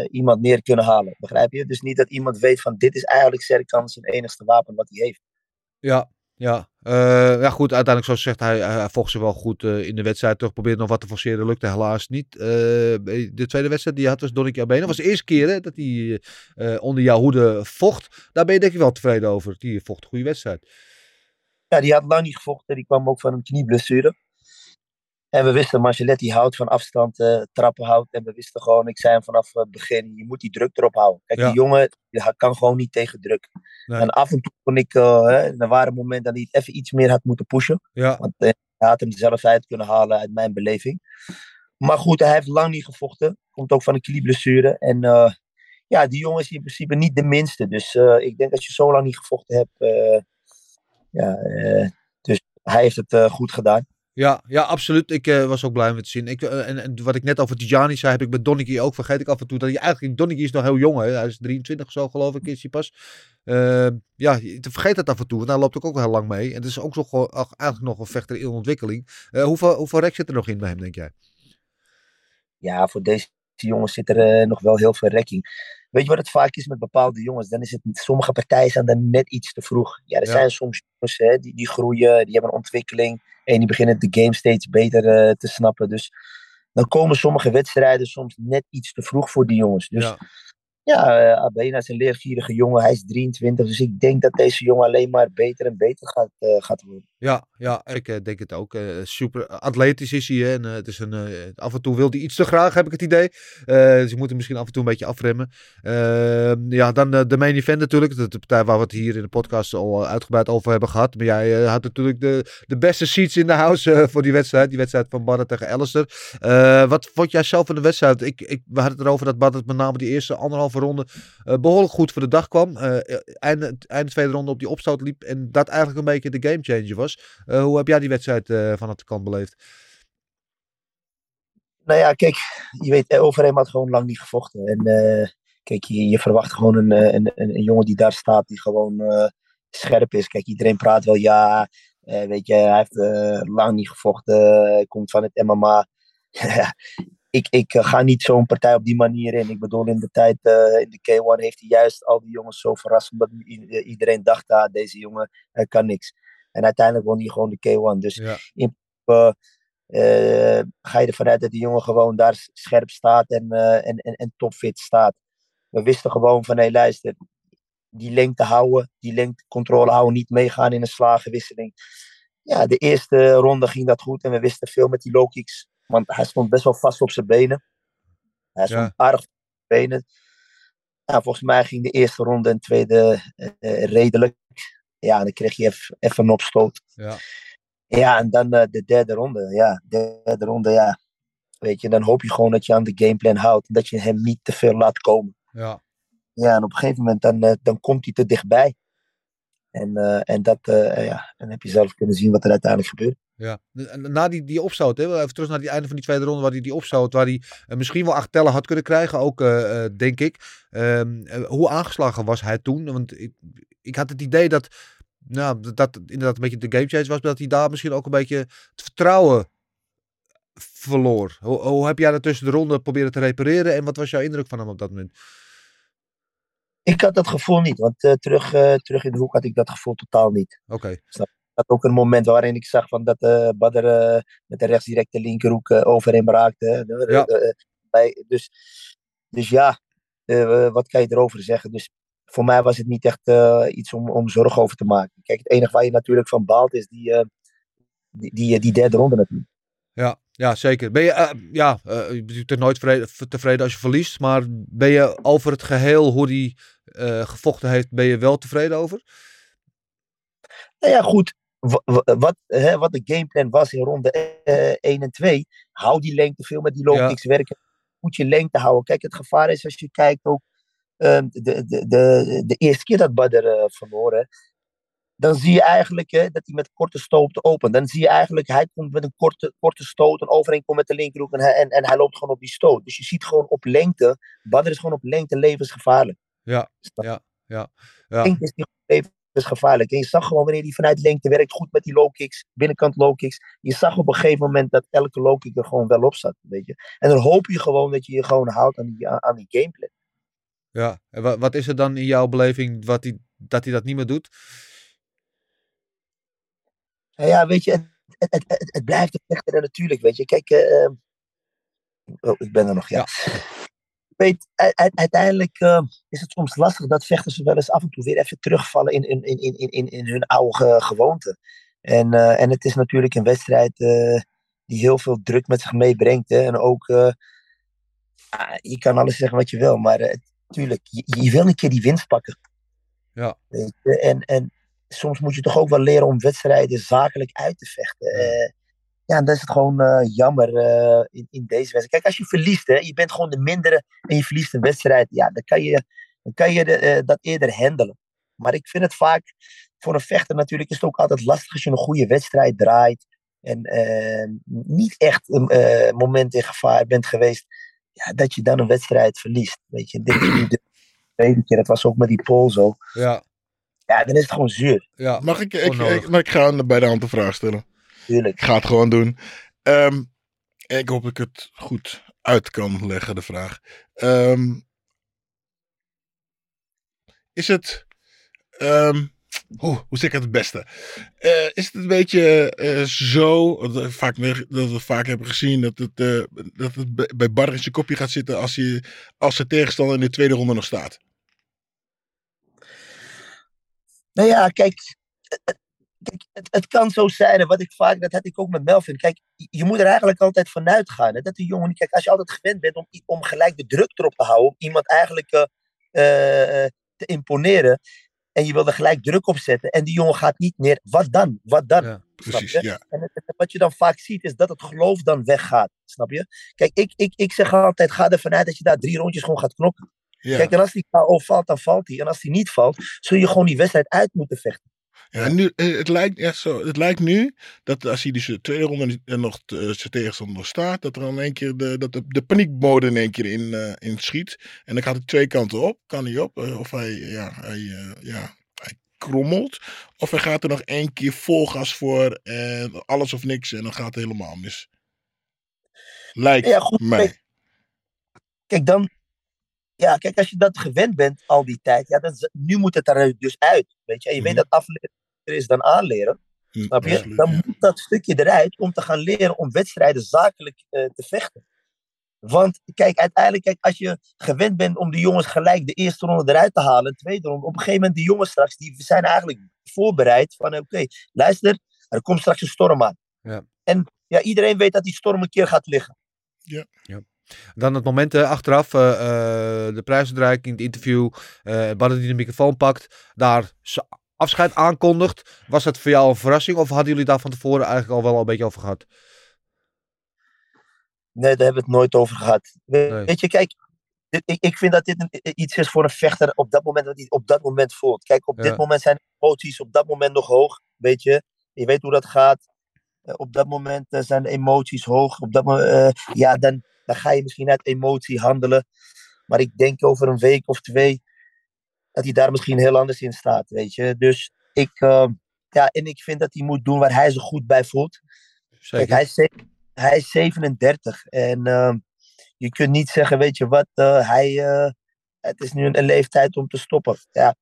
uh, iemand neer kunnen halen. Begrijp je? Dus niet dat iemand weet van dit is eigenlijk Serkan zijn enigste wapen wat hij heeft. Ja, ja. Uh, ja goed, uiteindelijk zoals gezegd, hij, hij vocht zich wel goed uh, in de wedstrijd terug. Probeerde nog wat te forceren, lukte helaas niet. Uh, de tweede wedstrijd die hij had was Donny Cabena. Dat was de eerste keer hè, dat hij uh, onder jouw hoede vocht. Daar ben je denk ik wel tevreden over. Die vocht een goede wedstrijd. Ja, die had lang niet gevochten. Die kwam ook van een knieblessure. En we wisten, Marcelletti houdt van afstand, uh, trappen houdt. En we wisten gewoon, ik zei hem vanaf het begin, je moet die druk erop houden. Kijk, ja. Die jongen die kan gewoon niet tegen druk. Nee. En af en toe kon ik, uh, hè, er waren een moment dat hij het even iets meer had moeten pushen. Ja. Want uh, hij had hem zelf uit kunnen halen uit mijn beleving. Maar goed, hij heeft lang niet gevochten. Komt ook van een knieblessure. En uh, ja, die jongen is in principe niet de minste. Dus uh, ik denk dat je zo lang niet gevochten hebt... Uh, Ja, uh, dus hij heeft het uh, goed gedaan. Ja, ja absoluut. Ik uh, was ook blij om het te zien. Ik, uh, en, en wat ik net over Tyjani zei, heb ik met Donny ook. Vergeet ik af en toe dat hij eigenlijk... Donny is nog heel jong, hè? Hij is drieëntwintig of zo, geloof ik, is hij pas. Uh, ja, vergeet dat af en toe, want daar loopt ook, ook heel lang mee. En het is ook zo, eigenlijk nog een vechter in ontwikkeling. Uh, hoeveel, hoeveel rek zit er nog in bij hem, denk jij? Ja, voor deze jongens zit er uh, nog wel heel veel rekking. Weet je wat het vaak is met bepaalde jongens? Dan is het, sommige partijen zijn dan net iets te vroeg. Ja, er ja. zijn soms jongens hè, die, die groeien, die hebben een ontwikkeling. En die beginnen de game steeds beter uh, te snappen. Dus dan komen sommige wedstrijden soms net iets te vroeg voor die jongens. Dus ja, ja uh, Abena is een leergierige jongen. Hij is drieëntwintig. Dus ik denk dat deze jongen alleen maar beter en beter gaat, uh, gaat worden. Ja, ja, ik uh, denk het ook. Uh, super atletisch is hij. Hè? En, uh, het is een, uh, af en toe wil hij iets te graag, heb ik het idee. Uh, dus je moet hem misschien af en toe een beetje afremmen. Uh, ja, dan uh, de main event natuurlijk. De, de partij waar we het hier in de podcast al uitgebreid over hebben gehad. Maar jij uh, had natuurlijk de, de beste seats in de house uh, voor die wedstrijd. Die wedstrijd van Badr tegen Alistair. Uh, wat vond jij zelf van de wedstrijd? Ik, ik, we hadden het erover dat Badr met name die eerste anderhalve ronde uh, behoorlijk goed voor de dag kwam. Uh, einde, einde tweede ronde op die opstoot liep. En dat eigenlijk een beetje de gamechanger was. Uh, hoe heb jij die wedstrijd uh, vanaf de kant beleefd? Nou ja, kijk, je weet, Overeem had gewoon lang niet gevochten. En uh, kijk, je, je verwacht gewoon een, een, een, een jongen die daar staat, die gewoon uh, scherp is. Kijk, iedereen praat wel, ja, uh, weet je, hij heeft uh, lang niet gevochten. Hij komt van het M M A. ik, ik uh, ga niet zo'n partij op die manier in. Ik bedoel, in de tijd, uh, in de K één heeft hij juist al die jongens zo verrast, omdat iedereen dacht, ah, deze jongen uh, kan niks. En uiteindelijk won hij gewoon de K één. Dus ja. in, uh, uh, ga je ervan uit dat die jongen gewoon daar scherp staat en, uh, en, en, en topfit staat. We wisten gewoon van, hé hey, luister, die lengte houden, die lengtecontrole houden, niet meegaan in een slagenwisseling. Ja, de eerste ronde ging dat goed en we wisten veel met die low kicks. Want hij stond best wel vast op zijn benen. Hij stond ja. aardig op zijn benen. Nou, volgens mij ging de eerste ronde en tweede uh, redelijk. Ja, dan kreeg je even, even een opstoot. Ja, ja en dan uh, de derde ronde. Ja, de derde ronde, ja. Weet je, dan hoop je gewoon dat je aan de gameplan houdt. Dat je hem niet te veel laat komen. Ja. Ja, en op een gegeven moment, dan, uh, dan komt hij te dichtbij. En, uh, en dat, uh, ja, dan heb je zelf kunnen zien wat er uiteindelijk gebeurt. Ja, na die, die opstoot, hè? Even terug naar het einde van die tweede ronde waar hij die opstoot, waar hij uh, misschien wel acht tellen had kunnen krijgen, ook uh, denk ik. Um, uh, hoe aangeslagen was hij toen? Want ik, ik had het idee dat, nou, dat inderdaad een beetje de gamechanger was, maar dat hij daar misschien ook een beetje het vertrouwen verloor. Hoe, hoe heb jij dat tussen de ronde proberen te repareren en wat was jouw indruk van hem op dat moment? Ik had dat gevoel niet, want uh, terug, uh, terug in de hoek had ik dat gevoel totaal niet. Oké. Okay. Dat ook een moment waarin ik zag van dat uh, Badr uh, met de rechtsdirecte linkerhoek uh, over hem raakte. Uh, ja. Uh, bij, dus, dus ja, uh, wat kan je erover zeggen? Dus voor mij was het niet echt uh, iets om, om zorg over te maken. Kijk, het enige waar je natuurlijk van baalt is die, uh, die, die, die derde ronde natuurlijk. Ja, ja, zeker. Ben je, uh, ja, uh, je bent er nooit vrede, tevreden als je verliest, maar ben je over het geheel hoe die uh, gevochten heeft, ben je wel tevreden over? Nou ja, goed. wat, hè, wat de gameplan was in ronde uh, één en twee. Hou die lengte veel met die loopkicks ja. werken. Moet je lengte houden. Kijk, het gevaar is als je kijkt ook. Um, de, de, de, de eerste keer dat Badr uh, verloor. Hè, dan zie je eigenlijk hè, dat hij met korte stoten opent. Dan zie je eigenlijk, hij komt met een korte, korte stoot. En overheen komt met de linkerhoek. En hij, en, en hij loopt gewoon op die stoot. Dus je ziet gewoon op lengte. Badr is gewoon op lengte levensgevaarlijk. Ja, ja, ja. ja. Lengte is niet levensgevaarlijk. En je zag gewoon wanneer hij vanuit lengte werkt. Goed met die low kicks. Binnenkant low kicks. Je zag op een gegeven moment dat elke low kick er gewoon wel op zat. Weet je. En dan hoop je gewoon dat je je gewoon houdt aan die, aan die gameplay. Ja, en wat, wat is er dan in jouw beleving wat die, dat hij dat niet meer doet? Nou ja, weet je, het, het, het, het blijft een vechter natuurlijk, weet je. Kijk, uh, oh, ik ben er nog, ja. ja. Weet, u, uiteindelijk uh, is het soms lastig dat vechters wel eens af en toe weer even terugvallen in, in, in, in, in hun oude gewoonte. En, uh, en het is natuurlijk een wedstrijd uh, die heel veel druk met zich meebrengt. Hè? En ook, uh, je kan alles zeggen wat je wil, maar uh, natuurlijk, je, je wil een keer die winst pakken. Ja. Weet je? En... en soms moet je toch ook wel leren om wedstrijden zakelijk uit te vechten. Uh, ja, en dat is het gewoon uh, jammer uh, in, in deze wedstrijd. Kijk, als je verliest, hè, je bent gewoon de mindere en je verliest een wedstrijd. Ja, dan kan je, dan kan je de, uh, dat eerder handelen. Maar ik vind het vaak, voor een vechter natuurlijk, is het ook altijd lastig als je een goede wedstrijd draait. En uh, niet echt een uh, moment in gevaar bent geweest. Ja, dat je dan een wedstrijd verliest. Weet je, dit is nu de tweede keer. Dat was ook met die Pool zo. Ja. Ja, dan is het gewoon zuur. Ja, mag ik, ik, ik, maar ik ga bij de hand de vraag stellen. Tuurlijk. Ik ga het gewoon doen. Um, ik hoop dat ik het goed uit kan leggen, de vraag. Um, is het... Um, oh, hoe zeg ik het het beste? Uh, is het een beetje uh, zo... Dat, vaak, dat we vaak hebben gezien... dat het, uh, dat het bij Badr in zijn kopje gaat zitten... als hij, als zijn tegenstander in de tweede ronde nog staat? Nou ja, kijk, het, het, het kan zo zijn. Wat ik vaak, dat had ik ook met Melvin. Kijk, je moet er eigenlijk altijd vanuit gaan. Hè, dat de jongen, kijk, als je altijd gewend bent om, om gelijk de druk erop te houden. Om iemand eigenlijk uh, uh, te imponeren. En je wil er gelijk druk op zetten. En die jongen gaat niet neer. Wat dan? Wat dan? Ja, precies, ja. En het, wat je dan vaak ziet is dat het geloof dan weggaat. Snap je? Kijk, ik, ik, ik zeg altijd, ga ervan uit dat je daar drie rondjes gewoon gaat knokken. Ja. Kijk, en als die K O valt, dan valt hij. En als die niet valt, zul je gewoon die wedstrijd uit moeten vechten. Ja, nu, het, lijkt echt zo, het lijkt nu dat als hij dus de tweede ronde nog zijn tegenstander nog staat, dat er dan een keer de, dat de, de paniekmode in één keer in, uh, in schiet. En dan gaat hij twee kanten op. Kan hij op? Of hij, ja, hij, uh, ja, hij krommelt. Of hij gaat er nog één keer vol gas voor. En alles of niks. En dan gaat het helemaal mis. Lijkt ja, goed, mij. Kijk, kijk dan. Ja, kijk, als je dat gewend bent al die tijd, ja, dan, nu moet het er dus uit, weet je. En je mm-hmm. weet dat afleren is dan aanleren, mm-hmm. snap je? Absoluut, dan ja. moet dat stukje eruit om te gaan leren om wedstrijden zakelijk uh, te vechten. Want kijk, uiteindelijk, kijk, als je gewend bent om de jongens gelijk de eerste ronde eruit te halen, de tweede ronde, op een gegeven moment, die jongens straks, die zijn eigenlijk voorbereid van, oké, okay, luister, er komt straks een storm aan. Ja. En ja, iedereen weet dat die storm een keer gaat liggen. Ja, ja. Dan het moment uh, achteraf, uh, uh, de prijsuitreiking, het interview, uh, Badr die de microfoon pakt, daar afscheid aankondigt. Was dat voor jou een verrassing of hadden jullie daar van tevoren eigenlijk al wel een beetje over gehad? Nee, daar hebben we het nooit over gehad. Weet, nee. weet je, kijk, dit, ik, ik vind dat dit een, iets is voor een vechter op dat moment, wat hij op dat moment voelt. Kijk, op ja. dit moment zijn emoties op dat moment nog hoog, weet je. Je weet hoe dat gaat. Uh, op dat moment uh, zijn de emoties hoog. Op dat moment, uh, ja, dan... Dan ga je misschien uit emotie handelen. Maar ik denk over een week of twee. Dat hij daar misschien heel anders in staat. Weet je. Dus ik. Uh, ja, en ik vind dat hij moet doen waar hij zich goed bij voelt. Kijk, hij is, hij is zevenendertig. En uh, je kunt niet zeggen. Weet je wat. Uh, hij, uh, het is nu een, een leeftijd om te stoppen. Ja.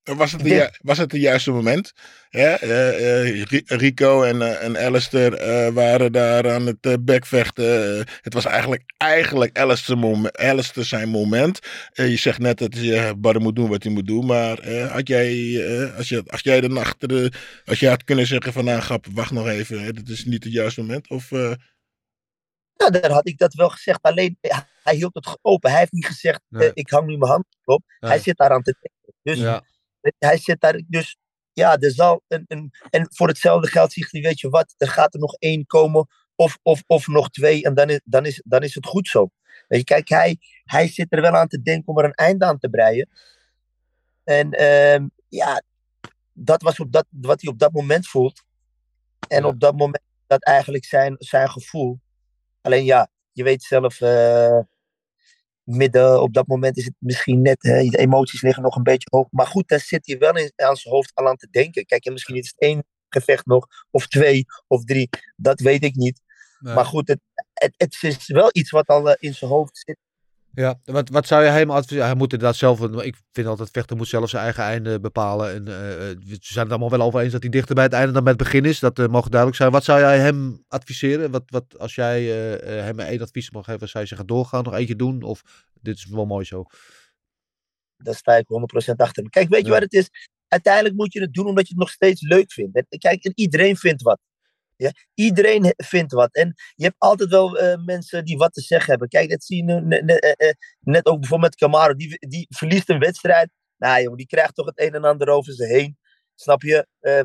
Was het, de ju- was het het juiste moment? Ja, uh, uh, Rico en, uh, en Alistair uh, waren daar aan het uh, bekvechten. Uh, het was eigenlijk, eigenlijk Alistair, mom- Alistair zijn moment. Uh, je zegt net dat uh, Badr moet doen wat hij moet doen. Maar uh, had jij, uh, als, je, als jij dan achter de, als jij had kunnen zeggen van nou grap, wacht nog even. Hè, dit is niet het juiste moment. Of, uh... ja, daar had ik dat wel gezegd. Alleen hij hield het open. Hij heeft niet gezegd nee. uh, ik hang nu mijn hand op. Nee. Hij zit daar aan te denken. Dus... Ja. Hij zit daar, dus ja, er zal een, een, en voor hetzelfde geld zegt hij, weet je wat, er gaat er nog één komen of, of, of nog twee en dan is, dan, is, dan is het goed zo. Weet je, kijk, hij, hij zit er wel aan te denken om er een einde aan te breien. En uh, ja, dat was op dat, wat hij op dat moment voelt. En ja. op dat moment, dat eigenlijk zijn, zijn gevoel. Alleen ja, je weet zelf, uh, midden op dat moment is het misschien net, hè, de emoties liggen nog een beetje hoog. Maar goed, daar zit hij wel in, aan zijn hoofd al aan te denken. Kijk, en misschien is het één gevecht nog, of twee, of drie. Dat weet ik niet. Nee. Maar goed, het, het, het is wel iets wat al uh, in zijn hoofd zit. Ja, wat, wat zou je hem adviseren? Hij moet inderdaad zelf, ik vind altijd, vechter moet zelf zijn eigen einde bepalen. En, uh, we zijn het allemaal wel over eens dat hij dichter bij het einde dan bij het begin is. Dat uh, mogen duidelijk zijn. Wat zou jij hem adviseren? Wat, wat, als jij uh, hem één advies mag geven, zou je zeggen doorgaan, nog eentje doen? Of dit is wel mooi zo? Daar sta ik honderd procent achter. Kijk, weet je ja. wat het is? Uiteindelijk moet je het doen omdat je het nog steeds leuk vindt. Kijk, en iedereen vindt wat. Ja, iedereen vindt wat. En je hebt altijd wel uh, mensen die wat te zeggen hebben. Kijk, dat zie je nu, ne, ne, uh, net ook bijvoorbeeld met Camaro. Die, die verliest een wedstrijd. Nou jongen, die krijgt toch het een en ander over ze heen. Snap je? Uh,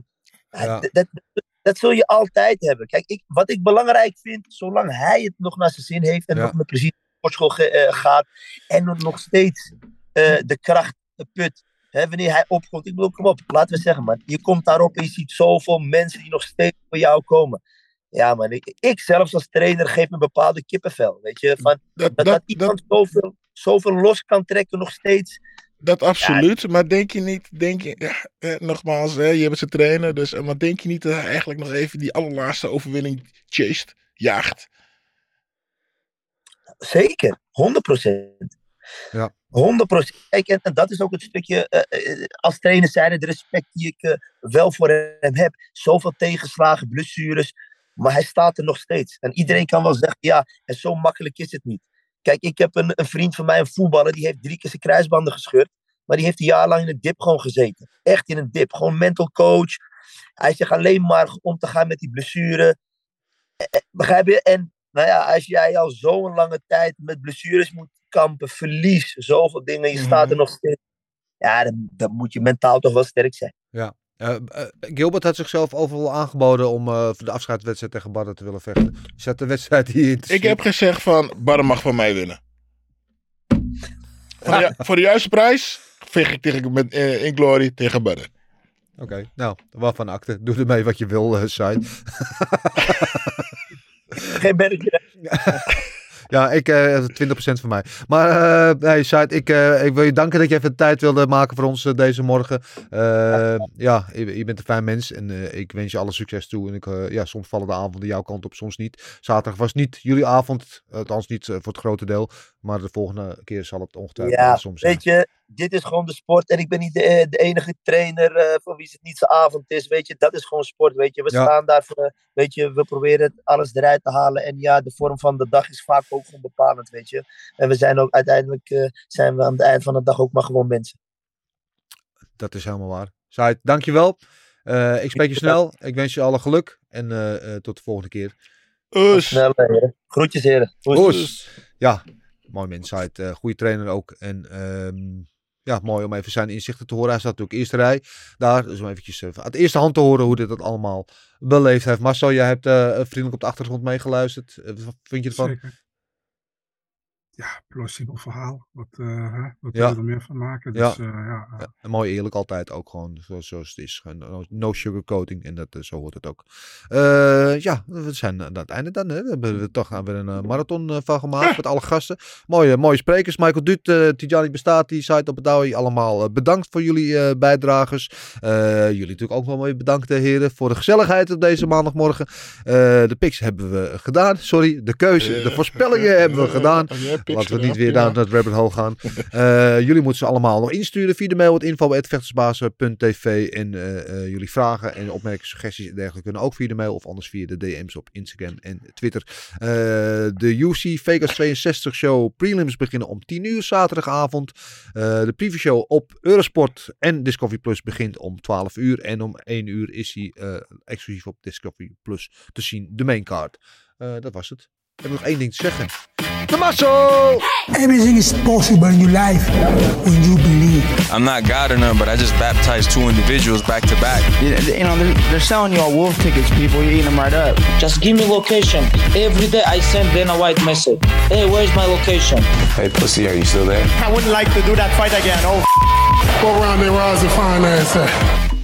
ja. dat, dat, dat zul je altijd hebben. Kijk, ik, wat ik belangrijk vind, zolang hij het nog naar zijn zin heeft en ja. nog met plezier naar de sportschool uh, gaat en nog steeds uh, de kracht put. He, wanneer hij opkomt, ik bedoel, kom op, laten we zeggen, man. Je komt daarop en je ziet zoveel mensen die nog steeds voor jou komen. Ja, man, ik, ik zelfs als trainer geef me bepaalde kippenvel, weet je. Van, dat, dat, dat, dat iemand dat, zoveel, zoveel los kan trekken nog steeds. Dat absoluut, ja, maar denk je niet, denk je, ja, eh, nogmaals, hè, je bent zijn trainer, dus, maar denk je niet dat hij eigenlijk nog even die allerlaatste overwinning chased, jaagt? Zeker, honderd procent. Ja. honderd procent. Kijk, en, en dat is ook het stukje, uh, als trainer zijnde, de respect die ik uh, wel voor hem heb. Zoveel tegenslagen, blessures, maar hij staat er nog steeds. En iedereen kan wel zeggen, ja, en zo makkelijk is het niet. Kijk, ik heb een, een vriend van mij, een voetballer, die heeft drie keer zijn kruisbanden gescheurd, maar die heeft een jaar lang in een dip gewoon gezeten. Echt in een dip, gewoon mental coach. Hij zegt alleen maar om te gaan met die blessure. Begrijp je? En nou ja, als jij al zo'n lange tijd met blessures moet kampen, verlies, zoveel dingen, je staat er nog steeds. Ja, dan, dan moet je mentaal toch wel sterk zijn. Ja. Uh, uh, Gilbert had zichzelf overal aangeboden om uh, voor de afscheidswedstrijd tegen Badr te willen vechten. Is dat de wedstrijd die je interesseert? Ik heb gezegd van, Badr mag van mij winnen. Voor de, voor de juiste prijs vecht ik tegen, met, uh, in Glory tegen Badr. Oké, okay, nou, waarvan akte. Doe ermee wat je wil, uh, Said. Geen bergje. Ja, ik, uh, twintig procent van mij. Maar uh, hey, Said, ik, uh, ik wil je danken dat je even tijd wilde maken voor ons uh, deze morgen. Uh, ja, ja je, je bent een fijn mens en uh, ik wens je alle succes toe. En ik, uh, ja, soms vallen de avonden jouw kant op, soms niet. Zaterdag was niet jullie avond, althans niet uh, voor het grote deel. Maar de volgende keer zal het ongetwijfeld ja, soms zijn. Weet je, dit is gewoon de sport en ik ben niet de, de enige trainer uh, voor wie het niet zijn avond is. Weet je, dat is gewoon sport, weet je. We ja. staan daar, voor, weet je, we proberen alles eruit te halen. En ja, de vorm van de dag is vaak ook gewoon bepalend, weet je. En we zijn ook uiteindelijk, uh, zijn we aan het eind van de dag ook maar gewoon mensen. Dat is helemaal waar. Said, dankjewel. Uh, ik spreek je snel. Ik wens je alle geluk en uh, uh, tot de volgende keer. Oes. Snel, heren. Groetjes, heren. Oes. Oes. Ja. Mooi insight, uh, goede trainer ook. En um, ja, mooi om even zijn inzichten te horen. Hij staat natuurlijk eerste rij daar. Dus om eventjes uh, aan de eerste hand te horen hoe dit dat allemaal beleefd heeft. Marcel, jij hebt uh, vriendelijk op de achtergrond meegeluisterd. Uh, wat vind je ervan? Zeker. Ja, plausibel verhaal. Wat uh, wat ja. we er meer van maken. Dus, ja. Uh, ja, uh. ja, mooi eerlijk altijd ook gewoon zoals, zoals het is. No sugarcoating en dat, uh, zo hoort het ook. Uh, ja, we zijn aan het einde dan. Hè. We hebben er toch weer een uh, marathon uh, van gemaakt ja. met alle gasten. Mooie, mooie sprekers. Michael Duut, uh, Tyjani Beztati, Said Abdawi. Allemaal uh, bedankt voor jullie uh, bijdragers. Uh, jullie natuurlijk ook wel mooi bedankt uh, heren voor de gezelligheid op deze maandagmorgen. Uh, de picks hebben we gedaan. Sorry, de keuze, uh, de voorspellingen uh, hebben we uh, gedaan. Uh, yeah. Laten we niet weer naar het rabbit hole gaan. Uh, jullie moeten ze allemaal nog insturen via de mail. info at vechtersbazen punt t v En uh, uh, jullie vragen en opmerkingen, suggesties en dergelijke kunnen ook via de mail. Of anders via de D M's op Instagram en Twitter. Uh, de U F C Vegas tweeënzestig show prelims beginnen om tien uur zaterdagavond. Uh, de preview show op Eurosport en Discovery Plus begint om twaalf uur. En om één uur is hij uh, exclusief op Discovery Plus te zien. De maincard. Uh, dat was het. Ik heb nog één ding te zeggen. The muscle! Everything is possible in your life when you believe. I'm not God or none, but I just baptized two individuals back to back. You, you know, they're, they're selling you all wolf tickets, people. You're eating them right up. Just give me location. Every day I send Dana White message. Hey, where's my location? Hey, pussy, are you still there? I wouldn't like to do that fight again. Oh, f***. Go round and rise and find that.